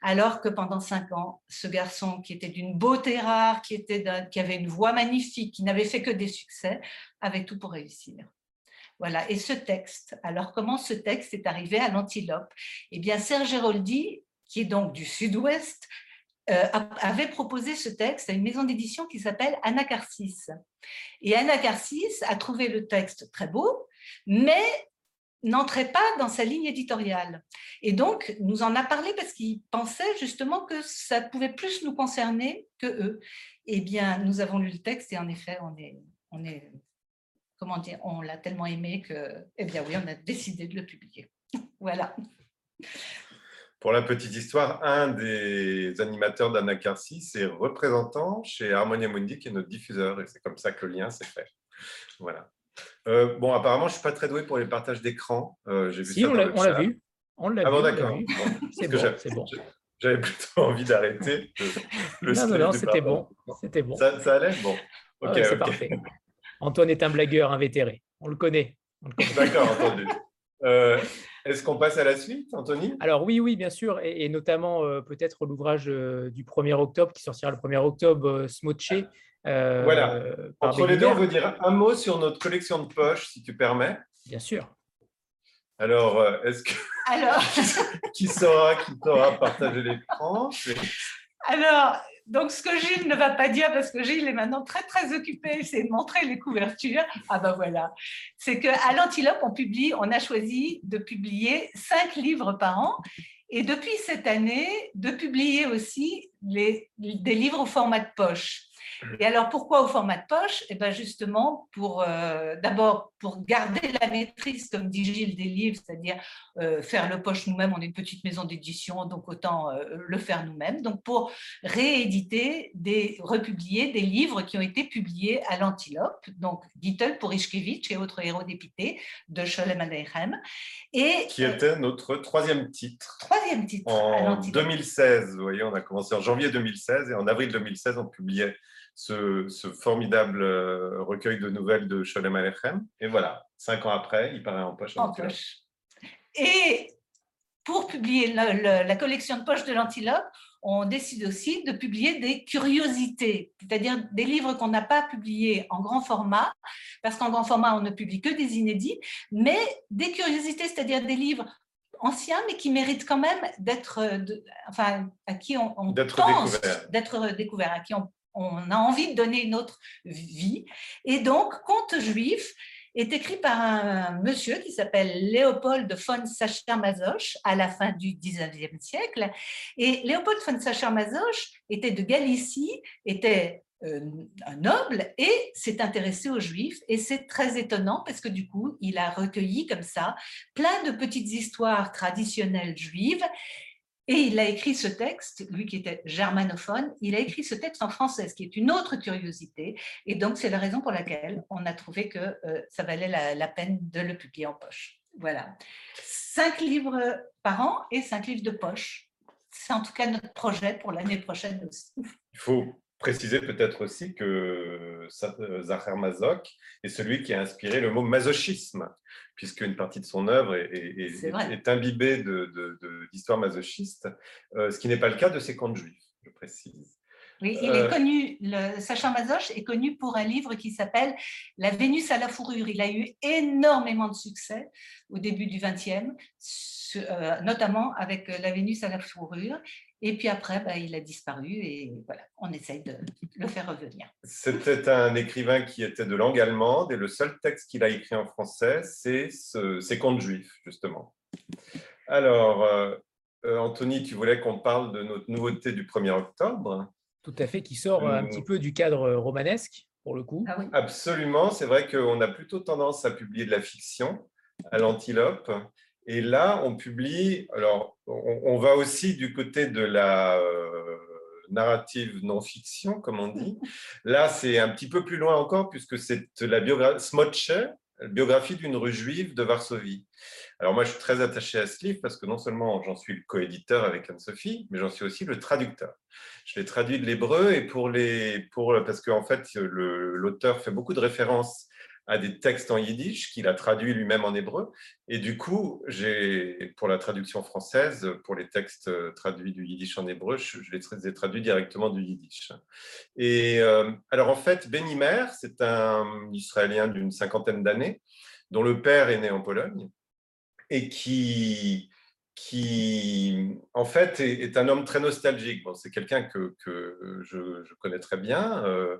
alors que pendant cinq ans, ce garçon qui était d'une beauté rare, qui, était qui avait une voix magnifique, qui n'avait fait que des succès, avait tout pour réussir. Voilà, et ce texte, alors comment ce texte est arrivé à l'Antilope? Eh bien, Serge Héroldi, qui est donc du sud-ouest, Euh, avait proposé ce texte à une maison d'édition qui s'appelle Anacarsis. Et Anacarsis a trouvé le texte très beau, mais n'entrait pas dans sa ligne éditoriale. Et donc, nous en a parlé parce qu'il pensait justement que ça pouvait plus nous concerner que eux. Eh bien, nous avons lu le texte et en effet, on est, on est, comment dire, on l'a tellement aimé que, eh bien oui, on a décidé de le publier. Voilà. Pour la petite histoire, un des animateurs d'Anacarsis est représentant chez Harmonia Mundi, qui est notre diffuseur, et c'est comme ça que le lien s'est fait. Voilà. Euh, bon, apparemment, je ne suis pas très doué pour les partages d'écran. Euh, j'ai vu si, ça on l'a vu. On l'a ah vu, bon, d'accord. Bon, c'est bon, c'est bon. J'avais plutôt envie d'arrêter le, le Non, non, non, c'était bon. C'était bon. Ça, ça allait? Bon. Okay, ah, c'est okay. Parfait. Antoine est un blagueur invétéré. On le connaît. connaît. D'accord, entendu. Euh, Est-ce qu'on passe à la suite, Anthony? Alors oui, oui, bien sûr, et, et notamment euh, peut-être l'ouvrage euh, du premier octobre, qui sortira le premier octobre, euh, Smotché. Euh, voilà, entre Béguière. Les deux, on veut dire un mot sur notre collection de poches, si tu permets. Bien sûr. Alors, euh, est-ce que… Alors qui saura, qui saura partager l'écran? Alors… Donc, ce que Gilles ne va pas dire, parce que Gilles est maintenant très, très occupé, c'est de montrer les couvertures. Ah ben voilà. C'est qu'à l'Antilope, on publie, on a choisi de publier cinq livres par an. Et depuis cette année, de publier aussi les, des livres au format de poche. Et alors, pourquoi au format de poche? Eh bien, justement, pour euh, d'abord, pour garder la maîtrise, comme dit Gilles, des livres, c'est-à-dire euh, faire le poche nous-mêmes. On est une petite maison d'édition, donc autant euh, le faire nous-mêmes. Donc, pour rééditer, des, republier des livres qui ont été publiés à l'Antilope, donc Gittel pour Ishkevitch et autres héros dépités de Sholem Aleichem. Et qui était notre troisième titre. Troisième titre à l'Antilope. En deux mille seize, vous voyez, on a commencé en janvier deux mille seize et en avril deux mille seize, on publiait Ce, ce formidable recueil de nouvelles de Sholem Aleichem. Et voilà, cinq ans après, il paraît en poche. En poche. Et pour publier le, le, la collection de poches de l'Antilope, on décide aussi de publier des curiosités, c'est-à-dire des livres qu'on n'a pas publiés en grand format, parce qu'en grand format, on ne publie que des inédits, mais des curiosités, c'est-à-dire des livres anciens, mais qui méritent quand même d'être, de, enfin, à qui on, on d'être pense découvert. d'être découvert, à qui on On a envie de donner une autre vie. Et donc, Contes juifs est écrit par un monsieur qui s'appelle Léopold von Sacher-Masoch à la fin du dix-neuvième siècle. Et Léopold von Sacher-Masoch était de Galicie, était euh, un noble et s'est intéressé aux juifs. Et c'est très étonnant parce que du coup, il a recueilli comme ça plein de petites histoires traditionnelles juives. Et il a écrit ce texte, lui qui était germanophone, il a écrit ce texte en français, ce qui est une autre curiosité. Et donc, c'est la raison pour laquelle on a trouvé que euh, ça valait la, la peine de le publier en poche. Voilà. Cinq livres par an et cinq livres de poche. C'est en tout cas notre projet pour l'année prochaine aussi. Il faut préciser peut-être aussi que Sacher Masoch est celui qui a inspiré le mot masochisme, puisqu'une partie de son œuvre est, est, est, est imbibée de, de, de, d'histoire masochiste, euh, ce qui n'est pas le cas de ses contes juifs, je précise. Oui, il euh, est connu, le, Sacher Masoch est connu pour un livre qui s'appelle « La Vénus à la fourrure ». Il a eu énormément de succès au début du vingtième, euh, notamment avec « La Vénus à la fourrure ». Et puis après, bah, il a disparu et voilà, on essaye de le faire revenir. C'était un écrivain qui était de langue allemande et le seul texte qu'il a écrit en français, c'est ce, ses contes juifs, justement. Alors, euh, Anthony, tu voulais qu'on parle de notre nouveauté du premier octobre? Tout à fait, qui sort un petit peu du cadre romanesque, pour le coup. Ah oui. Absolument, c'est vrai qu'on a plutôt tendance à publier de la fiction à l'Antilope. Et là, on publie, alors on, on va aussi du côté de la euh, narrative non-fiction, comme on dit. Là, c'est un petit peu plus loin encore, puisque c'est la biogra- Smoche, biographie d'une rue juive de Varsovie. Alors moi, je suis très attaché à ce livre, parce que non seulement j'en suis le coéditeur avec Anne-Sophie, mais j'en suis aussi le traducteur. Je l'ai traduit de l'hébreu, et pour les, pour, parce qu'en fait, le, l'auteur fait beaucoup de références à des textes en yiddish qu'il a traduit lui-même en hébreu. Et du coup, j'ai, pour la traduction française, pour les textes traduits du yiddish en hébreu, je, je les ai traduits directement du yiddish. Et euh, alors en fait, Benny Meir, c'est un Israélien d'une cinquantaine d'années, dont le père est né en Pologne, et qui, qui en fait, est, est un homme très nostalgique. Bon, c'est quelqu'un que, que je, je connais très bien, euh,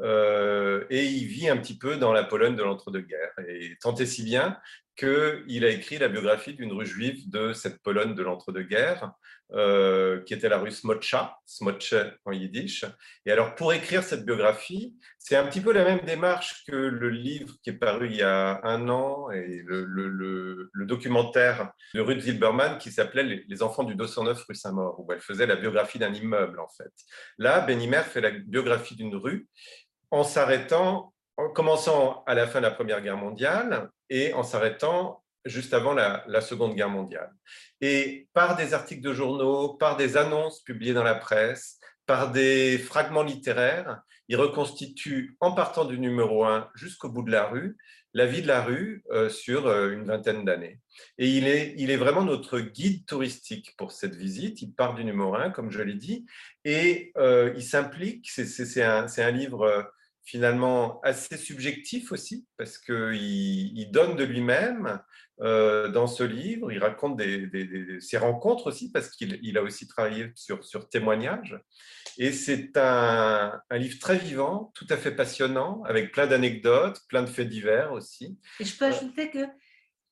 Euh, et il vit un petit peu dans la Pologne de l'entre-deux-guerres, et tant et si bien qu'il a écrit la biographie d'une rue juive de cette Pologne de l'entre-deux-guerres, euh, qui était la rue Smotcha, Smoche en yiddish. Et alors, pour écrire cette biographie, c'est un petit peu la même démarche que le livre qui est paru il y a un an, et le, le, le, le documentaire de Ruth Zilberman qui s'appelait « Les enfants du deux cent neuf rue Saint-Maur », où elle faisait la biographie d'un immeuble, en fait. Là, Benny Meir fait la biographie d'une rue, en s'arrêtant, en commençant à la fin de la Première Guerre mondiale et en s'arrêtant juste avant la, la Seconde Guerre mondiale. Et par des articles de journaux, par des annonces publiées dans la presse, par des fragments littéraires, il reconstitue, en partant du numéro un jusqu'au bout de la rue, la vie de la rue euh, sur euh, une vingtaine d'années. Et il est, il est vraiment notre guide touristique pour cette visite. Il part du numéro un, comme je l'ai dit, et euh, il s'implique. C'est, c'est, c'est, un, c'est un livre... Euh, finalement assez subjectif aussi, parce qu'il il donne de lui-même euh, dans ce livre, il raconte des, des, des, ses rencontres aussi, parce qu'il il a aussi travaillé sur, sur témoignages, et c'est un, un livre très vivant, tout à fait passionnant, avec plein d'anecdotes, plein de faits divers aussi. Et je peux ajouter que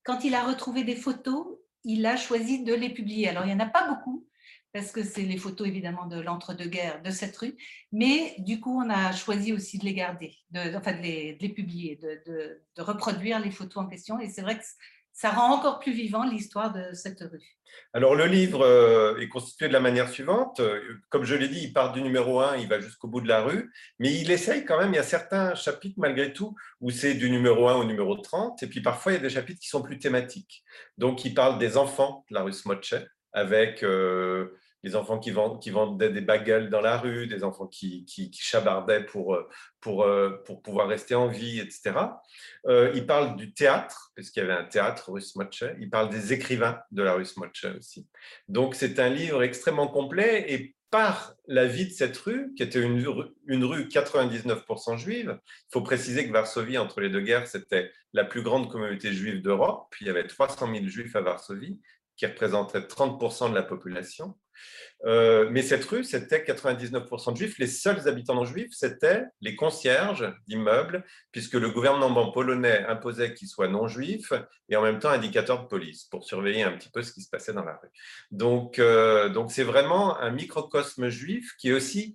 quand il a retrouvé des photos, il a choisi de les publier. Alors il n'y en a pas beaucoup, parce que c'est les photos évidemment de l'entre-deux-guerres de cette rue, mais du coup on a choisi aussi de les garder, de, enfin de les, de les publier, de, de, de reproduire les photos en question, et c'est vrai que ça rend encore plus vivant l'histoire de cette rue. Alors le livre est constitué de la manière suivante, comme je l'ai dit, il part du numéro un, il va jusqu'au bout de la rue, mais il essaye quand même, il y a certains chapitres malgré tout où c'est du numéro un au numéro trente, et puis parfois il y a des chapitres qui sont plus thématiques, donc il parle des enfants de la rue Smotchet, avec euh, les enfants qui, vend, qui vendaient des bagels dans la rue, des enfants qui, qui, qui chabardaient pour, pour, pour pouvoir rester en vie, et cetera. Euh, il parle du théâtre, parce qu'il y avait un théâtre rue Smotchet. Il parle des écrivains de la rue Smotchet aussi. Donc, c'est un livre extrêmement complet, et par la vie de cette rue, qui était une rue, une rue quatre-vingt-dix-neuf pour cent juive. Il faut préciser que Varsovie, entre les deux guerres, c'était la plus grande communauté juive d'Europe. Il y avait trois cent mille juifs à Varsovie, qui représentait trente pour cent de la population. Euh, mais cette rue, c'était quatre-vingt-dix-neuf pour cent de juifs. Les seuls habitants non juifs, c'était les concierges d'immeubles, puisque le gouvernement polonais imposait qu'ils soient non juifs et en même temps indicateurs de police pour surveiller un petit peu ce qui se passait dans la rue. Donc, euh, donc c'est vraiment un microcosme juif qui est aussi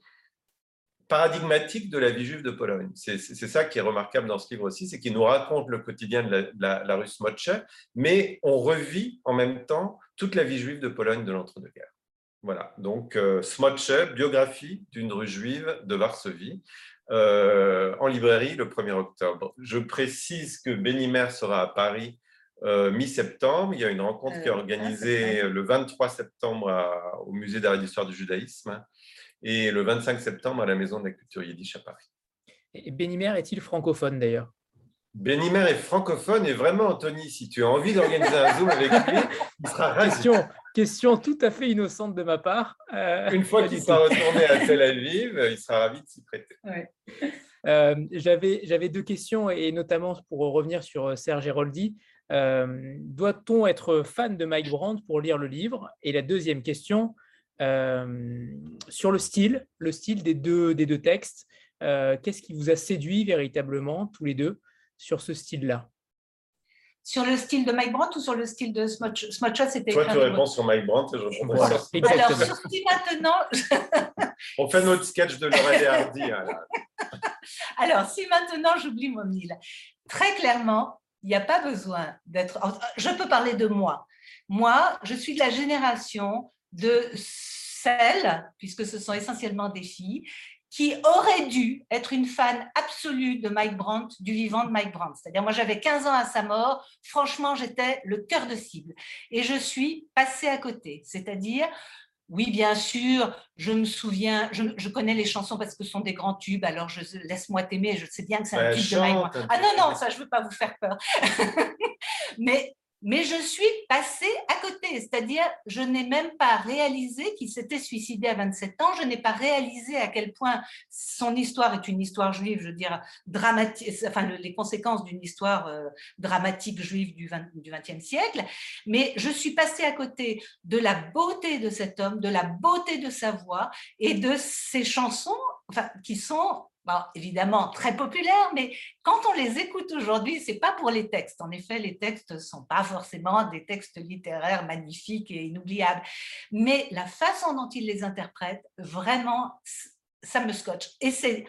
paradigmatique de la vie juive de Pologne. C'est ça qui est remarquable dans ce livre aussi, c'est qu'il nous raconte le quotidien de la, de la, la rue Smotchet, mais on revit en même temps toute la vie juive de Pologne de l'entre-deux-guerres. Voilà, donc euh, Smotchet, biographie d'une rue juive de Varsovie, euh, en librairie le premier octobre. Je précise que Bénimer sera à Paris euh, mi-septembre. Il y a une rencontre euh, qui est organisée euh, le vingt-trois septembre à, au Musée d'art et d'histoire du judaïsme, et le vingt-cinq septembre à la Maison de la Culture Yiddish à Paris. Et Bénimer est-il francophone d'ailleurs? Bénimer est francophone, et vraiment, Anthony, si tu as envie d'organiser un Zoom avec lui, il sera ravi. Question, question tout à fait innocente de ma part. Euh, Une fois qu'il sera retourné à Tel Aviv, il sera ravi de s'y prêter. Ouais. Euh, j'avais, j'avais deux questions, et notamment pour revenir sur Serge Héroldi. Euh, doit-on être fan de Mike Brandt pour lire le livre? Et la deuxième question, Euh, sur le style, le style des deux, des deux textes, euh, qu'est-ce qui vous a séduit véritablement tous les deux sur ce style-là? Sur le style de Mike Brandt ou sur le style de Smotchet? C'était toi, tu réponds sur Mike Brandt et je réponds voilà, sur Smotchet. Alors, sur qui maintenant je... On fait notre sketch de Laurel et Hardy. Hein, alors, si maintenant j'oublie mon île, très clairement, il n'y a pas besoin d'être… Je peux parler de moi. Moi, je suis de la génération… de celles, puisque ce sont essentiellement des filles, qui auraient dû être une fan absolue de Mike Brandt, du vivant de Mike Brandt. C'est-à-dire, moi, j'avais quinze ans à sa mort, franchement, j'étais le cœur de cible. Et je suis passée à côté, c'est-à-dire… Oui, bien sûr, je me souviens, je, je connais les chansons parce que ce sont des grands tubes, alors je laisse-moi t'aimer, je sais bien que c'est un tube de Mike Brandt. Ah non, non, ça, je ne veux pas vous faire peur. Mais… Mais je suis passée à côté, c'est-à-dire je n'ai même pas réalisé qu'il s'était suicidé à vingt-sept ans, je n'ai pas réalisé à quel point son histoire est une histoire juive, je veux dire, dramatique, enfin les conséquences d'une histoire euh, dramatique juive du vingtième siècle, mais je suis passée à côté de la beauté de cet homme, de la beauté de sa voix et de ses chansons, enfin, qui sont… Bon, évidemment, très populaire, mais quand on les écoute aujourd'hui, ce n'est pas pour les textes. En effet, les textes ne sont pas forcément des textes littéraires magnifiques et inoubliables. Mais la façon dont il les interprète, vraiment, ça me scotche. Et c'est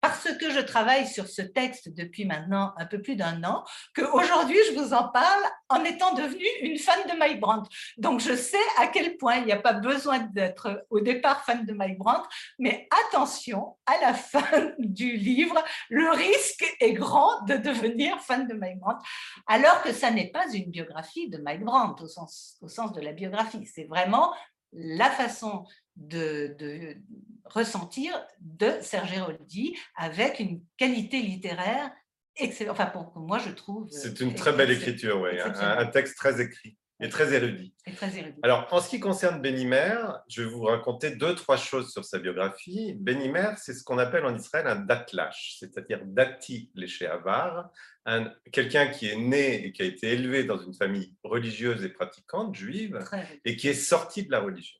parce que je travaille sur ce texte depuis maintenant un peu plus d'un an qu'aujourd'hui, je vous en parle en étant devenue une fan de Mike Brandt. Donc, je sais à quel point il n'y a pas besoin d'être au départ fan de Mike Brandt, mais attention, à la fin du livre, le risque est grand de devenir fan de Mike Brandt, alors que ça n'est pas une biographie de Mike Brandt au sens, au sens de la biographie. C'est vraiment la façon de, de ressentir de Serge Héroldi avec une qualité littéraire excellent, enfin pour que moi je trouve… C'est une très belle écriture, oui, un, un texte très écrit et très érudit. Et très érudit. Alors, en ce qui concerne Bénimer, je vais vous raconter deux, trois choses sur sa biographie. Bénimer, c'est ce qu'on appelle en Israël un datlash, c'est-à-dire dati leshéavar, quelqu'un qui est né et qui a été élevé dans une famille religieuse et pratiquante, juive, et qui est sorti de la religion.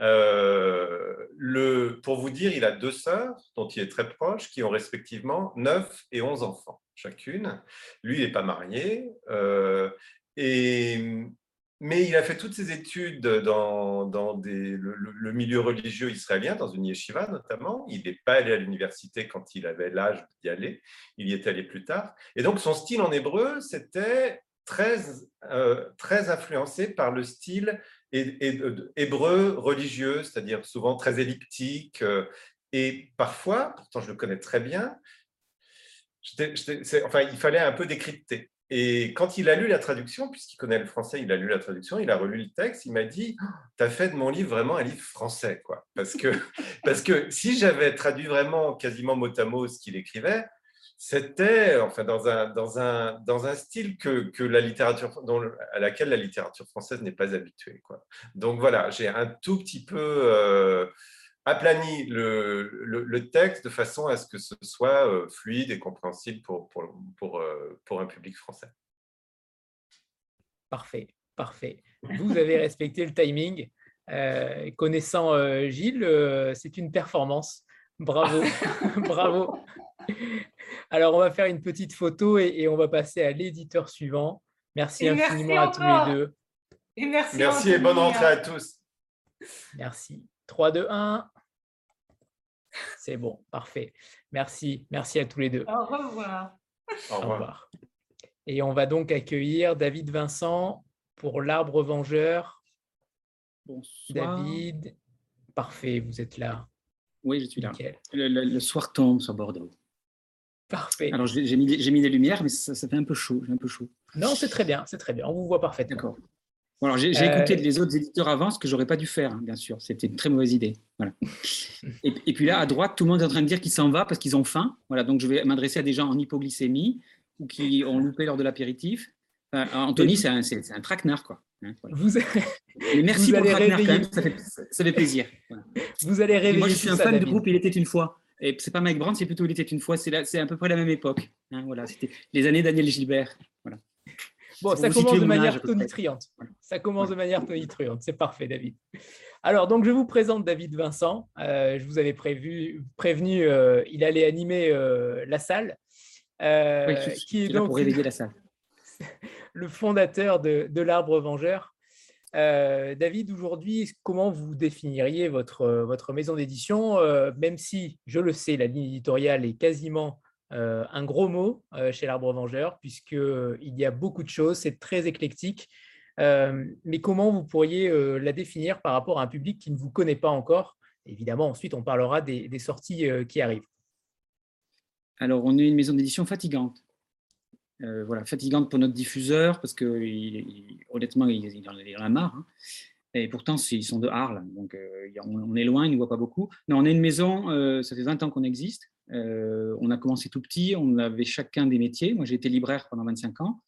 Euh, le, pour vous dire, il a deux sœurs dont il est très proche qui ont respectivement neuf et onze enfants chacune. Lui, il n'est pas marié euh, et Mais il a fait toutes ses études dans, dans des, le, le milieu religieux israélien, dans une yeshiva notamment. Il n'est pas allé à l'université quand il avait l'âge d'y aller. Il y est allé plus tard. Et donc, son style en hébreu, c'était très, euh, très influencé par le style hébreu religieux, c'est-à-dire souvent très elliptique. Euh, et parfois, pourtant je le connais très bien, j'étais, j'étais, enfin, il fallait un peu décrypter. Et quand il a lu la traduction, puisqu'il connaît le français, il a lu la traduction, il a relu le texte, il m'a dit oh, « T'as fait de mon livre vraiment un livre français. » quoi. Parce que, parce que si j'avais traduit vraiment quasiment mot à mot ce qu'il écrivait, c'était enfin, dans, un, dans, un, dans un style que, que la littérature, dont, à laquelle la littérature française n'est pas habituée. Quoi. Donc voilà, j'ai un tout petit peu euh, aplani le, le, le texte de façon à ce que ce soit euh, fluide et compréhensible pour, pour, pour, euh, pour un public français. Parfait, parfait. Vous avez respecté le timing. Euh, connaissant euh, Gilles, euh, c'est une performance. Bravo, bravo. Alors, on va faire une petite photo et, et on va passer à l'éditeur suivant. Merci et infiniment merci à tous les deux. Et merci merci et bonne rentrée à tous. Merci. trois, deux, un. C'est bon, parfait. Merci, merci à tous les deux. Au revoir. Au revoir. Au revoir. Et on va donc accueillir David Vincent pour l'Arbre Vengeur. Bonsoir. David, parfait, vous êtes là. Oui, je suis là. Le, le, le soir tombe sur Bordeaux. Parfait. Alors, j'ai mis, j'ai mis des lumières, mais ça, ça fait un peu chaud, j'ai un peu chaud. Non, c'est très bien, c'est très bien. On vous voit parfaitement. D'accord. Bon, alors, j'ai euh... écouté les autres éditeurs avant, ce que je n'aurais pas dû faire, hein, bien sûr. C'était une très mauvaise idée. Voilà. et, et puis là, à droite, tout le monde est en train de dire qu'ils s'en va parce qu'ils ont faim. Voilà, donc, je vais m'adresser à des gens en hypoglycémie ou qui ont loupé lors de l'apéritif. Euh, Anthony, c'est un, un traquenard, quoi. Hein, voilà. Vous... Et merci vous pour le traquenard, quand même. Ça fait, ça fait plaisir. Voilà. Vous allez réveiller. Et moi, je suis un fan du groupe Il était une fois. Et c'est pas Mike Brandt, c'est plutôt Il était une fois. C'est à peu près la même époque. Hein, voilà, c'était les années Daniel Gilbert. Voilà. Bon, ça commence de manière tonitruante. Ça commence de manière tonitruante. C'est parfait, David. Alors, donc, je vous présente David Vincent. Euh, je vous avais prévu, prévenu, euh, il allait animer euh, la salle. Euh, oui, je, je, qui est donc pour réveiller la salle. Le fondateur de, de l'Arbre Vengeur. Euh, David, aujourd'hui, comment vous définiriez votre, votre maison d'édition, euh, même si, je le sais, la ligne éditoriale est quasiment euh, un gros mot euh, chez l'Arbre Vengeur, puisqu'il y a beaucoup de choses, c'est très éclectique. Euh, mais comment vous pourriez euh, la définir par rapport à un public qui ne vous connaît pas encore? Évidemment, ensuite, on parlera des, des sorties euh, qui arrivent. Alors, on est une maison d'édition fatigante. Euh, voilà, fatigante pour notre diffuseur parce que il, il, honnêtement il, il, en, il en a marre hein. Et pourtant ils sont de Arles donc euh, on, on est loin, ils ne voient pas beaucoup. Non, on est une maison, euh, ça fait vingt ans qu'on existe, euh, on a commencé tout petit, on avait chacun des métiers. Moi j'ai été libraire pendant vingt-cinq ans,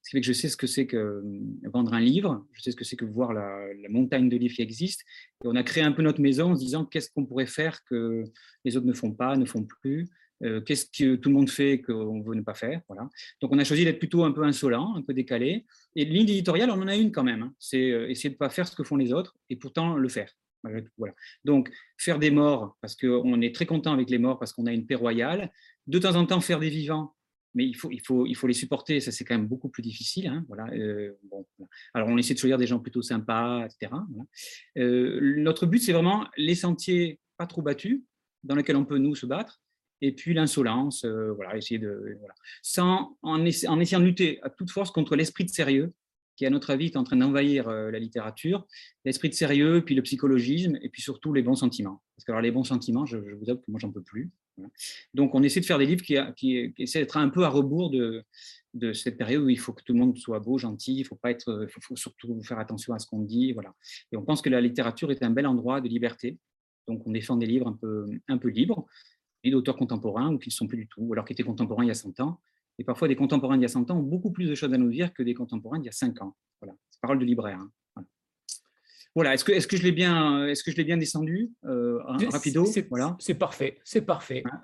ce qui fait que je sais ce que c'est que vendre un livre, je sais ce que c'est que voir la, la montagne de livres qui existe. Et on a créé un peu notre maison en se disant qu'est-ce qu'on pourrait faire que les autres ne font pas, ne font plus. Euh, qu'est-ce que tout le monde fait qu'on veut ne pas faire, voilà. Donc, on a choisi d'être plutôt un peu insolent, un peu décalé. Et ligne éditoriale, on en a une quand même. Hein. C'est euh, essayer de ne pas faire ce que font les autres et pourtant le faire. Voilà. Donc, faire des morts, parce qu'on est très content avec les morts, parce qu'on a une paix royale. De temps en temps, faire des vivants, mais il faut, il faut, il faut les supporter. Ça, c'est quand même beaucoup plus difficile. Hein. Voilà. Euh, bon, voilà. Alors, on essaie de choisir des gens plutôt sympas, et cetera. Voilà. Euh, notre but, c'est vraiment les sentiers pas trop battus, dans lesquels on peut, nous, se battre. Et puis l'insolence, euh, voilà, essayer de, voilà. Sans, en, essa en essayant de lutter à toute force contre l'esprit de sérieux, qui à notre avis est en train d'envahir euh, la littérature, l'esprit de sérieux, puis le psychologisme, et puis surtout les bons sentiments. Parce que alors, les bons sentiments, je, je vous avoue que moi j'en peux plus. Voilà. Donc on essaie de faire des livres qui, qui, qui essaient d'être un peu à rebours de, de cette période où il faut que tout le monde soit beau, gentil, il faut pas être, faut, faut surtout faire attention à ce qu'on dit, voilà. Et on pense que la littérature est un bel endroit de liberté. Donc on défend des livres un peu, un peu libres. D'auteurs contemporains ou qui ne sont plus du tout, ou alors qui étaient contemporains il y a cent ans. Et parfois, des contemporains d'il y a cent ans ont beaucoup plus de choses à nous dire que des contemporains d'il y a cinq ans. Voilà, c'est parole de libraire. Hein. Voilà. Voilà. Est-ce que, est-ce que je l'ai bien, est-ce que je l'ai bien descendu euh, hein, rapido? C'est voilà. Parfait, c'est parfait. Hein.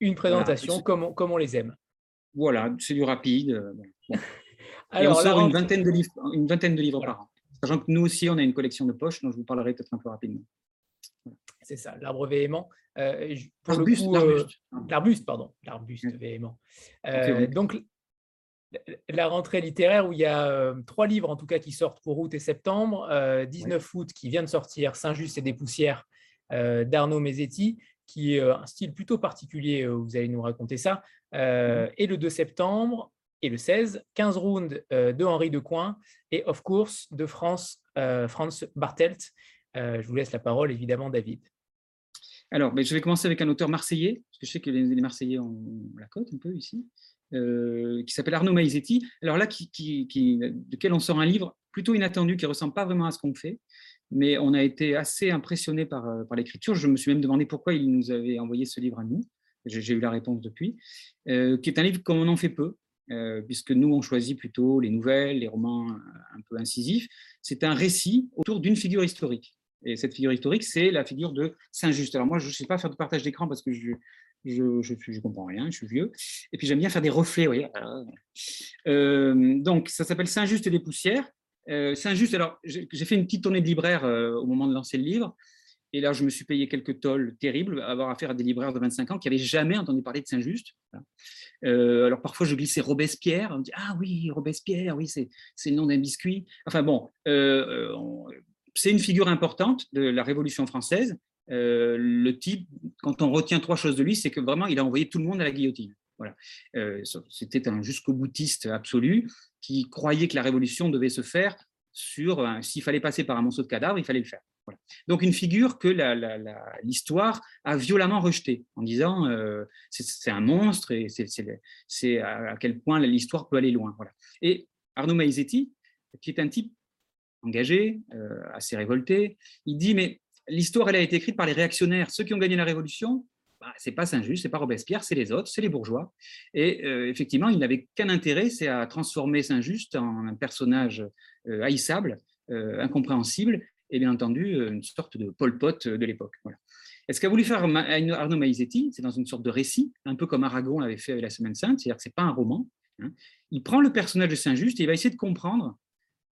Une présentation voilà, comme, on, comme on les aime. Voilà, c'est du rapide. Euh, bon. alors, et on sort rentrée... une vingtaine de livres, une vingtaine de livres voilà. par an. Sachant que nous aussi, on a une collection de poches dont je vous parlerai peut-être un peu rapidement. Voilà. C'est ça, l'arbre véhément. Euh, pour l'arbuste, euh, pardon, l'arbuste véhément. Euh, okay, oui. Donc, la rentrée littéraire où il y a euh, trois livres en tout cas qui sortent pour août et septembre, euh, dix-neuf août qui vient de sortir Saint-Just et des poussières euh, d'Arnaud Mezetti, qui est euh, un style plutôt particulier, euh, vous allez nous raconter ça, euh, mmh. et le deux septembre et le seize, quinze rounds euh, de Henri Decoing et Of Course de France, euh, Franz Bartelt. Euh, je vous laisse la parole évidemment, David. Alors, ben, je vais commencer avec un auteur marseillais, parce que je sais que les, les Marseillais ont la cote un peu ici, euh, qui s'appelle Arnaud Maizetti. Alors là, qui, qui, qui, de quel on sort un livre plutôt inattendu, qui ne ressemble pas vraiment à ce qu'on fait, mais on a été assez impressionné par, par l'écriture. Je me suis même demandé pourquoi il nous avait envoyé ce livre à nous. J'ai eu la réponse depuis, euh, qui est un livre qu'on en fait peu, euh, puisque nous, on choisit plutôt les nouvelles, les romans un peu incisifs. C'est un récit autour d'une figure historique. Et cette figure historique, c'est la figure de Saint-Just. Alors moi, je ne sais pas faire de partage d'écran parce que je je, je, je comprends rien, je suis vieux. Et puis, j'aime bien faire des reflets, vous voyez. Euh, donc, ça s'appelle Saint-Just et des poussières. Euh, Saint-Just, alors, j'ai fait une petite tournée de libraire euh, au moment de lancer le livre. Et là, je me suis payé quelques tolls terribles, avoir affaire à des libraires de vingt-cinq ans qui n'avaient jamais entendu parler de Saint-Just. Euh, alors, parfois, je glissais Robespierre. On me dit, ah oui, Robespierre, oui, c'est le nom d'un biscuit. Enfin, bon... Euh, on, c'est une figure importante de la Révolution française. Euh, le type, quand on retient trois choses de lui, c'est que vraiment, il a envoyé tout le monde à la guillotine. Voilà. Euh, C'était un jusqu'au boutiste absolu qui croyait que la Révolution devait se faire sur... Euh, s'il fallait passer par un monceau de cadavres, il fallait le faire. Voilà. Donc, une figure que l'histoire a violemment rejetée en disant euh, « c'est un monstre et c'est à quel point l'histoire peut aller loin. Voilà. » Et Arnaud Maizetti, qui est un type engagé, euh, assez révolté, il dit, mais l'histoire, elle a été écrite par les réactionnaires. Ceux qui ont gagné la Révolution, bah, ce n'est pas Saint-Just, ce n'est pas Robespierre, c'est les autres, c'est les bourgeois. Et euh, effectivement, il n'avait qu'un intérêt, c'est à transformer Saint-Just en un personnage euh, haïssable, euh, incompréhensible, et bien entendu, une sorte de Pol Pot de l'époque. Voilà. Et ce qu'a voulu faire Arnaud Maizetti, c'est dans une sorte de récit, un peu comme Aragon l'avait fait avec la Semaine Sainte, c'est-à-dire que ce n'est pas un roman. Hein. Il prend le personnage de Saint-Just et il va essayer de comprendre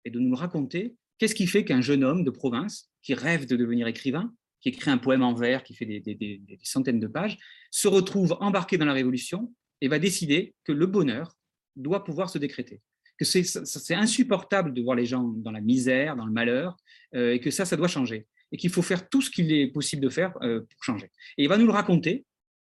et de nous raconter qu'est-ce qui fait qu'un jeune homme de province, qui rêve de devenir écrivain, qui écrit un poème en vers, qui fait des, des, des, des centaines de pages, se retrouve embarqué dans la Révolution et va décider que le bonheur doit pouvoir se décréter. Que c'est insupportable de voir les gens dans la misère, dans le malheur, euh, et que ça, ça doit changer. Et qu'il faut faire tout ce qu'il est possible de faire euh, pour changer. Et il va nous le raconter,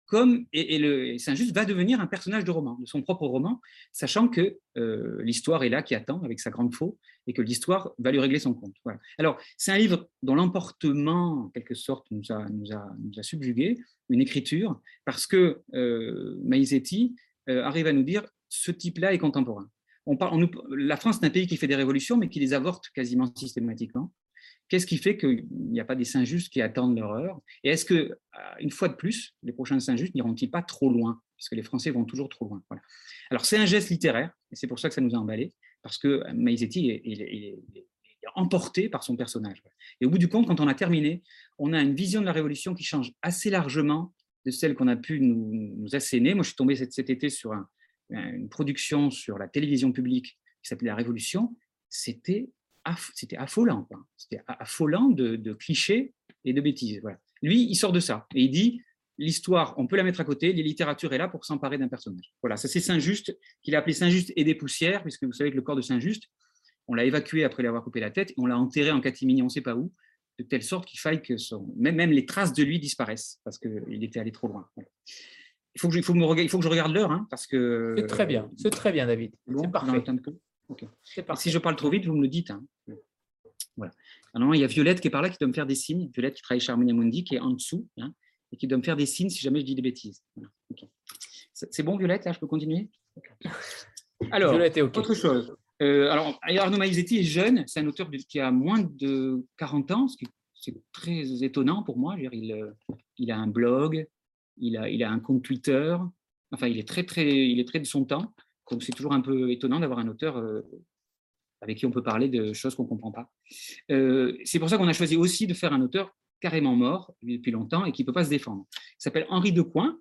comme, et, et, le, et Saint-Just va devenir un personnage de roman, de son propre roman, sachant que euh, l'histoire est là qui attend avec sa grande faux, et que l'histoire va lui régler son compte. Voilà. Alors, c'est un livre dont l'emportement, en quelque sorte, nous a, nous a, nous a subjugué, une écriture, parce que euh, Maizetti euh, arrive à nous dire ce type-là est contemporain. On parle, on nous, la France est un pays qui fait des révolutions, mais qui les avorte quasiment systématiquement. Qu'est-ce qui fait qu'il n'y a pas des Saint-Just qui attendent leur heure? Et est-ce que, une fois de plus, les prochains Saint-Just n'iront-ils pas trop loin? Parce que les Français vont toujours trop loin. Voilà. Alors, c'est un geste littéraire, et c'est pour ça que ça nous a emballés, parce que Maizetti est, il est, il est, il est emporté par son personnage. Et au bout du compte, quand on a terminé, on a une vision de la Révolution qui change assez largement de celle qu'on a pu nous, nous asséner. Moi, je suis tombé cet, cet été sur un, une production sur la télévision publique qui s'appelait La Révolution. C'était C'était affolant, quoi. C'était affolant de, de clichés et de bêtises. Voilà. Lui, il sort de ça et il dit l'histoire, on peut la mettre à côté, la littérature est là pour s'emparer d'un personnage. Voilà, ça c'est Saint-Just, qu'il a appelé Saint-Just et des poussières, puisque vous savez que le corps de Saint-Just, on l'a évacué après l'avoir coupé la tête, et on l'a enterré en catimini, on ne sait pas où, de telle sorte qu'il faille que son... même, même les traces de lui disparaissent, parce qu'il était allé trop loin. Voilà. Il, faut que je, il, faut me, il faut que je regarde l'heure, hein, parce que... C'est très bien, c'est très bien, David. Bon, c'est parfait. Okay. Si je parle trop vite, vous me le dites. Hein. Voilà. Alors, il y a Violette qui est par là, qui doit me faire des signes. Violette qui travaille chez Harmonia Mundi, qui est en dessous, hein, et qui doit me faire des signes si jamais je dis des bêtises. Voilà. Okay. C'est bon, Violette, là, je peux continuer? Alors, Violette est okay. Autre chose. Euh, alors, Arnaud Maizetti est jeune, c'est un auteur qui a moins de quarante ans, ce qui est très étonnant pour moi. Je veux dire, il, il a un blog, il a, il a un compte Twitter, enfin, il est très, très, il est très de son temps. Donc, c'est toujours un peu étonnant d'avoir un auteur avec qui on peut parler de choses qu'on ne comprend pas. Euh, c'est pour ça qu'on a choisi aussi de faire un auteur carrément mort depuis longtemps et qui ne peut pas se défendre. Il s'appelle Henri Decoing.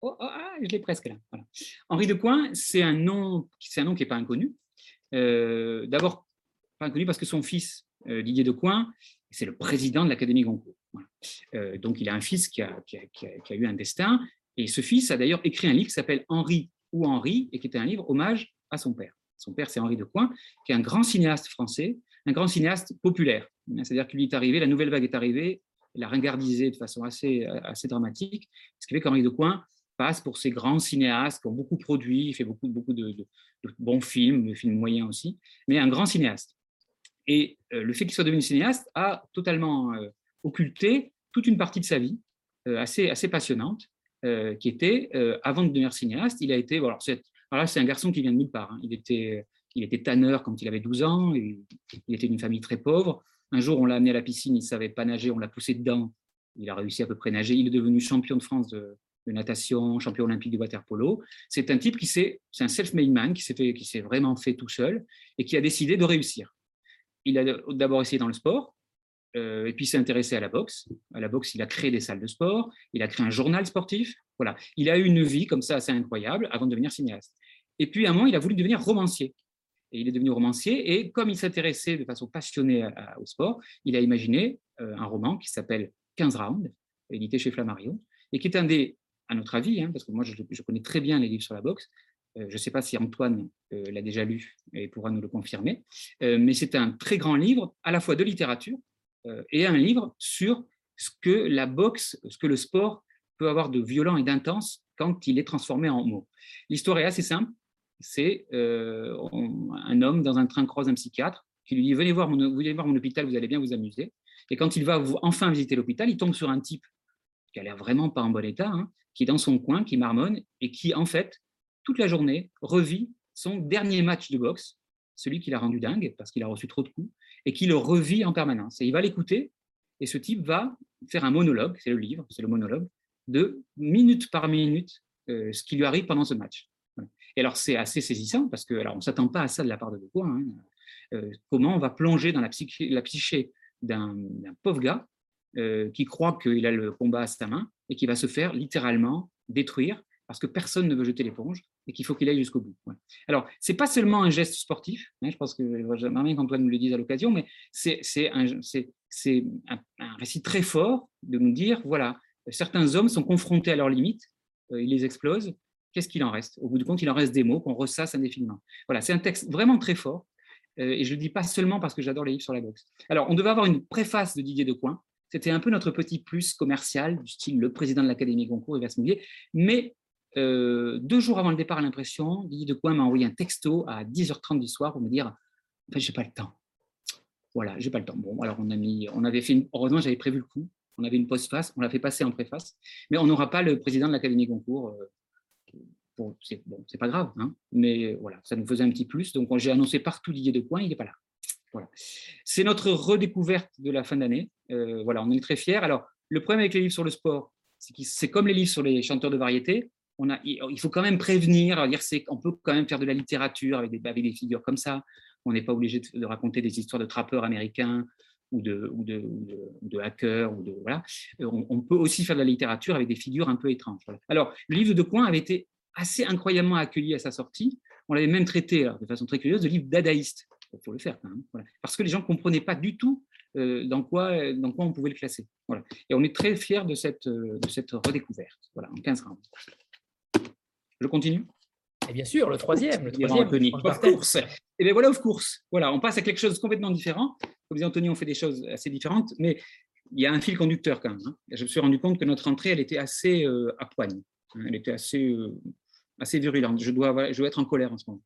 Oh, oh ah, je l'ai presque là. Voilà. Henri Decoing, c'est un nom, c'est un nom qui n'est pas inconnu. Euh, D'abord, pas inconnu parce que son fils, euh, Didier Decoing, c'est le président de l'Académie Goncourt. Voilà. Euh, donc, il a un fils qui a, qui, a, qui, a, qui a eu un destin. Et ce fils a d'ailleurs écrit un livre qui s'appelle Henri ou Henri, et qui était un livre hommage à son père. Son père, c'est Henri de Coin, qui est un grand cinéaste français, un grand cinéaste populaire. C'est-à-dire qu'il est arrivé, la nouvelle vague est arrivée, il a ringardisé de façon assez, assez dramatique, ce qui fait qu'Henri de Coin passe pour ces grands cinéastes qui ont beaucoup produit, il fait beaucoup, beaucoup de, de, de bons films, de films moyens aussi, mais un grand cinéaste. Et euh, le fait qu'il soit devenu cinéaste a totalement euh, occulté toute une partie de sa vie, euh, assez, assez passionnante, euh, qui était, euh, avant de devenir cinéaste, il a été, alors, alors là c'est un garçon qui vient de nulle part, hein. il, était, il était tanneur quand il avait douze ans, et il était d'une famille très pauvre. Un jour, on l'a amené à la piscine, il ne savait pas nager, on l'a poussé dedans, il a réussi à peu près à nager, il est devenu champion de France de, de natation, champion olympique de water-polo. C'est un type qui s'est, c'est un self-made man, qui s'est, fait, qui s'est vraiment fait tout seul et qui a décidé de réussir. Il a d'abord essayé dans le sport, euh, et puis s'est intéressé à la boxe. À la boxe, il a créé des salles de sport, il a créé un journal sportif. Voilà. Il a eu une vie comme ça assez incroyable avant de devenir cinéaste. Et puis, à un moment, il a voulu devenir romancier. Et il est devenu romancier, et comme il s'intéressait de façon passionnée à, à, au sport, il a imaginé euh, un roman qui s'appelle quinze rounds, édité chez Flammarion, et qui est un des, à notre avis, hein, parce que moi je, je connais très bien les livres sur la boxe, euh, je ne sais pas si Antoine euh, l'a déjà lu et pourra nous le confirmer, euh, mais c'est un très grand livre à la fois de littérature euh, et un livre sur ce que la boxe, ce que le sport peut avoir de violent et d'intense quand il est transformé en mots. L'histoire est assez simple. C'est euh, on, un homme dans un train croise un psychiatre qui lui dit « Venez voir mon, venez voir mon hôpital, vous allez bien vous amuser ». Et quand il va enfin visiter l'hôpital, il tombe sur un type qui a l'air vraiment pas en bon état, hein, qui est dans son coin, qui marmonne et qui, en fait, toute la journée, revit son dernier match de boxe, celui qui l'a rendu dingue parce qu'il a reçu trop de coups, et qui le revit en permanence. Et il va l'écouter et ce type va faire un monologue, c'est le livre, c'est le monologue, de minute par minute euh, ce qui lui arrive pendant ce match. Et alors, c'est assez saisissant, parce qu'on ne s'attend pas à ça de la part de Delcourt. Hein. Euh, comment on va plonger dans la, psyché, la psyché d'un, d'un pauvre gars euh, qui croit qu'il a le combat à sa main et qui va se faire littéralement détruire parce que personne ne veut jeter l'éponge et qu'il faut qu'il aille jusqu'au bout. Ouais. Alors, ce n'est pas seulement un geste sportif, hein, je pense que j'aimerais bien qu'Antoine nous le dise à l'occasion, mais c'est, c'est, un, c'est, c'est un, un récit très fort de nous dire, voilà, certains hommes sont confrontés à leurs limites, euh, ils les explosent, qu'est-ce qu'il en reste? Au bout du compte, il en reste des mots qu'on ressasse indéfiniment. Voilà, c'est un texte vraiment très fort, euh, et je ne le dis pas seulement parce que j'adore les livres sur la boxe. Alors, on devait avoir une préface de Didier Decoing, c'était un peu notre petit plus commercial, du style le président de l'Académie Goncourt, il va se mouiller, mais euh, deux jours avant le départ à l'impression, Didier Decoing m'a envoyé un texto à dix heures trente du soir pour me dire « en fait, je n'ai pas le temps, voilà, je n'ai pas le temps ». Bon, alors on a mis, on avait fait, une, heureusement, j'avais prévu le coup, on avait une postface, on l'a fait passer en préface, mais on n'aura pas le président de l'Académie Goncourt, euh, Bon, c'est, bon, c'est pas grave, hein, mais voilà, ça nous faisait un petit plus. Donc, j'ai annoncé partout Didier Decoing, il n'est pas là. Voilà. C'est notre redécouverte de la fin d'année. Euh, voilà, on est très fiers. Alors, le problème avec les livres sur le sport, c'est que c'est comme les livres sur les chanteurs de variété. On a, il faut quand même prévenir, dire c'est, on peut quand même faire de la littérature avec des, avec des figures comme ça. On n'est pas obligé de, de raconter des histoires de trappeurs américains ou de, ou de, ou de, de hackers. Ou de, voilà. on, on peut aussi faire de la littérature avec des figures un peu étranges. Voilà. Alors, le livre de Decoing avait été assez incroyablement accueilli à sa sortie. On l'avait même traité, alors, de façon très curieuse, de livre dadaïste. Il faut le faire quand même. Voilà. Parce que les gens ne comprenaient pas du tout euh, dans, quoi, dans quoi on pouvait le classer. Voilà. Et on est très fiers de cette, de cette redécouverte. Voilà, en quinze rounds. Je continue. Et bien sûr, le troisième. Le troisième, Anthony. Le of course. Et bien voilà, of course. Voilà, on passe à quelque chose de complètement différent. Comme disait Anthony, on fait des choses assez différentes, mais il y a un fil conducteur quand même. Hein. Je me suis rendu compte que notre entrée, elle était assez euh, à poigne. Elle était assez... Euh, assez virulente, je dois, je dois être en colère en ce moment.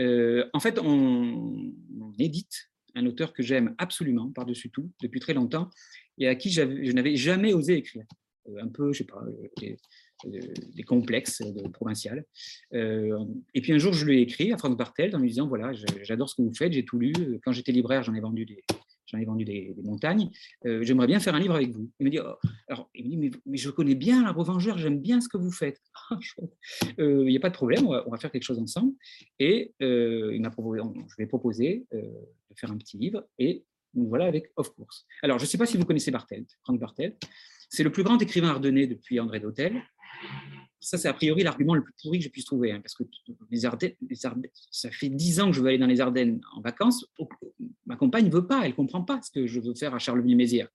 Euh, en fait, on, on édite un auteur que j'aime absolument, par-dessus tout, depuis très longtemps, et à qui je n'avais jamais osé écrire. Euh, un peu, je ne sais pas, euh, des, euh, des complexes de, provinciales. Euh, et puis un jour, je lui ai écrit à Franck Barthel en lui disant, voilà, je, j'adore ce que vous faites, j'ai tout lu. Quand j'étais libraire, j'en ai vendu des... j'en ai vendu des, des montagnes, euh, j'aimerais bien faire un livre avec vous. Il me dit, oh. Alors, il me dit mais, mais je connais bien l'arbre vengeur, j'aime bien ce que vous faites. Il n'y euh, a pas de problème, on va, on va faire quelque chose ensemble. Et euh, il m'a proposé, on, je lui ai proposé euh, de faire un petit livre, et nous voilà avec Of Course. Alors, je ne sais pas si vous connaissez Barthel, Franck Barthel. C'est le plus grand écrivain ardennais depuis André d'Hôtel. Ça, c'est a priori l'argument le plus pourri que je puisse trouver, hein, parce que les Ardennes, les Ardennes, ça fait dix ans que je veux aller dans les Ardennes en vacances. Ma compagne ne veut pas, elle ne comprend pas ce que je veux faire à Charleville-Mézières.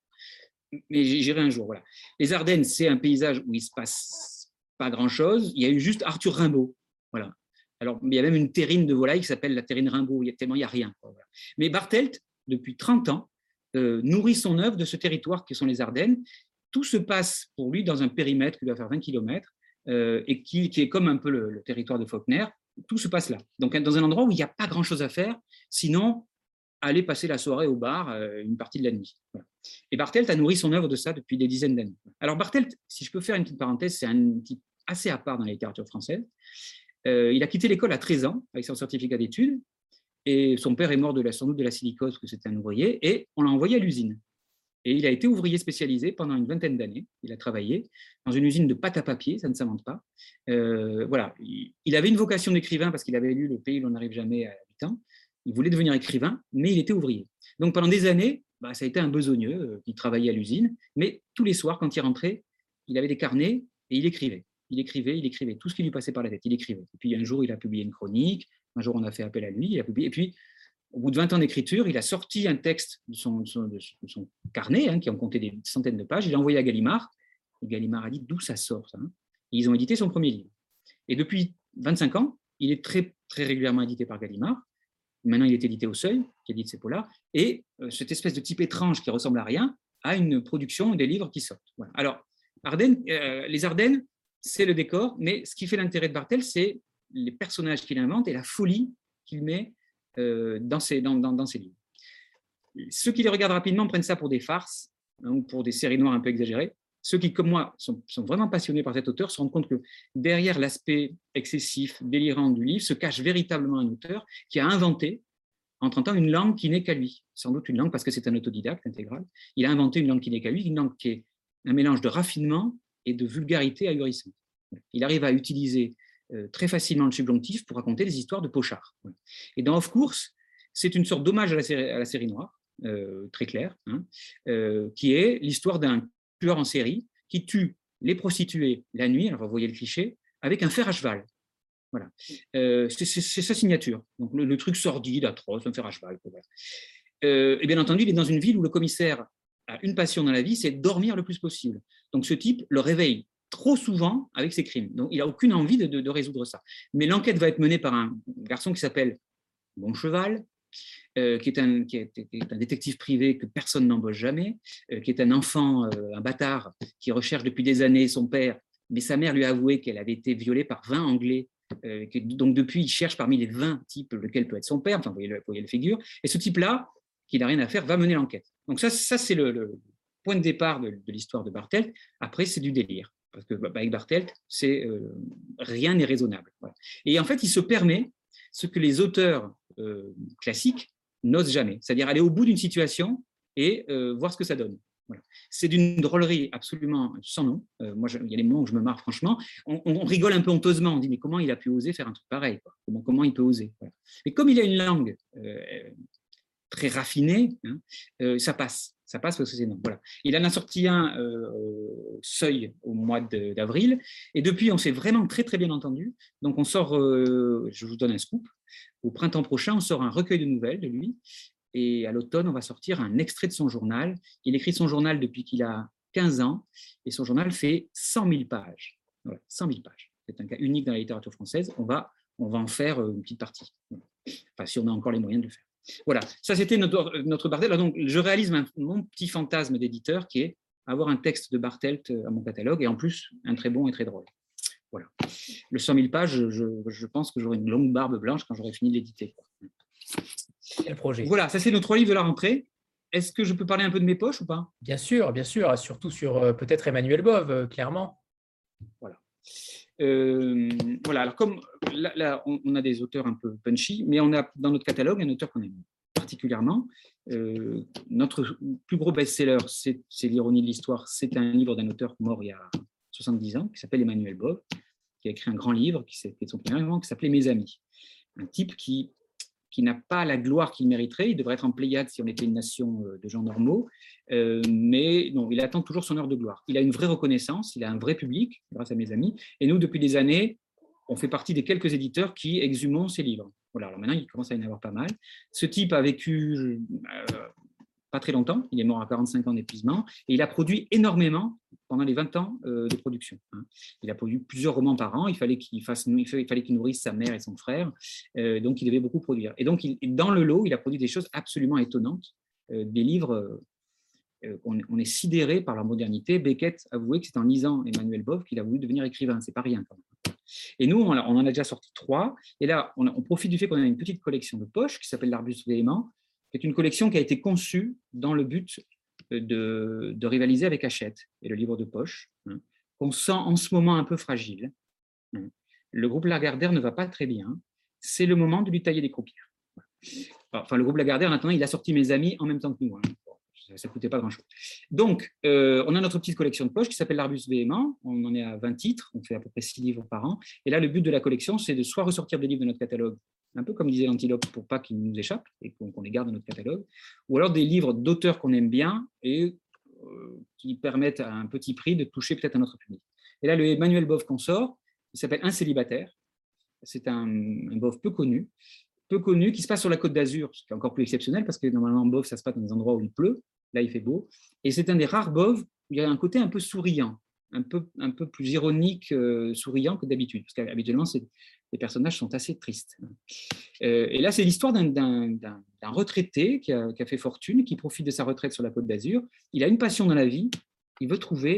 Mais j'irai un jour, voilà. Les Ardennes, c'est un paysage où il ne se passe pas grand-chose. Il y a eu juste Arthur Rimbaud, voilà. Alors, il y a même une terrine de volaille qui s'appelle la terrine Rimbaud, il y a, tellement il n'y a rien. Quoi, voilà. Mais Barthelt, depuis trente ans, euh, nourrit son œuvre de ce territoire qui sont les Ardennes. Tout se passe pour lui dans un périmètre qui doit faire vingt kilomètres euh, et qui, qui est comme un peu le, le territoire de Faulkner. Tout se passe là. Donc, dans un endroit où il n'y a pas grand-chose à faire, sinon aller passer la soirée au bar euh, une partie de la nuit. Voilà. Et Barthelt a nourri son œuvre de ça depuis des dizaines d'années. Alors, Barthelt, si je peux faire une petite parenthèse, c'est un type assez à part dans la littérature française. Euh, il a quitté l'école à treize ans avec son certificat d'études et son père est mort de la, sans doute de la silicose parce que c'était un ouvrier et on l'a envoyé à l'usine. Et il a été ouvrier spécialisé pendant une vingtaine d'années. Il a travaillé dans une usine de pâte à papier, ça ne s'invente pas. Euh, voilà. Il avait une vocation d'écrivain parce qu'il avait lu Le pays où l'on n'arrive jamais à huit ans. Il voulait devenir écrivain, mais il était ouvrier. Donc pendant des années, bah, ça a été un besogneux. Euh, il travaillait à l'usine, mais tous les soirs, quand il rentrait, il avait des carnets et il écrivait. Il écrivait, il écrivait, tout ce qui lui passait par la tête, il écrivait. Et puis un jour, il a publié une chronique, un jour, on a fait appel à lui, il a publié. Et puis, au bout de vingt ans d'écriture, il a sorti un texte de son, de son, de son carnet, hein, qui en comptait des centaines de pages, il l'a envoyé à Gallimard, et Gallimard a dit d'où ça sort, ça, hein. Et ils ont édité son premier livre. Et depuis vingt-cinq ans, il est très, très régulièrement édité par Gallimard. Maintenant, il est édité au Seuil, qui édite ses polars, et euh, cette espèce de type étrange qui ressemble à rien a une production des livres qui sortent. Voilà. Alors, Ardennes, euh, les Ardennes, c'est le décor, mais ce qui fait l'intérêt de Barthel, c'est les personnages qu'il invente et la folie qu'il met euh, dans, ses, dans, dans, dans ses livres. Ceux qui les regardent rapidement prennent ça pour des farces, hein, ou pour des séries noires un peu exagérées. Ceux qui, comme moi, sont, sont vraiment passionnés par cet auteur se rendent compte que derrière l'aspect excessif, délirant du livre, se cache véritablement un auteur qui a inventé, en trente ans, une langue qui n'est qu'à lui. Sans doute une langue, parce que c'est un autodidacte intégral. Il a inventé une langue qui n'est qu'à lui, une langue qui est un mélange de raffinement et de vulgarité ahurissante. Il arrive à utiliser euh, très facilement le subjonctif pour raconter des histoires de pochard. Et dans Off Course, c'est une sorte d'hommage à la série, à la série noire, euh, très claire, hein, euh, qui est l'histoire d'un tueur en série qui tue les prostituées la nuit, alors vous voyez le cliché, avec un fer à cheval. Voilà. Euh, c'est, c'est, c'est sa signature. Donc le, le truc sordide, atroce, un fer à cheval. Voilà. Euh, et bien entendu, il est dans une ville où le commissaire a une passion dans la vie, c'est dormir le plus possible. Donc, ce type le réveille trop souvent avec ses crimes. Donc, il n'a aucune envie de, de, de résoudre ça. Mais l'enquête va être menée par un garçon qui s'appelle Boncheval, euh, qui, est un, qui, est, qui est un détective privé que personne n'embauche jamais, euh, qui est un enfant, euh, un bâtard, qui recherche depuis des années son père, mais sa mère lui a avoué qu'elle avait été violée par vingt Anglais. Euh, que, donc, depuis, il cherche parmi les vingt types lequel peut être son père. Enfin, vous voyez le, vous voyez le figure. Et ce type-là, qui n'a rien à faire, va mener l'enquête. Donc ça, ça c'est le, le point de départ de, de l'histoire de Barthel. Après, c'est du délire, parce que bah, avec Barthel, c'est euh, rien n'est raisonnable. Voilà. Et en fait, il se permet ce que les auteurs euh, classiques n'osent jamais, c'est-à-dire aller au bout d'une situation et euh, voir ce que ça donne. Voilà. C'est d'une drôlerie absolument sans nom. Euh, moi, je, il y a des moments où je me marre, franchement. On, on, on rigole un peu honteusement, on dit mais comment il a pu oser faire un truc pareil, quoi. Comment, comment il peut oser, voilà. Et comme il a une langue euh, très raffiné, hein, euh, ça passe, ça passe parce que c'est non. Voilà. Il en a sorti un euh, au Seuil au mois de, d'avril, et depuis on s'est vraiment très très bien entendu. Donc on sort, euh, je vous donne un scoop, au printemps prochain on sort un recueil de nouvelles de lui, et à l'automne on va sortir un extrait de son journal. Il écrit son journal depuis qu'il a quinze ans, et son journal fait cent mille pages. Voilà, cent mille pages, c'est un cas unique dans la littérature française, on va, on va en faire une petite partie, enfin si on a encore les moyens de le faire. Voilà, ça c'était notre, notre Barthel. Alors donc, je réalise ma, mon petit fantasme d'éditeur qui est avoir un texte de Barthel à mon catalogue et en plus un très bon et très drôle. Voilà. Le cent mille pages, je, je pense que j'aurai une longue barbe blanche quand j'aurai fini de l'éditer. Quel projet. Voilà, ça c'est nos trois livres de la rentrée. Est-ce que je peux parler un peu de mes poches ou pas? Bien sûr, bien sûr, surtout sur euh, peut-être Emmanuel Bove, euh, clairement. Voilà. Euh, voilà, alors comme là, là on, on a des auteurs un peu punchy, mais on a dans notre catalogue un auteur qu'on aime particulièrement. Euh, notre plus gros best-seller, c'est, c'est l'ironie de l'histoire, c'est un livre d'un auteur mort il y a soixante-dix ans, qui s'appelle Emmanuel Bove, qui a écrit un grand livre, qui est son premier roman, qui s'appelait Mes Amis. Un type qui, qui n'a pas la gloire qu'il mériterait, il devrait être en Pléiade si on était une nation de gens normaux, euh, mais non, il attend toujours son heure de gloire. Il a une vraie reconnaissance, il a un vrai public, grâce à Mes Amis, et nous, depuis des années, on fait partie des quelques éditeurs qui exhumons ses livres. Voilà, alors maintenant, il commence à y en avoir pas mal. Ce type a vécu euh, pas très longtemps, il est mort à quarante-cinq ans d'épuisement, et il a produit énormément pendant les vingt ans euh, de production. Hein. Il a produit plusieurs romans par an, il fallait qu'il fasse, il fallait qu'il nourrisse sa mère et son frère, euh, donc il devait beaucoup produire. Et donc, il, dans le lot, il a produit des choses absolument étonnantes, euh, des livres, euh, on, on est sidéré par leur modernité. Beckett avouait que c'est en lisant Emmanuel Bov qu'il a voulu devenir écrivain, c'est pas rien quand même. Et nous, on, on en a déjà sorti trois, et là, on, on profite du fait qu'on a une petite collection de poche qui s'appelle l'Arbuste véhément, qui est une collection qui a été conçue dans le but de, de rivaliser avec Hachette et le livre de poche, hein, qu'on sent en ce moment un peu fragile. Hein. Le groupe Lagardère ne va pas très bien, c'est le moment de lui tailler des croupières. Enfin, le groupe Lagardère, en attendant, il a sorti Mes Amis en même temps que nous, hein. Ça ne coûtait pas grand-chose. Donc, euh, on a notre petite collection de poche qui s'appelle l'Arbuste véhément. On en est à vingt titres, on fait à peu près six livres par an. Et là, le but de la collection, c'est de soit ressortir des livres de notre catalogue, un peu comme disait l'Antilope, pour pas qu'ils nous échappent et qu'on qu'on les garde dans notre catalogue, ou alors des livres d'auteurs qu'on aime bien et euh, qui permettent à un petit prix de toucher peut-être à notre public. Et là, le Emmanuel Bov qu'on sort, il s'appelle Un célibataire. C'est un, un Bov peu connu, peu connu, qui se passe sur la Côte d'Azur, ce qui est encore plus exceptionnel parce que normalement, Bov, ça se passe dans des endroits où il pleut. Là, il fait beau. Et c'est un des rares Bov où il y a un côté un peu souriant, un peu, un peu plus ironique, euh, souriant que d'habitude, parce qu'habituellement, c'est... les personnages sont assez tristes. Euh, et là, c'est l'histoire d'un, d'un, d'un, d'un retraité qui a, qui a fait fortune, qui profite de sa retraite sur la Côte d'Azur. Il a une passion dans la vie, il veut trouver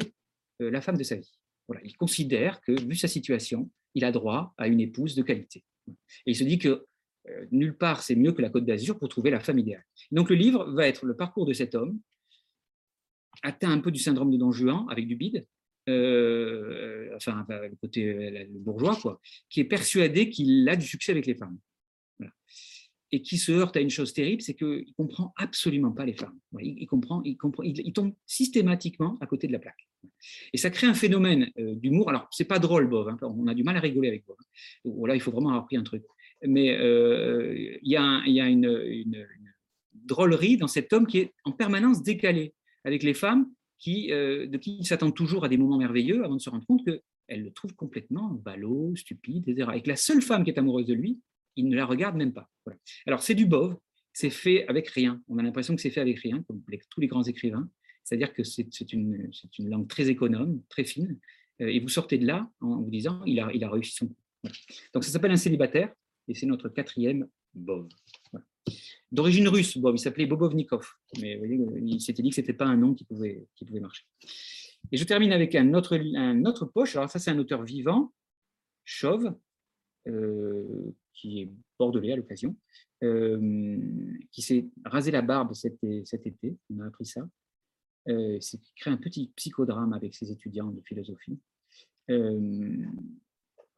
euh, la femme de sa vie. Voilà, il considère que, vu sa situation, il a droit à une épouse de qualité. Et il se dit que euh, nulle part, c'est mieux que la Côte d'Azur pour trouver la femme idéale. Donc, le livre va être le parcours de cet homme, atteint un peu du syndrome de Don Juan, avec du bide, Euh, enfin, le côté bourgeois, quoi, qui est persuadé qu'il a du succès avec les femmes. Voilà. Et qui se heurte à une chose terrible, c'est qu'il ne comprend absolument pas les femmes. Il, il, comprend, il, comprend, il, il tombe systématiquement à côté de la plaque. Et ça crée un phénomène euh, d'humour. Alors, ce n'est pas drôle, Bov, hein, on a du mal à rigoler avec Bov. Ou là, il faut vraiment avoir pris un truc. Mais il euh, y a, un, y a une, une, une drôlerie dans cet homme qui est en permanence décalé avec les femmes, Qui, euh, de qui il s'attend toujours à des moments merveilleux avant de se rendre compte qu'elle le trouve complètement ballot, stupide, et cetera. Et que la seule femme qui est amoureuse de lui, il ne la regarde même pas. Voilà. Alors, c'est du Bov, c'est fait avec rien. On a l'impression que c'est fait avec rien, comme les, tous les grands écrivains. C'est-à-dire que c'est, c'est, une, c'est une langue très économe, très fine. Euh, et vous sortez de là en vous disant « il a, il a réussi son coup voilà. ». Donc, ça s'appelle « Un célibataire » et c'est notre quatrième Bov. Voilà. D'origine russe, Bov, il s'appelait Bobovnikov, mais vous voyez, il s'était dit que ce n'était pas un nom qui pouvait, qui pouvait marcher. Et je termine avec un autre, un autre poche. Alors ça, c'est un auteur vivant, chauve, euh, qui est bordelais à l'occasion, euh, qui s'est rasé la barbe cet, cet été, on a appris ça. Euh, c'est qui crée un petit psychodrame avec ses étudiants de philosophie. Euh,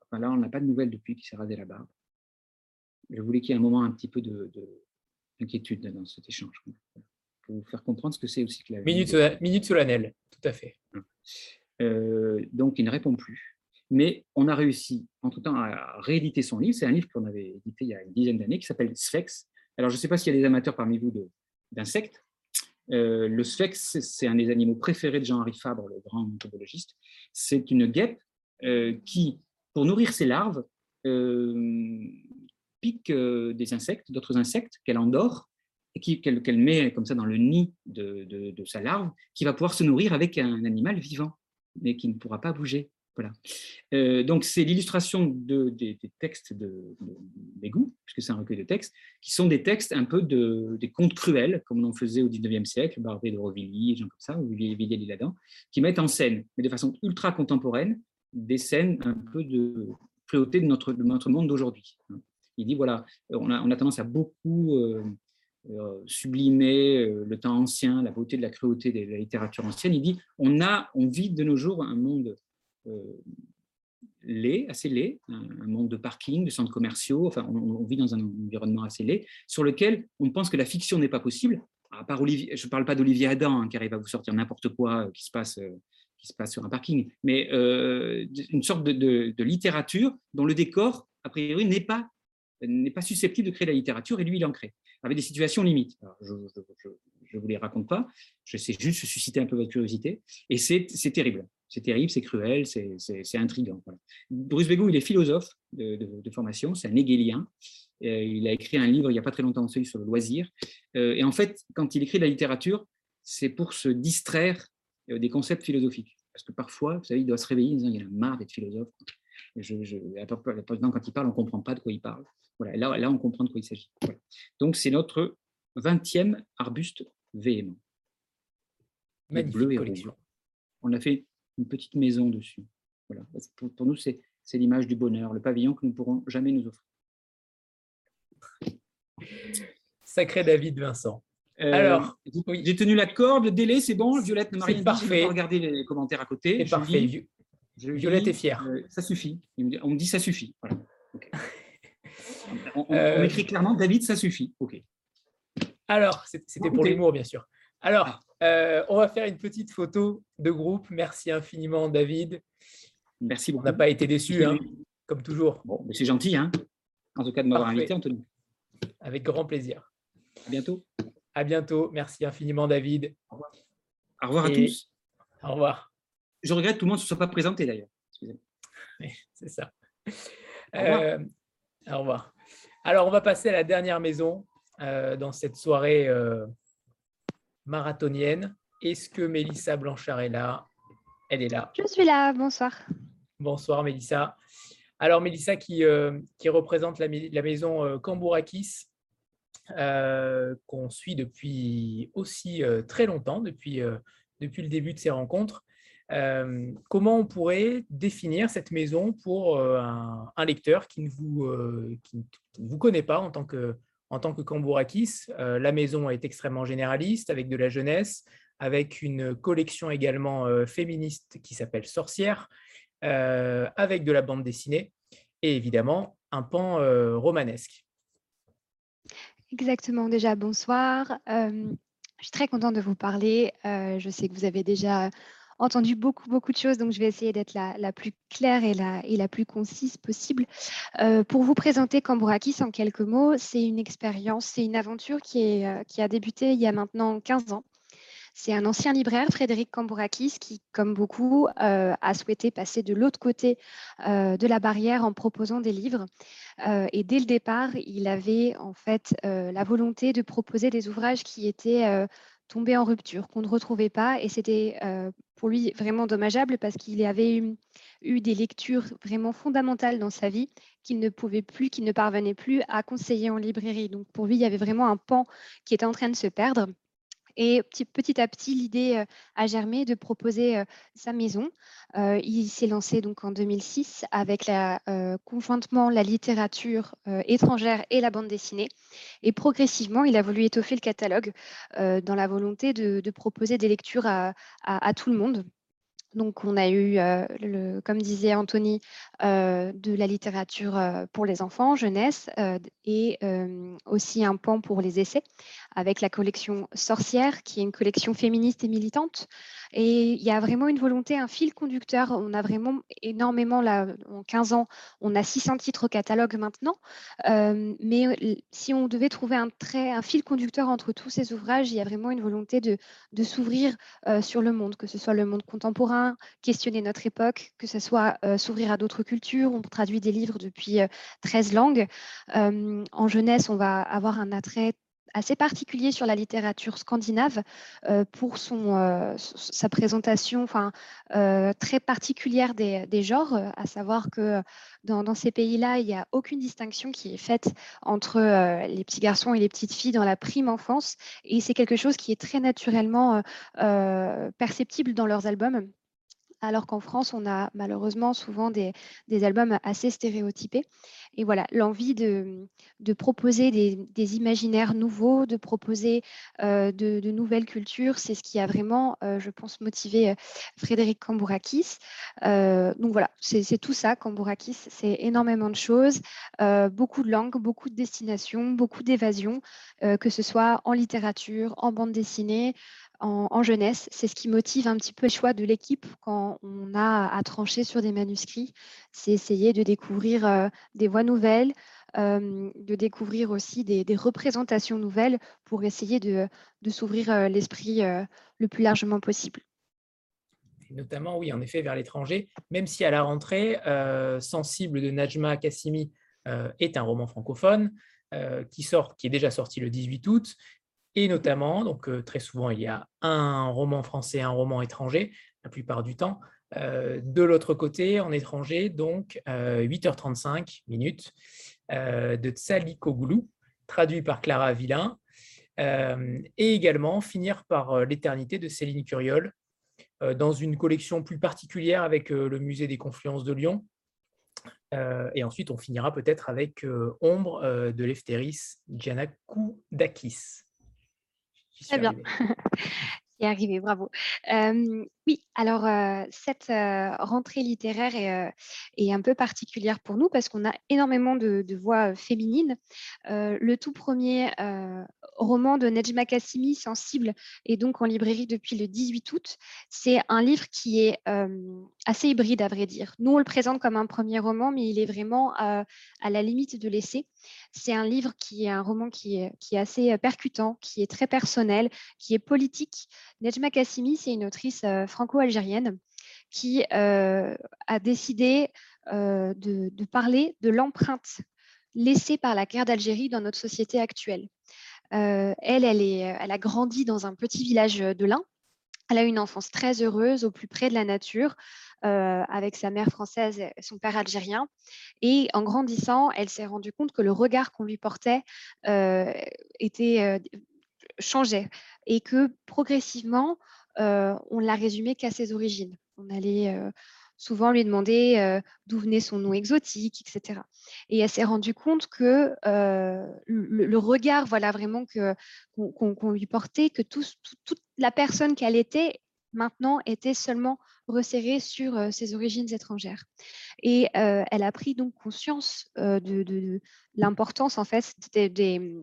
enfin, là, on n'a pas de nouvelles depuis qu'il s'est rasé la barbe. Je voulais qu'il y ait un moment un petit peu de... de inquiétude dans cet échange, pour vous faire comprendre ce que c'est aussi que la... Minute, minute solennelle, tout à fait. Euh, donc, il ne répond plus. Mais on a réussi, entre-temps, à rééditer son livre. C'est un livre qu'on avait édité il y a une dizaine d'années, qui s'appelle Sphex. Alors, je ne sais pas s'il y a des amateurs parmi vous de, d'insectes. Euh, le Sphex, c'est un des animaux préférés de Jean-Henri Fabre, le grand entomologiste. C'est une guêpe euh, qui, pour nourrir ses larves, euh, pique des insectes, d'autres insectes qu'elle endort et qui, qu'elle, qu'elle met comme ça dans le nid de, de, de sa larve, qui va pouvoir se nourrir avec un animal vivant, mais qui ne pourra pas bouger. Voilà. Euh, donc, c'est l'illustration de, des, des textes de, de, d'Égout, puisque c'est un recueil de textes, qui sont des textes un peu de, des contes cruels, comme on en faisait au dix-neuvième siècle, Barbey de Rovilly, gens comme ça, ou Villiers l'Isle-Adam, qui mettent en scène, mais de façon ultra contemporaine, des scènes un peu de cruauté de notre, de notre monde d'aujourd'hui. Il dit, voilà, on a, on a tendance à beaucoup euh, euh, sublimer euh, le temps ancien, la beauté de la cruauté de la littérature ancienne. Il dit, on, a, on vit de nos jours un monde euh, laid, assez laid, un, un monde de parking, de centres commerciaux, enfin, on, on vit dans un environnement assez laid, sur lequel on pense que la fiction n'est pas possible, à part Olivier, je ne parle pas d'Olivier Adam, hein, qui arrive à vous sortir n'importe quoi euh, qui se passe... Euh, qui se passe sur un parking, mais euh, une sorte de, de, de littérature dont le décor, a priori, n'est pas n'est pas susceptible de créer de la littérature, et lui, il en crée, avec des situations limites. Alors, je ne vous les raconte pas, je sais juste susciter un peu votre curiosité, et c'est, c'est terrible, c'est terrible, c'est cruel, c'est, c'est, c'est intriguant. Voilà. Bruce Begou, il est philosophe de, de, de formation, c'est un hegelien, Euh, il a écrit un livre il n'y a pas très longtemps sur le loisir. Euh, et en fait, quand il écrit de la littérature, c'est pour se distraire euh, des concepts philosophiques. Parce que parfois, vous savez, il doit se réveiller en disant « il en a marre d'être philosophe ». Je, je, quand il parle, on ne comprend pas de quoi il parle. Voilà, là, là, on comprend de quoi il s'agit. Voilà. Donc, c'est notre vingtième arbuste véhément. Magnifique bleu et collection. Rouge. On a fait une petite maison dessus. Voilà. Pour, pour nous, c'est l'image du bonheur, le pavillon que nous ne pourrons jamais nous offrir. Sacré David Vincent. Euh, Alors, oui. J'ai tenu la corde, le délai, c'est bon. Violette, Marie, parfait. Regardez les commentaires à côté. C'est parfait. Lis, Je, Violette est fière. Euh, ça suffit. On me dit ça suffit. Voilà. Okay. on, on, euh... on écrit clairement David, ça suffit. Ok. Alors, c'était pour l'humour, bien sûr. Alors, euh, on va faire une petite photo de groupe. Merci infiniment, David. Merci beaucoup. On n'a pas été déçus, hein, comme toujours. Bon, c'est gentil, hein, en tout cas, de m'avoir invité, Anthony. Avec grand plaisir. À bientôt. À bientôt. Merci infiniment, David. Au revoir, au revoir Et... à tous. Au revoir. Je regrette que tout le monde ne se soit pas présenté, d'ailleurs. C'est ça. Au revoir. Euh, au revoir. Alors, on va passer à la dernière maison euh, dans cette soirée euh, marathonienne. Est-ce que Mélissa Blanchard est là? Elle est là. Je suis là. Bonsoir. Bonsoir, Mélissa. Alors, Mélissa qui, euh, qui représente la, la maison euh, Cambourakis, euh, qu'on suit depuis aussi euh, très longtemps, depuis, euh, depuis le début de ces rencontres. Euh, comment on pourrait définir cette maison pour euh, un, un lecteur qui ne, vous, euh, qui, qui ne vous connaît pas en tant que, en tant que Cambourakis? euh, La maison est extrêmement généraliste, avec de la jeunesse, avec une collection également euh, féministe qui s'appelle Sorcière, euh, avec de la bande dessinée et évidemment un pan euh, romanesque. Exactement, déjà bonsoir. Euh, je suis très contente de vous parler. Euh, je sais que vous avez déjà... entendu beaucoup, beaucoup de choses, donc je vais essayer d'être la, la plus claire et la, et la plus concise possible. Euh, pour vous présenter Cambourakis en quelques mots, c'est une expérience, c'est une aventure qui, est, qui a débuté il y a maintenant quinze ans. C'est un ancien libraire, Frédéric Cambourakis, qui, comme beaucoup, euh, a souhaité passer de l'autre côté euh, de la barrière en proposant des livres. Euh, et dès le départ, il avait en fait euh, la volonté de proposer des ouvrages qui étaient euh, tombés en rupture, qu'on ne retrouvait pas, et c'était... Euh, pour lui, vraiment dommageable parce qu'il avait eu, eu des lectures vraiment fondamentales dans sa vie qu'il ne pouvait plus, qu'il ne parvenait plus à conseiller en librairie. Donc, pour lui, il y avait vraiment un pan qui était en train de se perdre. Et petit, petit à petit, l'idée a germé de proposer euh, sa maison. Euh, il s'est lancé donc en deux mille six avec la, euh, conjointement la littérature euh, étrangère et la bande dessinée. Et progressivement, il a voulu étoffer le catalogue euh, dans la volonté de, de proposer des lectures à, à, à tout le monde. Donc, on a eu, euh, le, comme disait Anthony, euh, de la littérature euh, pour les enfants, jeunesse, euh, et euh, aussi un pan pour les essais, avec la collection Sorcière, qui est une collection féministe et militante. Et il y a vraiment une volonté, un fil conducteur. On a vraiment énormément, là, en quinze ans, on a six cents titres au catalogue maintenant. Euh, mais si on devait trouver un trait, un fil conducteur entre tous ces ouvrages, il y a vraiment une volonté de, de s'ouvrir euh, sur le monde, que ce soit le monde contemporain, questionner notre époque, que ce soit euh, s'ouvrir à d'autres cultures. On traduit des livres depuis euh, treize langues. Euh, en jeunesse, on va avoir un attrait assez particulier sur la littérature scandinave euh, pour son, euh, sa présentation enfin, euh, très particulière des, des genres, à savoir que dans, dans ces pays-là, il n'y a aucune distinction qui est faite entre euh, les petits garçons et les petites filles dans la prime enfance, et c'est quelque chose qui est très naturellement euh, euh, perceptible dans leurs albums. Alors qu'en France, on a malheureusement souvent des, des albums assez stéréotypés. Et voilà, l'envie de, de proposer des, des imaginaires nouveaux, de proposer euh, de, de nouvelles cultures, c'est ce qui a vraiment, euh, je pense, motivé Frédéric Cambourakis. Euh, donc voilà, c'est tout ça, Cambourakis, c'est énormément de choses, euh, beaucoup de langues, beaucoup de destinations, beaucoup d'évasions, euh, que ce soit en littérature, en bande dessinée, En, en jeunesse. C'est ce qui motive un petit peu le choix de l'équipe quand on a à trancher sur des manuscrits. C'est essayer de découvrir euh, des voies nouvelles, euh, de découvrir aussi des, des représentations nouvelles pour essayer de, de s'ouvrir euh, l'esprit euh, le plus largement possible. Et notamment, oui, en effet, vers l'étranger, même si à la rentrée, euh, Sensible de Najma Kassimi euh, est un roman francophone, euh, qui sort, qui est déjà sorti le dix-huit août, et notamment, donc euh, très souvent, il y a un roman français, un roman étranger, la plupart du temps. Euh, de l'autre côté, en étranger, donc euh, huit heures trente-cinq minutes euh, de Tsalikoglou, traduit par Clara Villain, euh, et également finir par euh, L'éternité de Céline Curiol, euh, dans une collection plus particulière avec euh, le musée des Confluences de Lyon. Euh, et ensuite, on finira peut-être avec euh, Ombre euh, de Lefteris Giannakoudakis. Très bien. C'est arrivé, bravo. Euh, oui, alors euh, cette euh, rentrée littéraire est, euh, est un peu particulière pour nous parce qu'on a énormément de, de voix euh, féminines. Euh, le tout premier euh, roman de Nejma Kassimi, Sensible, est donc en librairie depuis le dix-huit août. C'est un livre qui est euh, assez hybride, à vrai dire. Nous, on le présente comme un premier roman, mais il est vraiment euh, à la limite de l'essai. C'est un livre qui est un roman qui est, qui est assez percutant, qui est très personnel, qui est politique. Nejma Kassimi, c'est une autrice euh, franco-algérienne qui euh, a décidé euh, de, de parler de l'empreinte laissée par la guerre d'Algérie dans notre société actuelle. Euh, elle, elle, est, elle a grandi dans un petit village de l'Ain. Elle a eu une enfance très heureuse, au plus près de la nature, euh, avec sa mère française et son père algérien. Et en grandissant, elle s'est rendue compte que le regard qu'on lui portait euh, était... Euh, changeait et que progressivement, euh, on ne la résumait qu'à ses origines. On allait euh, souvent lui demander euh, d'où venait son nom exotique, et cetera. Et elle s'est rendue compte que euh, le, le regard, voilà vraiment que, qu'on, qu'on, qu'on lui portait, que tout, tout, toute la personne qu'elle était maintenant était seulement resserrée sur euh, ses origines étrangères. Et euh, elle a pris donc conscience euh, de, de, de l'importance en fait des... des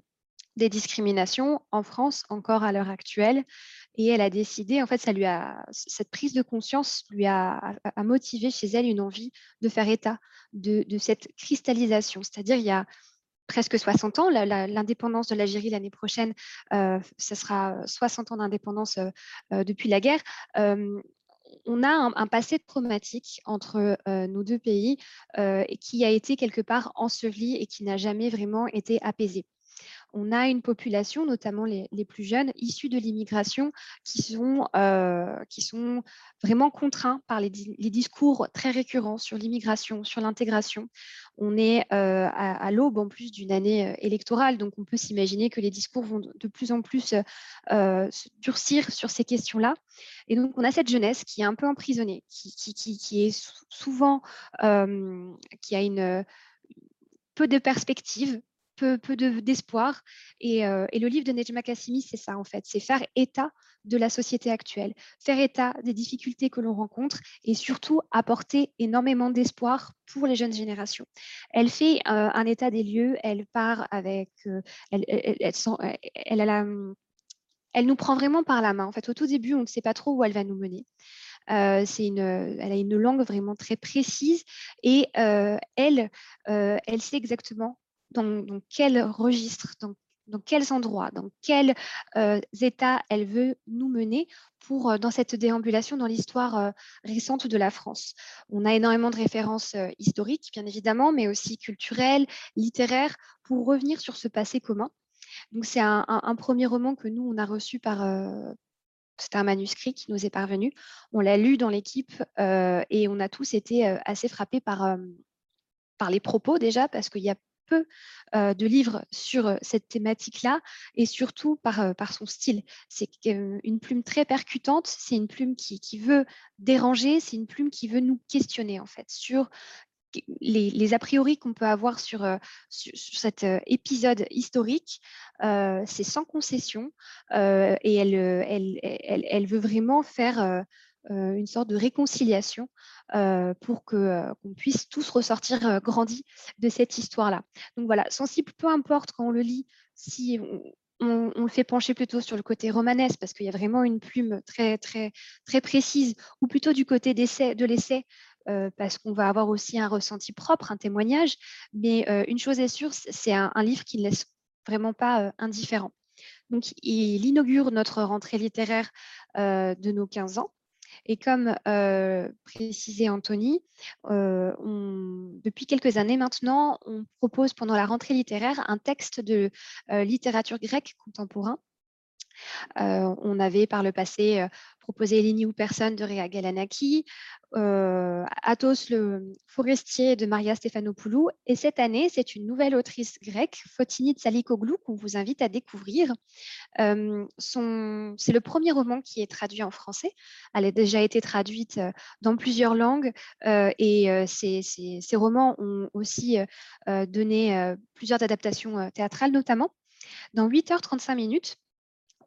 des discriminations en France encore à l'heure actuelle, et elle a décidé, en fait, ça lui a, cette prise de conscience lui a, a motivé chez elle une envie de faire état de, de cette cristallisation, c'est-à-dire il y a presque soixante ans, la, la, l'indépendance de l'Algérie l'année prochaine, euh, ce sera soixante ans d'indépendance euh, euh, depuis la guerre, euh, on a un, un passé traumatique entre euh, nos deux pays euh, qui a été quelque part enseveli et qui n'a jamais vraiment été apaisé. On a une population, notamment les, les plus jeunes, issus de l'immigration, qui sont, euh, qui sont vraiment contraints par les, les discours très récurrents sur l'immigration, sur l'intégration. On est euh, à, à l'aube en plus d'une année électorale, donc on peut s'imaginer que les discours vont de plus en plus euh, se durcir sur ces questions-là. Et donc on a cette jeunesse qui est un peu emprisonnée, qui, qui, qui, qui est souvent, euh, qui a une, peu de perspectives, Peu, peu de, d'espoir. Et, euh, et le livre de Nejma Kassimi, c'est ça en fait, c'est faire état de la société actuelle, faire état des difficultés que l'on rencontre et surtout apporter énormément d'espoir pour les jeunes générations. Elle fait euh, un état des lieux, elle part avec... Euh, elle, elle, elle, sent, elle, elle, a, elle nous prend vraiment par la main. En fait, au tout début, on ne sait pas trop où elle va nous mener. Euh, c'est une, elle a une langue vraiment très précise et euh, elle, euh, elle sait exactement Dans, dans quel registre, dans, dans quels endroits, dans quels euh, états elle veut nous mener pour, euh, dans cette déambulation dans l'histoire euh, récente de la France. On a énormément de références euh, historiques, bien évidemment, mais aussi culturelles, littéraires, pour revenir sur ce passé commun. Donc, c'est un, un, un premier roman que nous, on a reçu par... Euh, C'est un manuscrit qui nous est parvenu. On l'a lu dans l'équipe euh, et on a tous été euh, assez frappés par, euh, par les propos, déjà, parce qu'il y a peu de livres sur cette thématique-là et surtout par, par son style. C'est une plume très percutante, c'est une plume qui, qui veut déranger, c'est une plume qui veut nous questionner en fait sur les, les a priori qu'on peut avoir sur, sur, sur cet épisode historique. Euh, c'est sans concession euh, et elle, elle, elle, elle veut vraiment faire... Euh, Euh, une sorte de réconciliation euh, pour que, euh, qu'on puisse tous ressortir euh, grandis de cette histoire-là. Donc voilà, Sensible, peu importe quand on le lit, si on, on, on le fait pencher plutôt sur le côté romanesque, parce qu'il y a vraiment une plume très, très, très précise, ou plutôt du côté d'essai, de l'essai, euh, parce qu'on va avoir aussi un ressenti propre, un témoignage, mais euh, une chose est sûre, c'est un, un livre qui ne laisse vraiment pas euh, indifférent. Donc il inaugure notre rentrée littéraire euh, de nos quinze ans. Et comme euh, précisait Anthony, euh, on, depuis quelques années maintenant, on propose pendant la rentrée littéraire un texte de euh, littérature grecque contemporain. Euh, on avait par le passé euh, proposé Eleni ou Personne de Réa Galanaki, euh, Athos le forestier de Maria Stefanopoulou, et cette année, c'est une nouvelle autrice grecque, Fotini Tsalikoglou, qu'on vous invite à découvrir. Euh, son, c'est le premier roman qui est traduit en français. Elle a déjà été traduite euh, dans plusieurs langues euh, et euh, ces, ces, ces romans ont aussi euh, donné euh, plusieurs adaptations euh, théâtrales notamment. Dans huit heures trente-cinq minutes,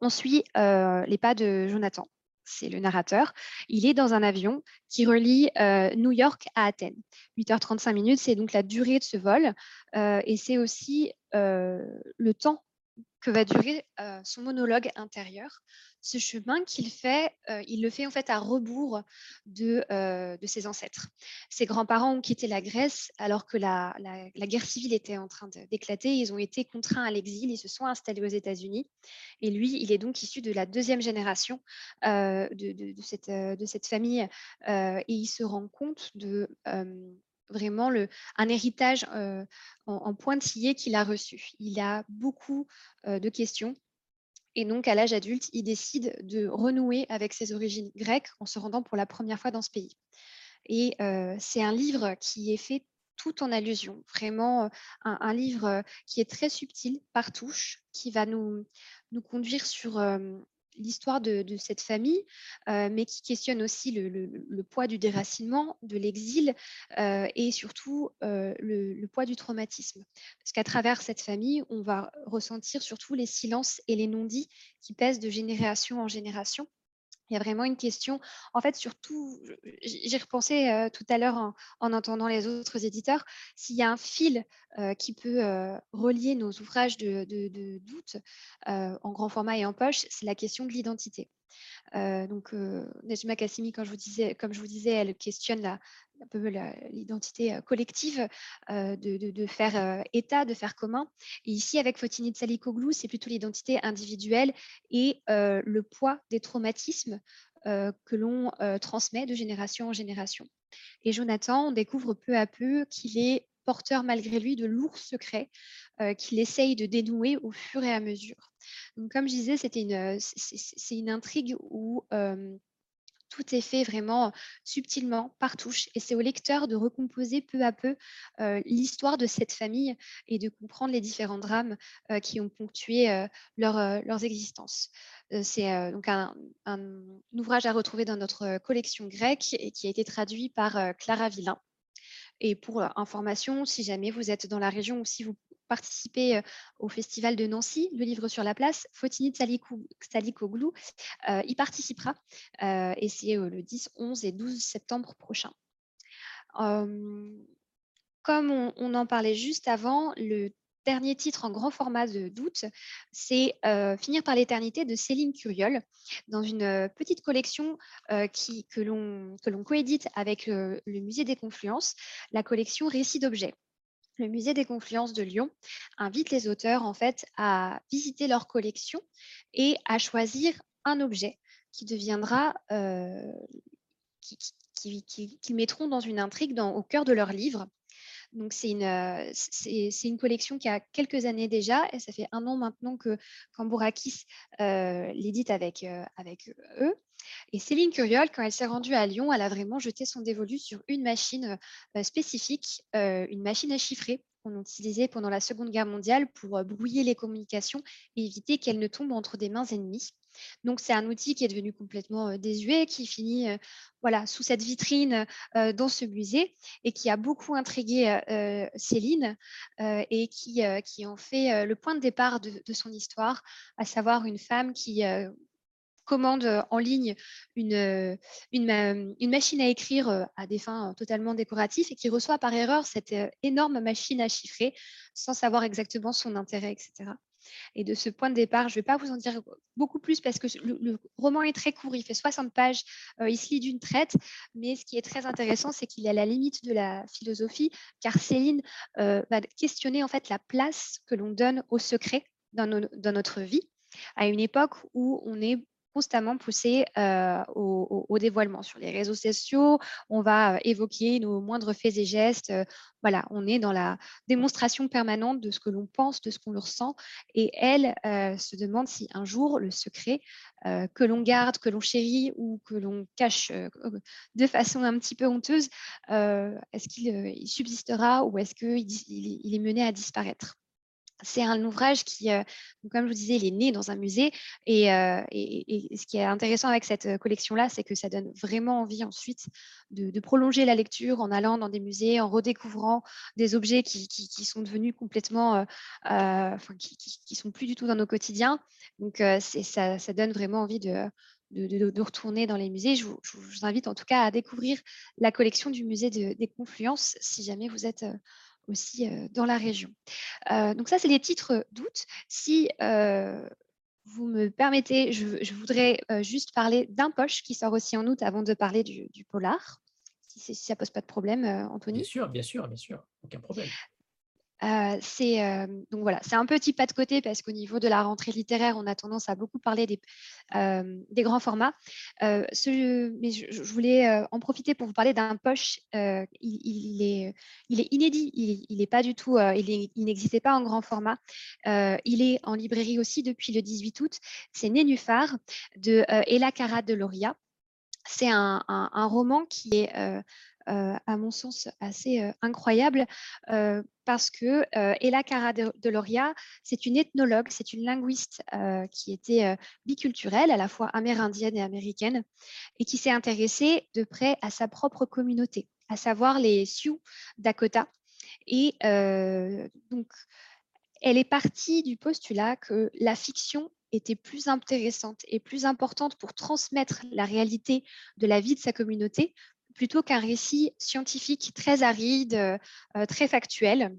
on suit euh, les pas de Jonathan, c'est le narrateur. Il est dans un avion qui relie euh, New York à Athènes. huit heures trente-cinq minutes, c'est donc la durée de ce vol euh, et c'est aussi euh, le temps que va durer euh, son monologue intérieur. Ce chemin qu'il fait, euh, il le fait en fait à rebours de, euh, de ses ancêtres. Ses grands-parents ont quitté la Grèce alors que la, la, la guerre civile était en train d'éclater. Ils ont été contraints à l'exil, ils se sont installés aux États-Unis. Et lui, il est donc issu de la deuxième génération euh, de, de, de, cette, de cette famille euh, et il se rend compte de... Euh, vraiment le, un héritage euh, en, en pointillé qu'il a reçu. Il a beaucoup euh, de questions et donc à l'âge adulte, il décide de renouer avec ses origines grecques en se rendant pour la première fois dans ce pays. Et euh, c'est un livre qui est fait tout en allusion, vraiment un, un livre qui est très subtil par touche, qui va nous, nous conduire sur... Euh, l'histoire de, de cette famille, euh, mais qui questionne aussi le, le, le poids du déracinement, de l'exil euh, et surtout euh, le, le poids du traumatisme. Parce qu'à travers cette famille, on va ressentir surtout les silences et les non-dits qui pèsent de génération en génération. Il y a vraiment une question, en fait, surtout, j'y repensais euh, tout à l'heure en, en entendant les autres éditeurs, s'il y a un fil euh, qui peut euh, relier nos ouvrages de, de, de doute euh, en grand format et en poche, c'est la question de l'identité. Euh, donc, euh, Nejma Kassimi, quand je vous disais, comme je vous disais, elle questionne la, un peu l'identité collective euh, de, de, de faire euh, état, de faire commun. Et ici, avec Fotini Tsalikoglou, c'est plutôt l'identité individuelle et euh, le poids des traumatismes euh, que l'on euh, transmet de génération en génération. Et Jonathan, on découvre peu à peu qu'il est porteur malgré lui de lourds secrets euh, qu'il essaye de dénouer au fur et à mesure. Donc, comme je disais, c'est une, c'est une intrigue où euh, tout est fait vraiment subtilement, par touche, et c'est au lecteur de recomposer peu à peu euh, l'histoire de cette famille et de comprendre les différents drames euh, qui ont ponctué euh, leur, euh, leurs existences. Euh, c'est euh, donc un, un, un ouvrage à retrouver dans notre collection grecque et qui a été traduit par euh, Clara Villain. Et pour information, si jamais vous êtes dans la région ou si vous participez au festival de Nancy, le livre sur la place, Fotini Tsalikoglou euh, y participera. Euh, et c'est euh, le dix, onze et douze septembre prochain. Euh, comme on, on en parlait juste avant, le dernier titre en grand format de doute, c'est euh, Finir par l'éternité de Céline Curiol, dans une petite collection euh, qui, que l'on que l'on coédite avec le, le Musée des Confluences, la collection Récits d'objets. Le Musée des Confluences de Lyon invite les auteurs en fait à visiter leur collection et à choisir un objet qui deviendra euh, qui, qui, qui, qui mettront dans une intrigue dans, au cœur de leur livre. Donc, c'est une, c'est, c'est une collection qui a quelques années déjà, et ça fait un an maintenant que Cambourakis euh, l'édite avec, euh, avec eux. Et Céline Curiol, quand elle s'est rendue à Lyon, elle a vraiment jeté son dévolu sur une machine euh, spécifique, euh, une machine à chiffrer qu'on utilisait pendant la Seconde Guerre mondiale pour euh, brouiller les communications et éviter qu'elles ne tombent entre des mains ennemies. Donc, c'est un outil qui est devenu complètement euh, désuet, qui finit euh, voilà, sous cette vitrine euh, dans ce musée et qui a beaucoup intrigué euh, Céline euh, et qui, euh, qui en fait euh, le point de départ de, de son histoire, à savoir une femme qui euh, commande en ligne une, une, une machine à écrire à des fins totalement décoratives et qui reçoit par erreur cette énorme machine à chiffrer sans savoir exactement son intérêt, et cetera. Et de ce point de départ, je ne vais pas vous en dire beaucoup plus parce que le, le roman est très court, il fait soixante pages, euh, il se lit d'une traite, mais ce qui est très intéressant, c'est qu'il est à la limite de la philosophie, car Céline euh, va questionner en fait la place que l'on donne au secret dans, nos, dans notre vie, à une époque où on est constamment pousser euh, au, au, au dévoilement. Sur les réseaux sociaux, on va évoquer nos moindres faits et gestes. Euh, voilà, on est dans la démonstration permanente de ce que l'on pense, de ce qu'on ressent. Et elle euh, se demande si un jour, le secret euh, que l'on garde, que l'on chérit ou que l'on cache euh, de façon un petit peu honteuse, euh, est-ce qu'il euh, il subsistera ou est-ce qu'il il, il est mené à disparaître ? C'est un ouvrage qui, euh, comme je vous disais, il est né dans un musée. Et, euh, et, et ce qui est intéressant avec cette collection-là, c'est que ça donne vraiment envie ensuite de, de prolonger la lecture en allant dans des musées, en redécouvrant des objets qui, qui, qui sont devenus complètement, euh, euh, enfin, qui, qui, qui sont plus du tout dans nos quotidiens. Donc, euh, c'est, ça, ça donne vraiment envie de, de, de, de retourner dans les musées. Je vous, je vous invite en tout cas à découvrir la collection du musée de, des Confluences, si jamais vous êtes... Euh, aussi dans la région. Euh, donc ça, c'est les titres d'août. Si euh, vous me permettez, je, je voudrais euh, juste parler d'un poche qui sort aussi en août avant de parler du, du polar, si, si ça ne pose pas de problème, euh, Anthony. Bien sûr, bien sûr, bien sûr, aucun problème. Euh, c'est euh, donc voilà, c'est un petit pas de côté parce qu'au niveau de la rentrée littéraire, on a tendance à beaucoup parler des, euh, des grands formats. Euh, ce, mais je, je voulais en profiter pour vous parler d'un poche. Euh, il, il, est, il est inédit, il, il est pas du tout, euh, il, est, il n'existait pas en grand format. Euh, il est en librairie aussi depuis le dix-huit août. C'est Nénuphar de euh, Ella Cara de Loria. C'est un, un, un roman qui est, euh, euh, à mon sens, assez euh, incroyable euh, parce que euh, Ella Cara de, de Loria, c'est une ethnologue, c'est une linguiste euh, qui était euh, biculturelle, à la fois amérindienne et américaine, et qui s'est intéressée de près à sa propre communauté, à savoir les Sioux Dakota. Et euh, donc, elle est partie du postulat que la fiction était plus intéressante et plus importante pour transmettre la réalité de la vie de sa communauté plutôt qu'un récit scientifique très aride, euh, très factuel.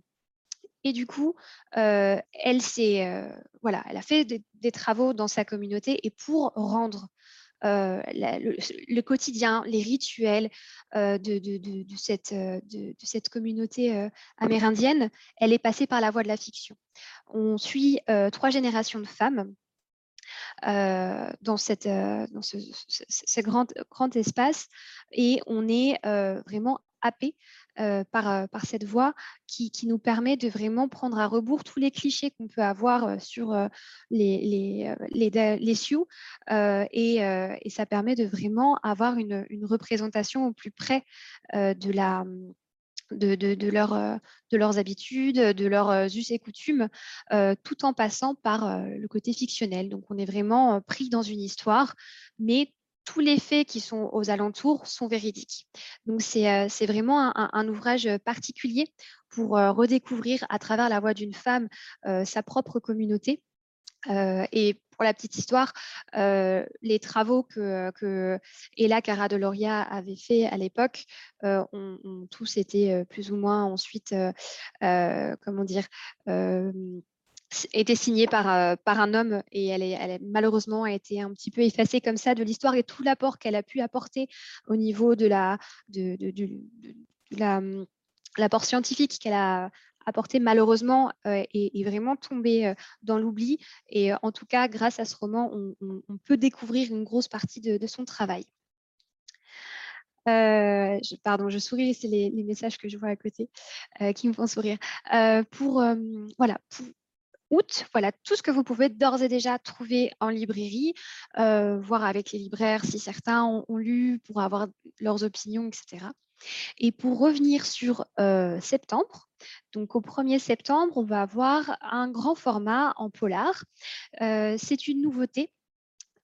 Et du coup, euh, elle, s'est, euh, voilà, elle a fait des, des travaux dans sa communauté et pour rendre euh, la, le, le quotidien, les rituels euh, de, de, de, de, cette, euh, de, de cette communauté euh, amérindienne, elle est passée par la voie de la fiction. On suit euh, trois générations de femmes Euh, dans, cette, euh, dans ce, ce, ce grand, grand espace et on est euh, vraiment happé euh, par, euh, par cette voix qui, qui nous permet de vraiment prendre à rebours tous les clichés qu'on peut avoir euh, sur euh, les, les, les, les Sioux euh, et, euh, et ça permet de vraiment avoir une, une représentation au plus près euh, de la... De, de, de, leur, de leurs habitudes, de leurs us et coutumes, euh, tout en passant par euh, le côté fictionnel. Donc, on est vraiment pris dans une histoire, mais tous les faits qui sont aux alentours sont véridiques. Donc, c'est, euh, c'est vraiment un, un, un ouvrage particulier pour euh, redécouvrir à travers la voix d'une femme euh, sa propre communauté. Euh, et pour la petite histoire, euh, les travaux que, que Ella Cara de Loria avait fait à l'époque euh, ont, ont tous été plus ou moins ensuite, euh, euh, comment dire, euh, étaient signés par, par un homme et elle, est, elle est, malheureusement a été un petit peu effacée comme ça de l'histoire et tout l'apport qu'elle a pu apporter au niveau de la, de, de, de, de, de la, l'apport scientifique qu'elle a apporté malheureusement euh, et, et vraiment tombé euh, dans l'oubli. Et euh, en tout cas, grâce à ce roman, on, on, on peut découvrir une grosse partie de, de son travail. Euh, je, pardon, je souris, c'est les, les messages que je vois à côté euh, qui me font sourire. Euh, pour, euh, voilà, pour août, voilà tout ce que vous pouvez d'ores et déjà trouver en librairie, euh, voir avec les libraires si certains ont, ont lu pour avoir leurs opinions, et cetera. Et pour revenir sur euh, septembre, donc au premier septembre, on va avoir un grand format en polar. Euh, c'est une nouveauté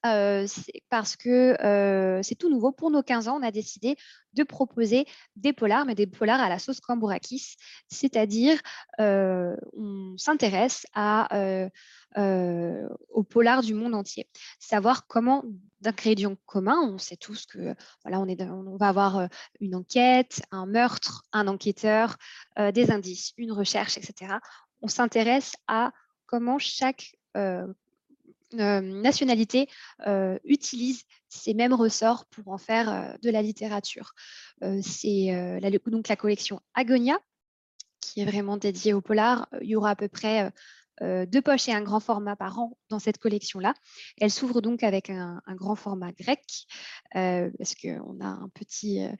euh, c'est parce que euh, c'est tout nouveau. Pour nos quinze ans, on a décidé de proposer des polars, mais des polars à la sauce Cambourakis, c'est-à-dire euh, on s'intéresse à, euh, euh, aux polars du monde entier, savoir comment... d'ingrédients communs, on sait tous que voilà, on, est, on va avoir une enquête, un meurtre, un enquêteur, euh, des indices, une recherche, et cetera. On s'intéresse à comment chaque euh, euh, nationalité euh, utilise ces mêmes ressorts pour en faire euh, de la littérature. Euh, c'est euh, la, donc la collection Agonia, qui est vraiment dédiée au polar. Il y aura à peu près euh, deux poches et un grand format par an dans cette collection-là. Elle s'ouvre donc avec un, un grand format grec, euh, parce qu'on a un petit... Euh,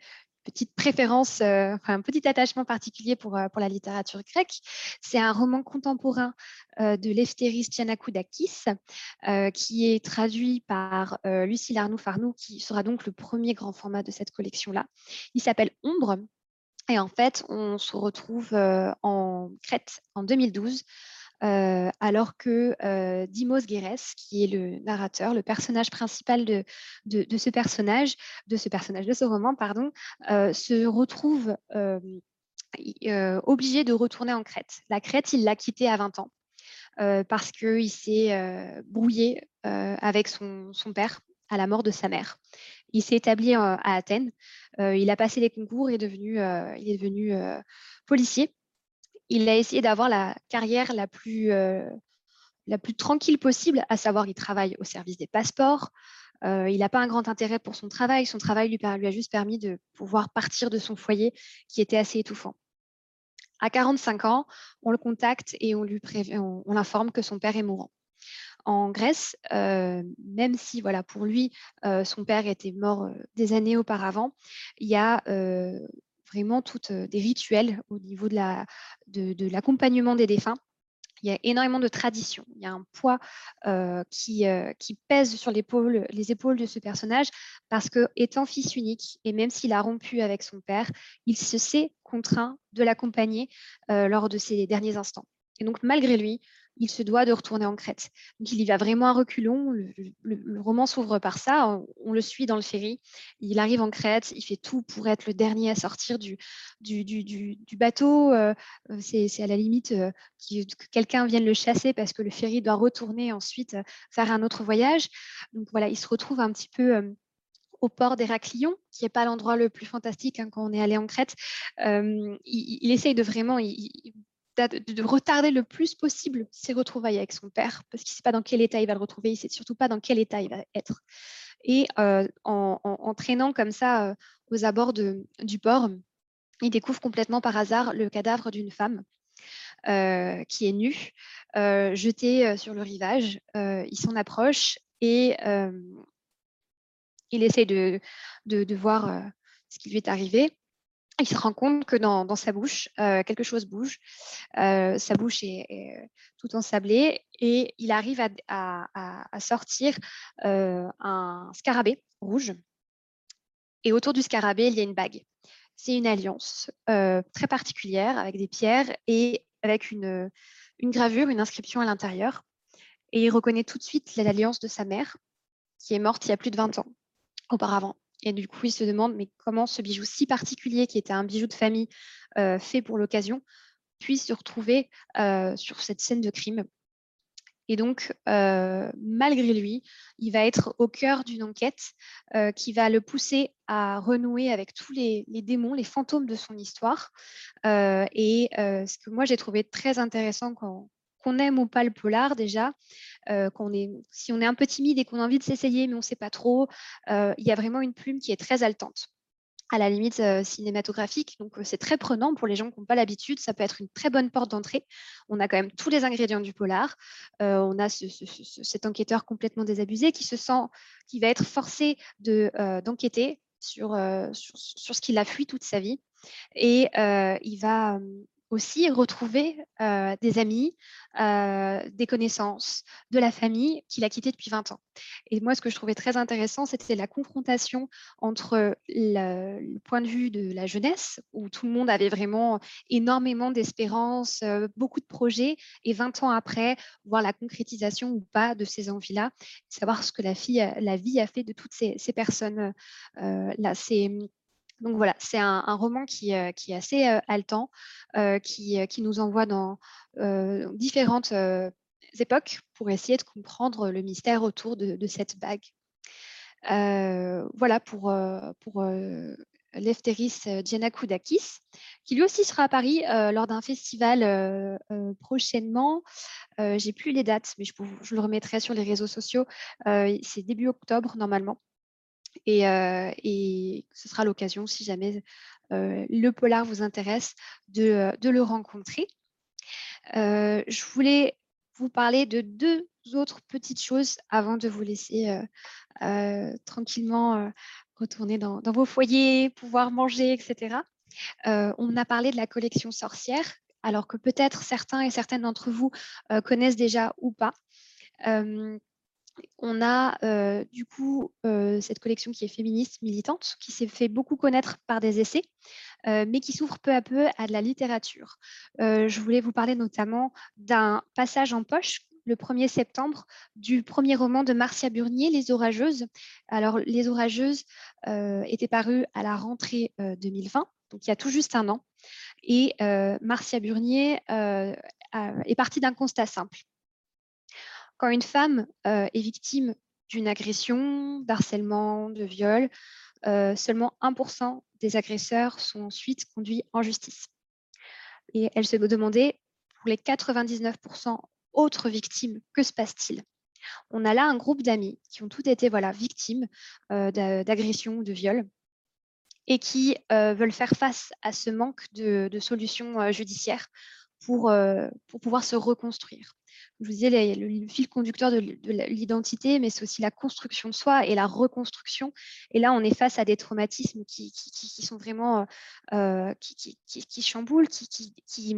petite préférence, euh, enfin, un petit attachement particulier pour, euh, pour la littérature grecque. C'est un roman contemporain euh, de Lefteris Giannakoudakis euh, qui est traduit par euh, Lucille Arnoux-Farnoux, qui sera donc le premier grand format de cette collection-là. Il s'appelle « Ombre » et en fait, on se retrouve euh, en Crète en deux mille douze, Euh, alors que euh, Dimos Guérès, qui est le narrateur, le personnage principal de, de, de ce personnage, de ce personnage, de ce roman, pardon, euh, se retrouve euh, euh, obligé de retourner en Crète. La Crète, il l'a quittée à vingt ans euh, parce qu'il s'est euh, brouillé euh, avec son, son père à la mort de sa mère. Il s'est établi euh, à Athènes, euh, il a passé les concours et est devenu, euh, il est devenu euh, policier. Il a essayé d'avoir la carrière la plus, euh, la plus tranquille possible, à savoir il travaille au service des passeports, euh, il n'a pas un grand intérêt pour son travail, son travail lui, lui a juste permis de pouvoir partir de son foyer qui était assez étouffant. À quarante-cinq ans, on le contacte et on lui prév... on, on l'informe que son père est mourant. En Grèce, euh, même si voilà, pour lui, euh, son père était mort euh, des années auparavant, il y a... Euh, vraiment toutes euh, des rituels au niveau de la, de, de l'accompagnement des défunts. Il y a énormément de traditions. Il y a un poids euh, qui, euh, qui pèse sur l'épaule, les épaules de ce personnage parce que, étant fils unique, et même s'il a rompu avec son père, il se sait contraint de l'accompagner euh, lors de ses derniers instants. Et donc, malgré lui, il se doit de retourner en Crète. Donc, il y va vraiment à reculons. Le, le, le roman s'ouvre par ça. On, on le suit dans le ferry. Il arrive en Crète. Il fait tout pour être le dernier à sortir du, du, du, du, du bateau. Euh, c'est, c'est à la limite euh, que, que quelqu'un vienne le chasser parce que le ferry doit retourner ensuite euh, faire un autre voyage. Donc, voilà, il se retrouve un petit peu... Euh, au port d'Héraclion, qui n'est pas l'endroit le plus fantastique hein, quand on est allé en Crète. Euh, il, il essaye de vraiment... Il, il, De, de retarder le plus possible ses retrouvailles avec son père, parce qu'il ne sait pas dans quel état il va le retrouver, il ne sait surtout pas dans quel état il va être. Et euh, en, en, en traînant comme ça euh, aux abords de, du port, il découvre complètement par hasard le cadavre d'une femme euh, qui est nue, euh, jetée sur le rivage. Euh, il s'en approche et euh, il essaie de, de, de voir euh, ce qui lui est arrivé. Il se rend compte que dans, dans sa bouche, euh, quelque chose bouge. Euh, sa bouche est, est tout ensablée et il arrive à, à, à sortir euh, un scarabée rouge. Et autour du scarabée, il y a une bague. C'est une alliance euh, très particulière avec des pierres et avec une, une gravure, une inscription à l'intérieur. Et il reconnaît tout de suite l'alliance de sa mère qui est morte il y a plus de vingt ans auparavant. Et du coup, il se demande mais comment ce bijou si particulier, qui était un bijou de famille euh, fait pour l'occasion, puisse se retrouver euh, sur cette scène de crime. Et donc, euh, malgré lui, il va être au cœur d'une enquête euh, qui va le pousser à renouer avec tous les, les démons, les fantômes de son histoire. Euh, et euh, ce que moi, j'ai trouvé très intéressant quand... qu'on aime ou pas le polar déjà, euh, qu'on est, si on est un peu timide et qu'on a envie de s'essayer, mais on ne sait pas trop, euh, il y a vraiment une plume qui est très haletante, à la limite euh, cinématographique. Donc, euh, c'est très prenant pour les gens qui n'ont pas l'habitude. Ça peut être une très bonne porte d'entrée. On a quand même tous les ingrédients du polar. Euh, on a ce, ce, ce, cet enquêteur complètement désabusé qui se sent, qui va être forcé de, euh, d'enquêter sur, euh, sur, sur ce qu'il a fui toute sa vie. Et euh, il va... Euh, aussi retrouver euh, des amis, euh, des connaissances, de la famille qu'il a quittée depuis vingt ans. Et moi, ce que je trouvais très intéressant, c'était la confrontation entre le, le point de vue de la jeunesse, où tout le monde avait vraiment énormément d'espérance, euh, beaucoup de projets, et vingt ans après, voir la concrétisation ou pas de ces envies-là, savoir ce que la, fille, la vie a fait de toutes ces, ces personnes. Euh, là, c'est... Donc voilà, c'est un, un roman qui, euh, qui est assez euh, haletant, euh, qui, euh, qui nous envoie dans euh, différentes euh, époques pour essayer de comprendre le mystère autour de, de cette bague. Euh, voilà pour, euh, pour euh, Lefteris Giannakoudakis, qui lui aussi sera à Paris euh, lors d'un festival euh, euh, prochainement. Euh, j'ai plus les dates, mais je, je le remettrai sur les réseaux sociaux. Euh, c'est début octobre normalement. Et, euh, et ce sera l'occasion, si jamais euh, le polar vous intéresse, de, de le rencontrer. Euh, je voulais vous parler de deux autres petites choses avant de vous laisser euh, euh, tranquillement euh, retourner dans, dans vos foyers, pouvoir manger, et cetera. Euh, on a parlé de la collection sorcière, alors que peut-être certains et certaines d'entre vous euh, connaissent déjà ou pas. Euh, on a euh, du coup euh, cette collection qui est féministe, militante, qui s'est fait beaucoup connaître par des essais, euh, mais qui s'ouvre peu à peu à de la littérature. Euh, je voulais vous parler notamment d'un passage en poche le premier septembre du premier roman de Marcia Burnier, Les Orageuses. Alors, Les Orageuses euh, était paru à la rentrée euh, deux mille vingt, donc il y a tout juste un an. Et euh, Marcia Burnier euh, a, est partie d'un constat simple. Quand une femme euh, est victime d'une agression, d'harcèlement, de viol, euh, seulement un pour cent des agresseurs sont ensuite conduits en justice. Et elle se demandait, pour les quatre-vingt-dix-neuf pour cent autres victimes, que se passe-t-il? On a là un groupe d'amis qui ont toutes été voilà, victimes euh, d'agressions ou de viols et qui euh, veulent faire face à ce manque de, de solutions euh, judiciaires pour, euh, pour pouvoir se reconstruire. Je vous disais, les, le, le fil conducteur de, de l'identité, mais c'est aussi la construction de soi et la reconstruction. Et là, on est face à des traumatismes qui, qui, qui, qui sont vraiment euh, qui, qui, qui, qui chamboulent, qui... qui, qui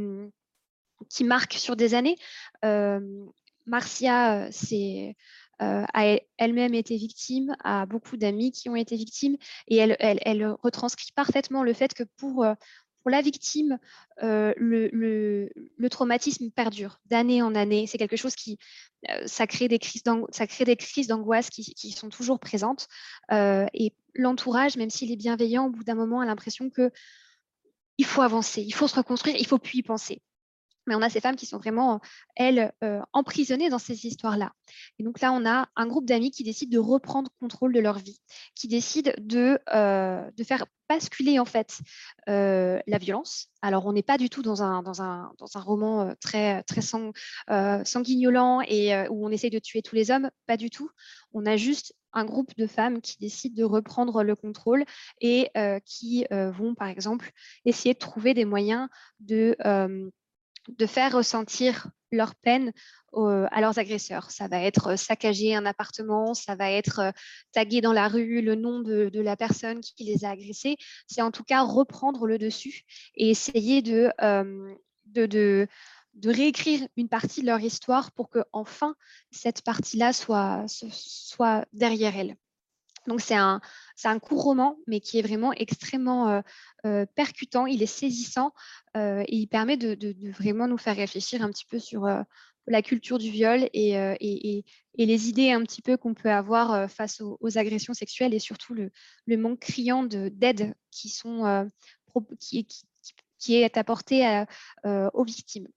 qui marque sur des années. Euh, Marcia euh, a elle-même été victime, a beaucoup d'amis qui ont été victimes, et elle, elle, elle retranscrit parfaitement le fait que pour, pour la victime, euh, le, le, le traumatisme perdure d'année en année. C'est quelque chose qui, euh, ça crée des crises d'angoisse qui, qui sont toujours présentes. Euh, et l'entourage, même s'il est bienveillant, au bout d'un moment, a l'impression qu'il faut avancer, il faut se reconstruire, il ne faut plus y penser. Mais on a ces femmes qui sont vraiment, elles, euh, emprisonnées dans ces histoires-là. Et donc là, on a un groupe d'amis qui décident de reprendre contrôle de leur vie, qui décident de, euh, de faire basculer, en fait, euh, la violence. Alors, on n'est pas du tout dans un, dans un, dans un roman très, très sang, euh, sanguignolant et euh, où on essaye de tuer tous les hommes, pas du tout. On a juste un groupe de femmes qui décident de reprendre le contrôle et euh, qui euh, vont, par exemple, essayer de trouver des moyens de... Euh, de faire ressentir leur peine euh, à leurs agresseurs. Ça va être saccager un appartement, ça va être euh, taguer dans la rue le nom de, de la personne qui les a agressés. C'est en tout cas reprendre le dessus et essayer de, euh, de, de, de réécrire une partie de leur histoire pour que enfin cette partie-là soit, soit derrière elle. Donc, c'est un, c'est un court roman, mais qui est vraiment extrêmement euh, euh, percutant. Il est saisissant euh, et il permet de, de, de vraiment nous faire réfléchir un petit peu sur euh, la culture du viol et, euh, et, et, et les idées un petit peu qu'on peut avoir euh, face aux, aux agressions sexuelles et surtout le, le manque criant d'aide qui, sont, euh, qui, qui, qui est apportée à, euh, aux victimes.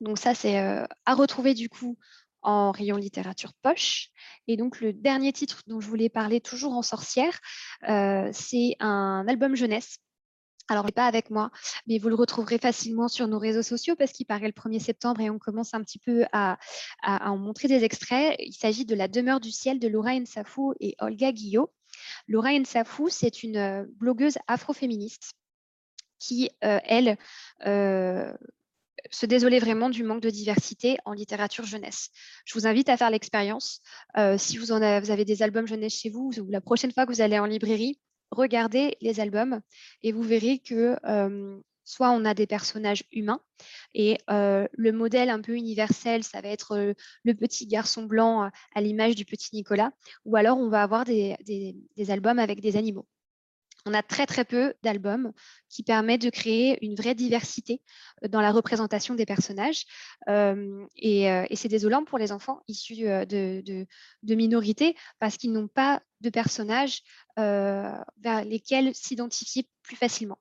Donc, ça, c'est euh, à retrouver du coup en rayon littérature poche. Et donc, le dernier titre dont je voulais parler, toujours en sorcière, euh, c'est un album jeunesse. Alors, il n'est pas avec moi, mais vous le retrouverez facilement sur nos réseaux sociaux parce qu'il paraît le premier septembre et on commence un petit peu à, à, à en montrer des extraits. Il s'agit de La demeure du ciel de Laura Nsafou et Olga Guillot. Laura Nsafou, c'est une blogueuse afroféministe qui, euh, elle, euh, se désoler vraiment du manque de diversité en littérature jeunesse. Je vous invite à faire l'expérience. Euh, si vous, en avez, vous avez des albums jeunesse chez vous, ou la prochaine fois que vous allez en librairie, regardez les albums et vous verrez que euh, soit on a des personnages humains et euh, le modèle un peu universel, ça va être euh, le petit garçon blanc à l'image du petit Nicolas, ou alors on va avoir des, des, des albums avec des animaux. On a très, très peu d'albums qui permettent de créer une vraie diversité dans la représentation des personnages. Euh, et euh, et c'est désolant pour les enfants issus de, de, de minorités parce qu'ils n'ont pas de personnages euh, vers lesquels s'identifier plus facilement.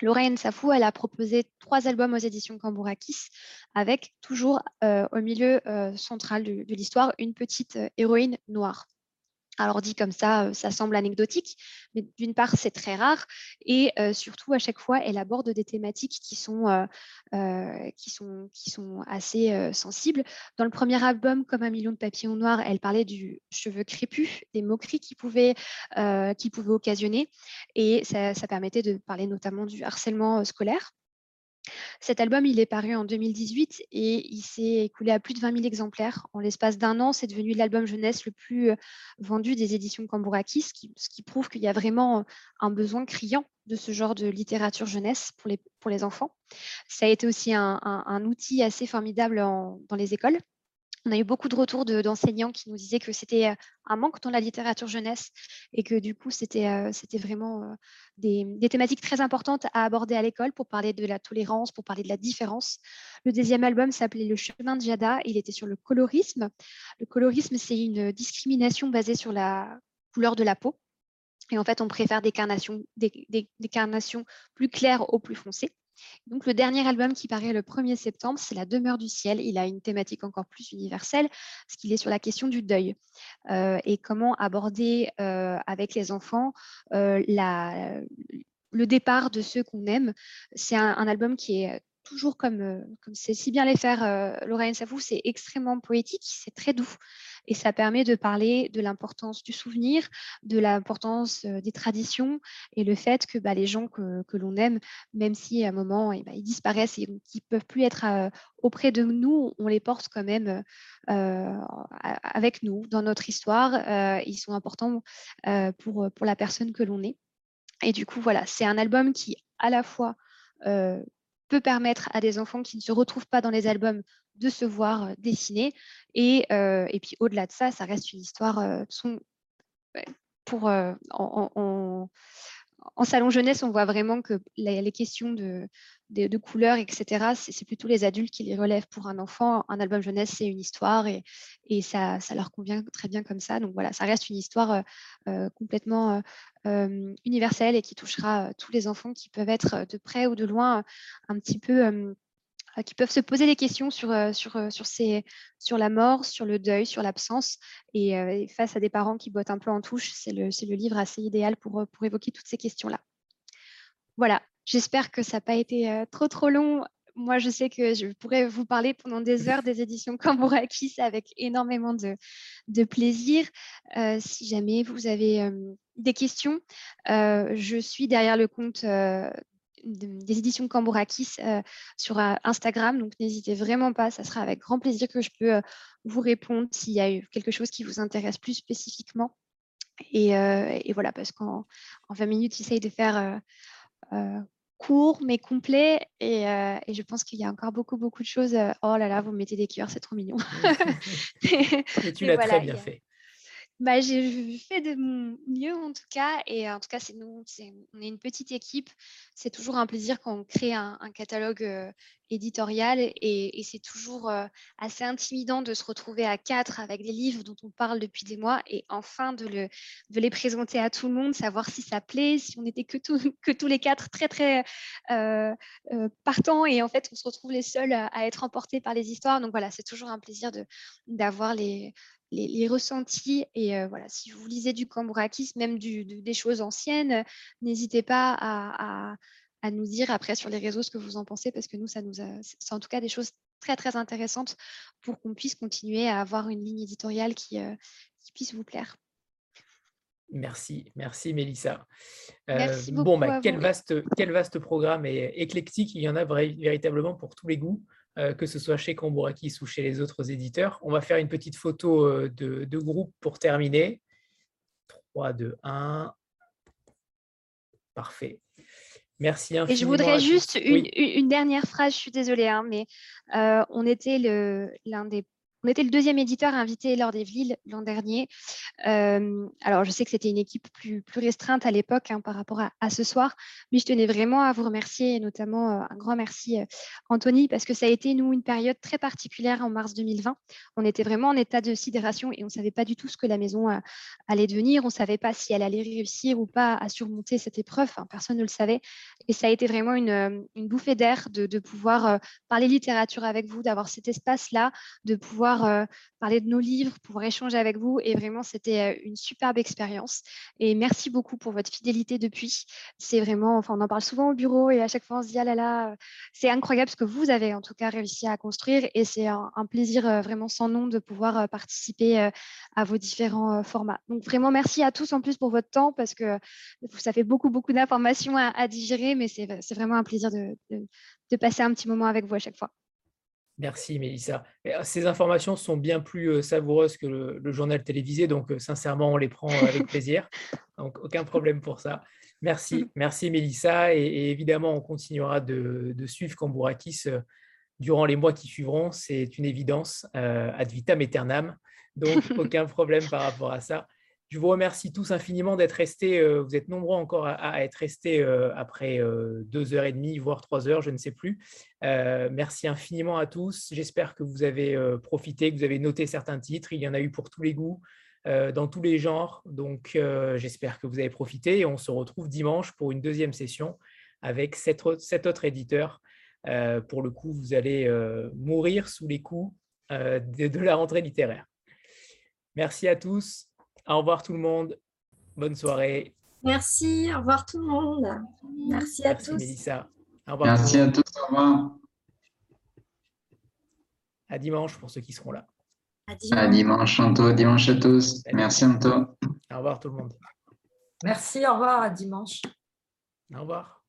Laura Nsafou, elle a proposé trois albums aux éditions Cambourakis avec toujours euh, au milieu euh, central de, de l'histoire une petite euh, héroïne noire. Alors dit comme ça, ça semble anecdotique, mais d'une part, c'est très rare et euh, surtout, à chaque fois, elle aborde des thématiques qui sont, euh, euh, qui sont, qui sont assez euh, sensibles. Dans le premier album, Comme un million de papillons noirs, elle parlait du cheveu crépus, des moqueries qu'il pouvait, euh, qu'il pouvait occasionner et ça, ça permettait de parler notamment du harcèlement scolaire. Cet album, il est paru en deux mille dix-huit et il s'est écoulé à plus de vingt mille exemplaires. En l'espace d'un an, c'est devenu l'album jeunesse le plus vendu des éditions Cambourakis, ce qui, ce qui prouve qu'il y a vraiment un besoin criant de ce genre de littérature jeunesse pour les, pour les enfants. Ça a été aussi un, un, un outil assez formidable en, dans les écoles. On a eu beaucoup de retours de, d'enseignants qui nous disaient que c'était un manque dans la littérature jeunesse et que du coup, c'était, euh, c'était vraiment euh, des, des thématiques très importantes à aborder à l'école pour parler de la tolérance, pour parler de la différence. Le deuxième album s'appelait « Le chemin de Jada ». Il était sur le colorisme. Le colorisme, c'est une discrimination basée sur la couleur de la peau. Et en fait, on préfère des carnations, des, des, des carnations plus claires aux plus foncées. Donc, le dernier album qui paraît le premier septembre, c'est La demeure du ciel. Il a une thématique encore plus universelle, parce qu'il est sur la question du deuil euh, et comment aborder euh, avec les enfants euh, la, le départ de ceux qu'on aime. C'est un, un album qui est toujours comme, euh, comme c'est si bien les faire, euh, Lorraine Safou, c'est extrêmement poétique, c'est très doux. Et ça permet de parler de l'importance du souvenir, de l'importance des traditions et le fait que bah, les gens que, que l'on aime, même si à un moment eh bah, ils disparaissent et qu'ils ne peuvent plus être euh, auprès de nous, on les porte quand même euh, avec nous dans notre histoire. Euh, ils sont importants euh, pour, pour la personne que l'on est. Et du coup, voilà, c'est un album qui à la fois euh, peut permettre à des enfants qui ne se retrouvent pas dans les albums de se voir dessiner. Et, euh, et puis, au-delà de ça, ça reste une histoire euh, son, pour, euh, en, en, en salon jeunesse, on voit vraiment que les, les questions de, de, de couleurs, et cetera, c'est, c'est plutôt les adultes qui les relèvent. Pour un enfant, un album jeunesse, c'est une histoire et, et ça, ça leur convient très bien comme ça. Donc voilà, ça reste une histoire euh, complètement euh, euh, universelle et qui touchera tous les enfants qui peuvent être de près ou de loin un petit peu... Euh, qui peuvent se poser des questions sur, sur, sur, ces, sur la mort, sur le deuil, sur l'absence. Et, et face à des parents qui bottent un peu en touche, c'est le, c'est le livre assez idéal pour, pour évoquer toutes ces questions-là. Voilà, j'espère que ça n'a pas été trop, trop long. Moi, je sais que je pourrais vous parler pendant des heures des éditions Cambourakis avec énormément de, de plaisir. Euh, si jamais vous avez euh, des questions, euh, je suis derrière le compte... Euh, des éditions Cambourakis euh, sur euh, Instagram, donc n'hésitez vraiment pas, ça sera avec grand plaisir que je peux euh, vous répondre s'il y a eu quelque chose qui vous intéresse plus spécifiquement. Et, euh, et voilà, parce qu'en en vingt minutes, j'essaye de faire euh, euh, court mais complet et, euh, et je pense qu'il y a encore beaucoup, beaucoup de choses. Oh là là, vous me mettez des cœurs, c'est trop mignon. Et tu l'as voilà, très bien fait. Bah, j'ai fait de mon mieux en tout cas, et en tout cas, c'est nous, c'est, on est une petite équipe. C'est toujours un plaisir quand on crée un, un catalogue euh, éditorial, et, et c'est toujours euh, assez intimidant de se retrouver à quatre avec des livres dont on parle depuis des mois, et enfin de, le, de les présenter à tout le monde, savoir si ça plaît, si on n'était que, que tous les quatre très très euh, euh, partants, et en fait, on se retrouve les seuls à, à être emportés par les histoires. Donc voilà, c'est toujours un plaisir de, d'avoir les... Les, les ressentis et euh, voilà, si vous lisez du Cambourakis, même du, de, des choses anciennes, n'hésitez pas à, à, à nous dire après sur les réseaux ce que vous en pensez, parce que nous, ça nous a, c'est en tout cas des choses très très intéressantes pour qu'on puisse continuer à avoir une ligne éditoriale qui, euh, qui puisse vous plaire. Merci, merci Mélissa. Euh, merci beaucoup. Bon, bah, quel, vaste, quel vaste programme et éclectique, il y en a vrai, véritablement pour tous les goûts. Euh, que ce soit chez Cambourakis ou chez les autres éditeurs. On va faire une petite photo euh, de, de groupe pour terminer. trois, deux, un. Parfait. Merci infiniment. Et je voudrais juste une, oui. une dernière phrase, je suis désolée, hein, mais euh, on, était le, l'un des, on était le deuxième éditeur invité lors des Villes l'an dernier. Euh, alors, je sais que c'était une équipe plus, plus restreinte à l'époque hein, par rapport à, à ce soir, mais je tenais vraiment à vous remercier, et notamment euh, un grand merci euh, Anthony, parce que ça a été, nous, une période très particulière en mars deux mille vingt. On était vraiment en état de sidération et on ne savait pas du tout ce que la maison euh, allait devenir. On ne savait pas si elle allait réussir ou pas à surmonter cette épreuve. Enfin, personne ne le savait. Et ça a été vraiment une, une bouffée d'air de, de pouvoir euh, parler littérature avec vous, d'avoir cet espace-là, de pouvoir pouvoir euh, parler de nos livres, pouvoir échanger avec vous. Et vraiment, c'était une superbe expérience. Et merci beaucoup pour votre fidélité depuis. C'est vraiment, enfin, on en parle souvent au bureau et à chaque fois, on se dit, ah là là, c'est incroyable ce que vous avez en tout cas réussi à construire. Et c'est un, un plaisir euh, vraiment sans nom de pouvoir euh, participer euh, à vos différents euh, formats. Donc vraiment, merci à tous en plus pour votre temps parce que euh, ça fait beaucoup, beaucoup d'informations à, à digérer, mais c'est vraiment un plaisir de, de, de passer un petit moment avec vous à chaque fois. Merci Mélissa. Ces informations sont bien plus savoureuses que le, le journal télévisé, donc sincèrement, on les prend avec plaisir. Donc, aucun problème pour ça. Merci, merci Mélissa. Et, et évidemment, on continuera de, de suivre Cambourakis durant les mois qui suivront. C'est une évidence, euh, ad vitam aeternam. Donc, aucun problème par rapport à ça. Je vous remercie tous infiniment d'être restés. Euh, vous êtes nombreux encore à, à être restés euh, après euh, deux heures et demie, voire trois heures, je ne sais plus. Euh, merci infiniment à tous. J'espère que vous avez euh, profité, que vous avez noté certains titres. Il y en a eu pour tous les goûts, euh, dans tous les genres. Donc, euh, j'espère que vous avez profité. Et on se retrouve dimanche pour une deuxième session avec sept, sept autres éditeurs. Euh, pour le coup, vous allez euh, mourir sous les coups euh, de, de la rentrée littéraire. Merci à tous. Au revoir tout le monde. Bonne soirée. Merci. Au revoir tout le monde. Merci à Merci tous. Mélissa. Au revoir. Merci à tous. Au revoir. À dimanche pour ceux qui seront là. À dimanche. À dimanche, Anto. Dimanche à tous. À Merci, Anto. Au revoir tout le monde. Merci. Au revoir. À dimanche. Au revoir.